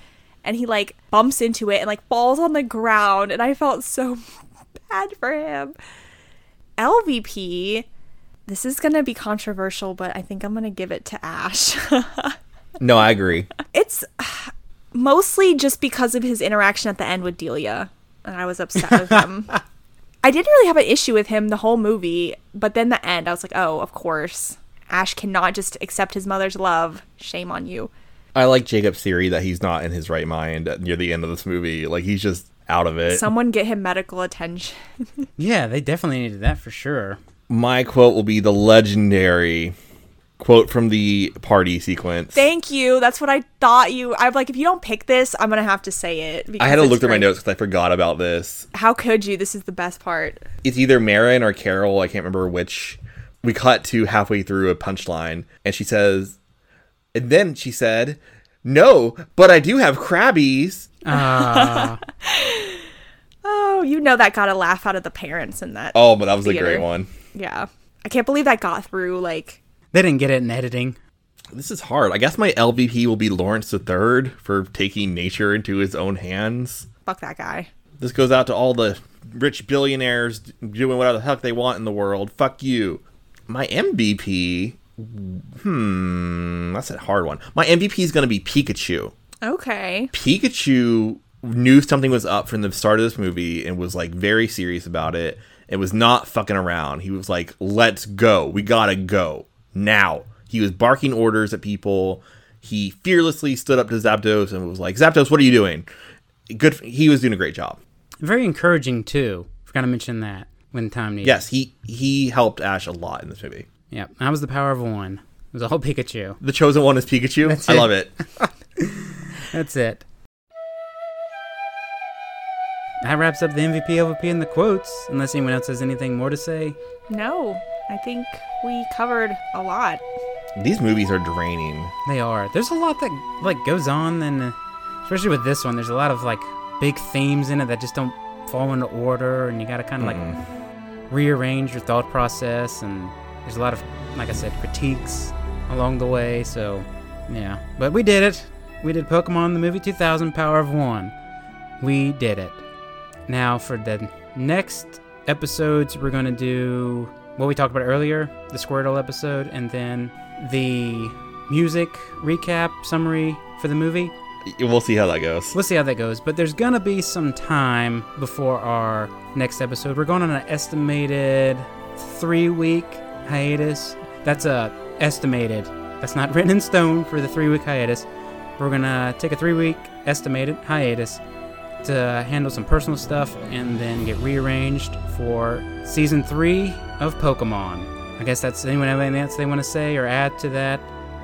And he, like, bumps into it and, like, falls on the ground. And I felt so bad for him. L V P, this is going to be controversial, but I think I'm going to give it to Ash. No, I agree. It's mostly just because of his interaction at the end with Delia, and I was upset with him. I didn't really have an issue with him the whole movie, but then the end, I was like, oh, of course. Ash cannot just accept his mother's love. Shame on you. I like Jacob's theory that he's not in his right mind near the end of this movie. Like, he's just out of it. Someone get him medical attention. Yeah, they definitely needed that for sure. My quote will be the legendary quote from the party sequence. Thank you. That's what I thought you... I'm like, if you don't pick this, I'm going to have to say it. I had to look through my notes because I forgot about this. How could you? This is the best part. It's either Maren or Carol. I can't remember which. We cut to halfway through a punchline. And she says... And then she said, "No, but I do have crabbies." Uh. Oh, you know that got a laugh out of the parents in that. Oh, but that was theater. A great one. Yeah. I can't believe that got through, like... They didn't get it in editing. This is hard. I guess my L V P will be Lawrence the Third for taking nature into his own hands. Fuck that guy. This goes out to all the rich billionaires doing whatever the heck they want in the world. Fuck you. My M V P... Hmm... That's a hard one. My M V P is going to be Pikachu. Okay. Pikachu knew something was up from the start of this movie and was, like, very serious about it. It was not fucking around. He was like, let's go. We gotta go. Now, he was barking orders at people. He fearlessly stood up to Zapdos and was like, Zapdos, what are you doing? Good. For- he was doing a great job. Very encouraging, too. Forgot to mention that when time needed. Yes, he, he helped Ash a lot in this movie. Yeah, that was the power of one. It was all Pikachu. The chosen one is Pikachu? That's I it. love it. That's it. That wraps up the M V P, L V P, and the quotes. Unless anyone else has anything more to say. No. I think we covered a lot. These movies are draining. They are. There's a lot that like goes on, and uh, especially with this one, there's a lot of like big themes in it that just don't fall into order, and you got to kind of like mm. rearrange your thought process. And there's a lot of, like I said, critiques along the way. So yeah, but we did it. We did Pokemon the Movie two thousand, Power of One. We did it. Now for the next episodes, we're gonna do. What we talked about earlier, the Squirtle episode, and then the music recap summary for the movie. We'll see how that goes. We'll see how that goes. But there's going to be some time before our next episode. We're going on an estimated three-week hiatus. That's uh, estimated. That's not written in stone for the three-week hiatus. We're going to take a three-week estimated hiatus to handle some personal stuff and then get rearranged for season three of Pokemon. I guess that's anyone have anything else they want to say or add to that?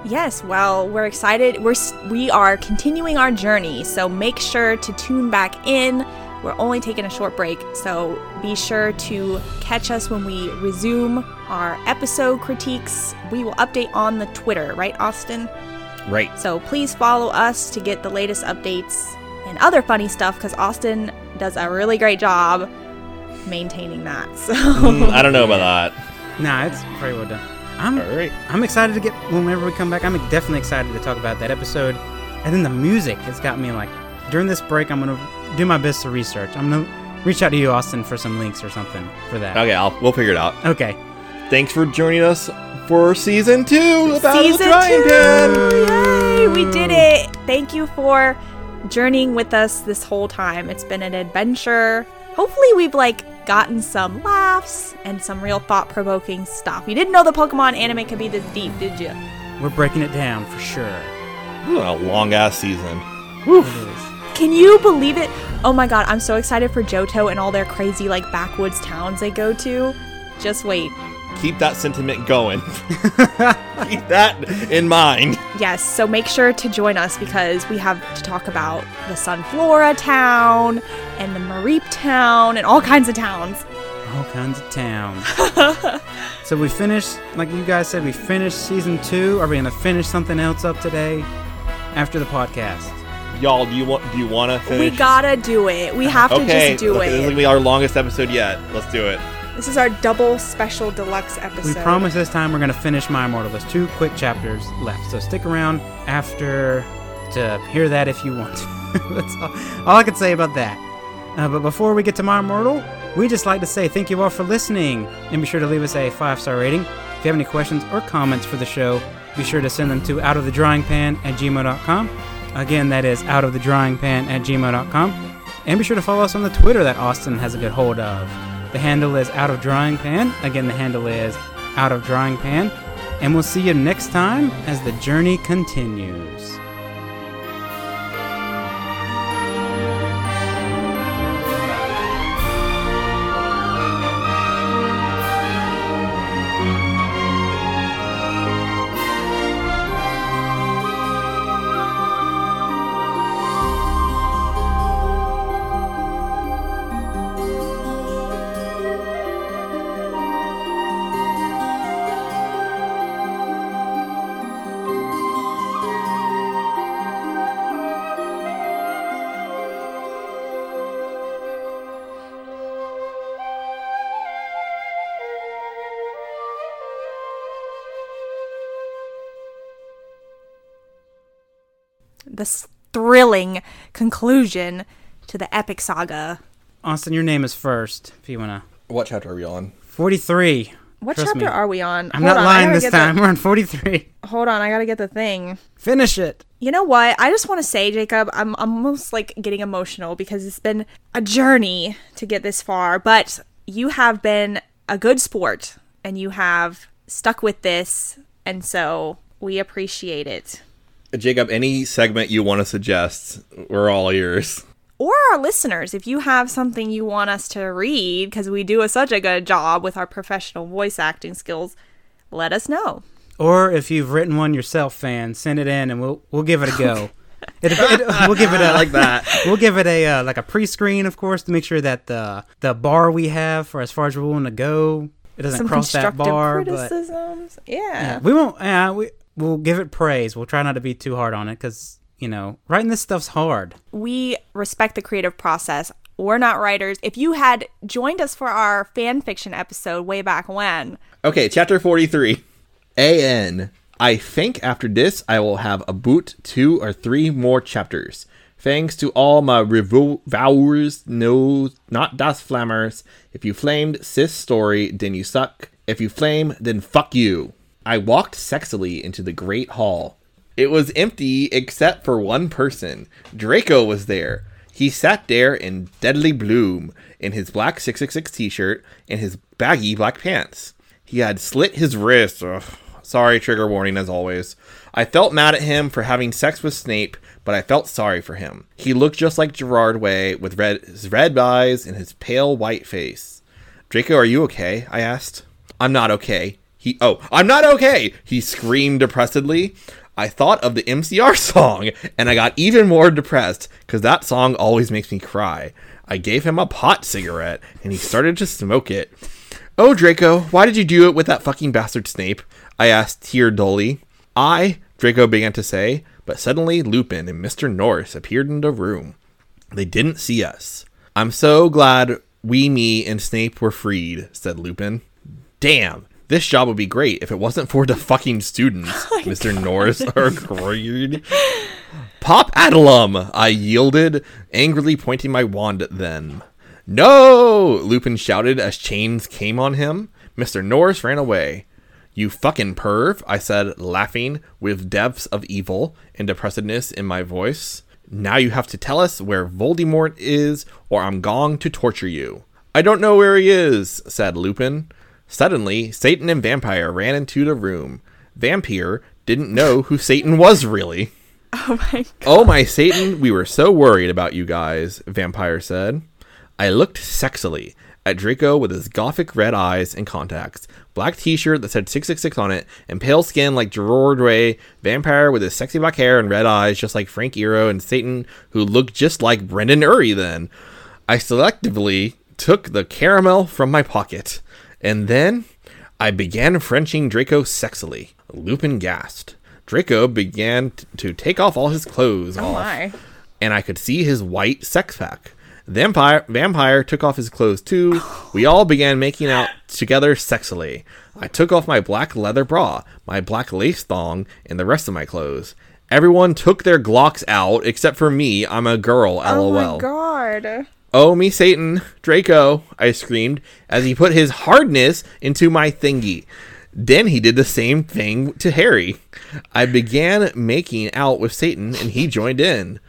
Yes, well, we're excited. We're we are continuing our journey, so make sure to tune back in. We're only taking a short break, so be sure to catch us when we resume our episode critiques. We will update on the Twitter, right, Austin? Right. So please follow us to get the latest updates and other funny stuff, because Austin does a really great job maintaining that. So mm, I don't know about that. Nah, it's pretty well done. I'm, All right. I'm excited to get, whenever we come back, I'm definitely excited to talk about that episode. And then the music has got me like, during this break, I'm going to do my best to research. I'm going to reach out to you, Austin, for some links or something for that. Okay, I'll, we'll figure it out. Okay. Thanks for joining us for season two of Out of the Drying Pan. Yay, we did it. Thank you for journeying with us this whole time. It's been an adventure. Hopefully we've like gotten some laughs and some real thought-provoking stuff. You didn't know the Pokemon anime could be this deep, did you? We're breaking it down for sure. What a long-ass season. Oof. Can you believe it? Oh my god, I'm so excited for Johto and all their crazy like backwoods towns they go to. Just wait. Keep that sentiment going. Keep that in mind. Yes, so make sure to join us because we have to talk about the Sunflora town and the Mareep town and all kinds of towns. All kinds of towns. So we finished, like you guys said, we finished season two. Are we going to finish something else up today after the podcast? Y'all, do you want do you want to finish? We got to do it. We have to okay, just do okay, it. This is going to be our longest episode yet. Let's do it. This is our double special deluxe episode. We promise this time we're going to finish My Immortal. There's two quick chapters left, so stick around after to hear that if you want. That's all, all I can say about that. Uh, but before we get to My Immortal, we just like to say thank you all for listening, and be sure to leave us a five-star rating. If you have any questions or comments for the show, be sure to send them to outofthedryingpan at gmail dot com. Again, that is outofthedryingpan at gmail dot com. And be sure to follow us on the Twitter that Austin has a good hold of. The handle is Out of Drying Pan. Again, the handle is Out of Drying Pan. And we'll see you next time as the journey continues. This thrilling conclusion to the epic saga. Austin, your name is first, if you want to. What chapter are we on? forty-three. What Trust chapter me. Are we on? I'm Hold not on, lying this time. The... We're on forty-three. Hold on, I gotta get the thing. Finish it. You know what? I just want to say, Jacob, I'm almost like getting emotional because it's been a journey to get this far, but you have been a good sport and you have stuck with this, and so we appreciate it. Jacob, any segment you want to suggest, we're all ears. Or our listeners, if you have something you want us to read, because we do a, such a good job with our professional voice acting skills, let us know. Or if you've written one yourself, fan, send it in and we'll we'll give it a go. it, it, we'll give it a like that. We'll give it a uh, like a pre-screen, of course, to make sure that the the bar we have for as far as we're willing to go, it doesn't Some cross that bar. Criticisms. But, yeah. yeah, we won't. Uh, we. We'll give it praise. We'll try not to be too hard on it because, you know, writing this stuff's hard. We respect the creative process. We're not writers. If you had joined us for our fan fiction episode way back when. Okay, chapter forty-three. A N. I think after this, I will have a boot two or three more chapters. Thanks to all my reviewers, no, not das flammers. If you flamed sis story, then you suck. If you flame, then fuck you. I walked sexily into the great hall. It was empty except for one person. Draco was there. He sat there in deadly bloom, in his black six six six t-shirt and his baggy black pants. He had slit his wrist. Ugh. Sorry, trigger warning as always. I felt mad at him for having sex with Snape, but I felt sorry for him. He looked just like Gerard Way with red, his red eyes and his pale white face. Draco, are you okay? I asked. I'm not okay. He, oh, I'm not okay, he screamed depressedly. I thought of the M C R song, and I got even more depressed, because that song always makes me cry. I gave him a pot cigarette, and he started to smoke it. Oh, Draco, why did you do it with that fucking bastard Snape? I asked tear dully. I, Draco began to say, but suddenly Lupin and Mister Norris appeared in the room. They didn't see us. I'm so glad we, me, and Snape were freed, said Lupin. Damn. This job would be great if it wasn't for the fucking students, oh Mister God. Norris agreed. Pop Adelum! I yielded, angrily pointing my wand at them. No! Lupin shouted as chains came on him. Mister Norris ran away. You fucking perv, I said, laughing with depths of evil and depressedness in my voice. Now you have to tell us where Voldemort is, or I'm going to torture you. I don't know where he is, said Lupin. Suddenly, Satan and Vampire ran into the room. Vampire didn't know who Satan was, really. Oh my god. Oh my Satan, we were so worried about you guys, Vampire said. I looked sexily at Draco with his gothic red eyes and contacts, black t-shirt that said six six six on it, and pale skin like Gerard Way, Vampire with his sexy black hair and red eyes just like Frank Iero, and Satan who looked just like Brendan Urie then. I selectively took the caramel from my pocket, and then I began Frenching Draco sexily. Lupin gasped. Draco began t- to take off all his clothes oh off, my. and I could see his white sex pack. Vampire, vampire took off his clothes too. We all began making out together sexily. I took off my black leather bra, my black lace thong, and the rest of my clothes. Everyone took their Glocks out except for me. I'm a girl, lol. Oh my god. Oh me Satan, Draco, I screamed as he put his hardness into my thingy. Then he did the same thing to Harry. I began making out with Satan and he joined in.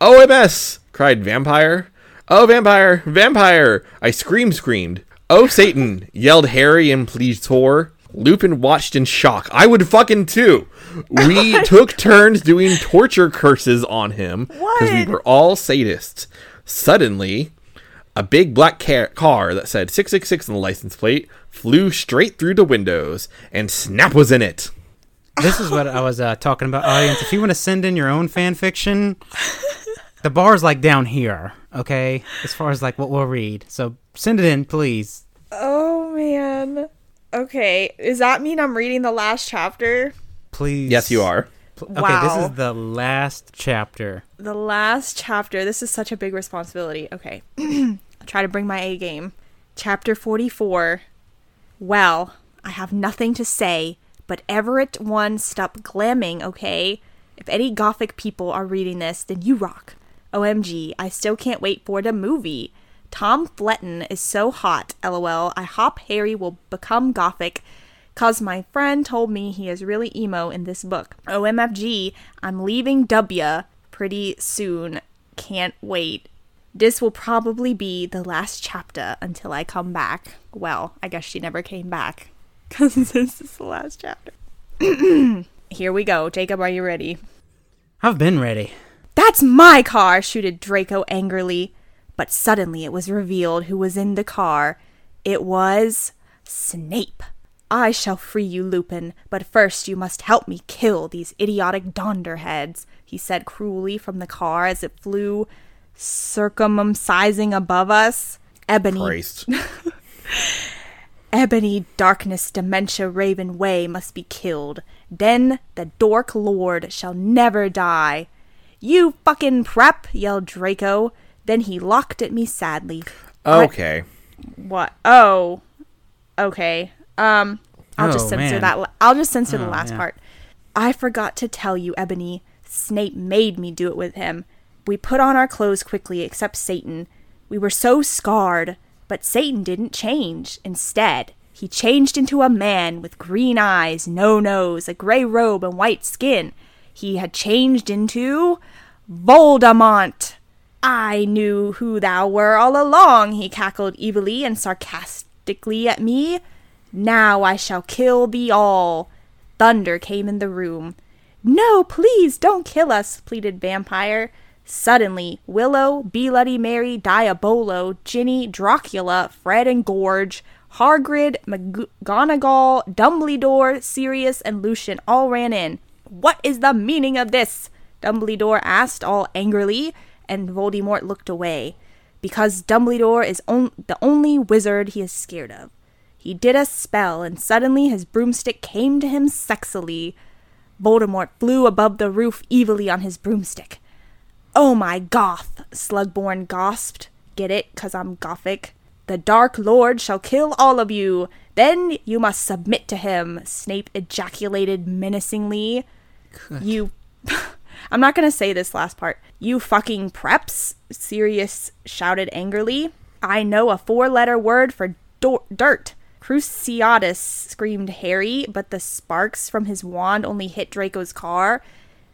O M S, cried Vampire. Oh, Vampire! Vampire! I scream screamed. Oh, Satan! yelled Harry and pleased Tor. Lupin watched in shock. I would fucking too. We took turns doing torture curses on him because we were all sadists. Suddenly, a big black car-, car that said six six six on the license plate flew straight through the windows, and Snap was in it. This is what I was uh, talking about, audience. If you want to send in your own fan fiction, the bar's like down here. Okay, as far as like what we'll read. So send it in, please. Oh, man. Okay, does that mean I'm reading the last chapter? Please. Yes, you are. Okay, wow. This is the last chapter. The last chapter. This is such a big responsibility. Okay, I'll try to bring my A game. Chapter forty-four. Well, I have nothing to say, but Everett one, stop glamming, okay? If any gothic people are reading this, then you rock. O M G, I still can't wait for the movie. Tom Fletton is so hot, lol. I hop Harry will become gothic, cause my friend told me he is really emo in this book. O M F G, I'm leaving W pretty soon. Can't wait. This will probably be the last chapter until I come back. Well, I guess she never came back, cause this is the last chapter. Here we go. Jacob, are you ready? I've been ready. That's my car, shouted Draco angrily. But suddenly it was revealed who was in the car. It was Snape. I shall free you, Lupin, but first you must help me kill these idiotic Donderheads, he said cruelly from the car as it flew circumcising above us. Ebony. Christ. Ebony, darkness, dementia, raven way must be killed. Then the dork lord shall never die. You fucking prep, yelled Draco. Then he looked at me sadly. Okay. What? Oh. Okay. Um, I'll oh, just censor man. that. La- I'll just censor oh, the last yeah. part. I forgot to tell you, Ebony. Snape made me do it with him. We put on our clothes quickly, except Satan. We were so scarred, but Satan didn't change. Instead, he changed into a man with green eyes, no nose, a gray robe, and white skin. He had changed into Voldemort. I knew who thou were all along, he cackled evilly and sarcastically at me. Now I shall kill thee all. Thunder came in the room. No, please don't kill us, pleaded Vampire. Suddenly, Willow, Be Bloody Mary, Diabolo, Ginny, Dracula, Fred and Gorge, Hagrid, McGonagall, Dumbledore, Sirius, and Lucian all ran in. What is the meaning of this? Dumbledore asked all angrily, and Voldemort looked away. Because Dumbledore is on- the only wizard he is scared of. He did a spell, and suddenly his broomstick came to him sexily. Voldemort flew above the roof evilly on his broomstick. Oh my goth, Slugborn gasped. Get it, cause I'm gothic. The Dark Lord shall kill all of you. Then you must submit to him, Snape ejaculated menacingly. Good. You I'm not going to say this last part. You fucking preps, Sirius shouted angrily. I know a four-letter word for do- dirt. Cruciatus, screamed Harry, but the sparks from his wand only hit Draco's car.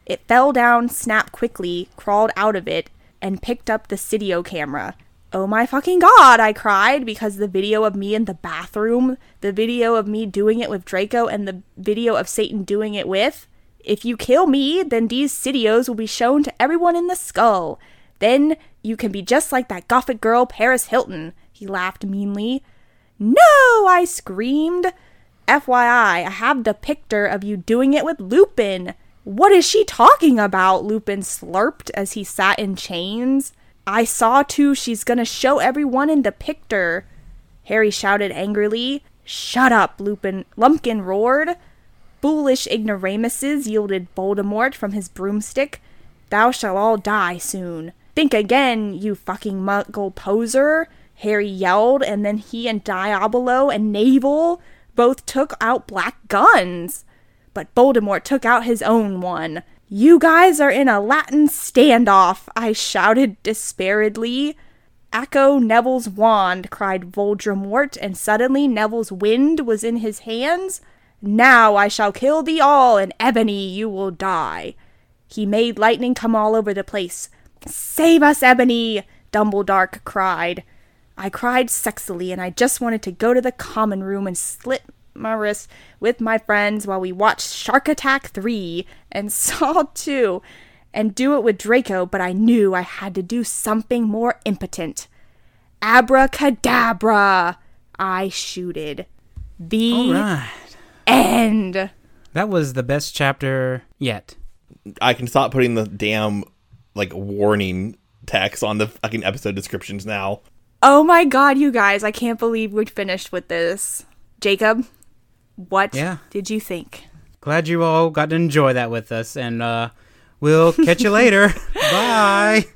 It fell down, snapped quickly, crawled out of it, and picked up the Sidio camera. Oh my fucking god, I cried, because the video of me in the bathroom, the video of me doing it with Draco, and the video of Satan doing it with... If you kill me, then these Sidios will be shown to everyone in the skull. Then you can be just like that gothic girl Paris Hilton, he laughed meanly. No, I screamed. F Y I, I have the picture of you doing it with Lupin. What is she talking about? Lupin slurped as he sat in chains. I saw too, she's gonna show everyone in the picture, Harry shouted angrily. Shut up, Lupin, Lumpkin roared. Foolish ignoramuses, yielded Voldemort from his broomstick. Thou shall all die soon. Think again, you fucking muggle poser, Harry yelled, and then he and Diabolo and Navel both took out black guns. But Voldemort took out his own one. You guys are in a Latin standoff, I shouted despairedly. Echo Neville's wand, cried Voldemort, and suddenly Neville's wind was in his hands. Now I shall kill thee all, and Ebony, you will die. He made lightning come all over the place. Save us, Ebony, Dumbledore cried. I cried sexily, and I just wanted to go to the common room and slit my wrists with my friends while we watched Shark Attack three and Saw two, and do it with Draco, but I knew I had to do something more impotent. Abracadabra, I shooted. The... All right. End. That was the best chapter yet. I can stop putting the damn, like, warning text on the fucking episode descriptions now. Oh my god, you guys, I can't believe we finished with this. Jacob, what yeah. did you think? Glad you all got to enjoy that with us, and uh, we'll catch you later. Bye!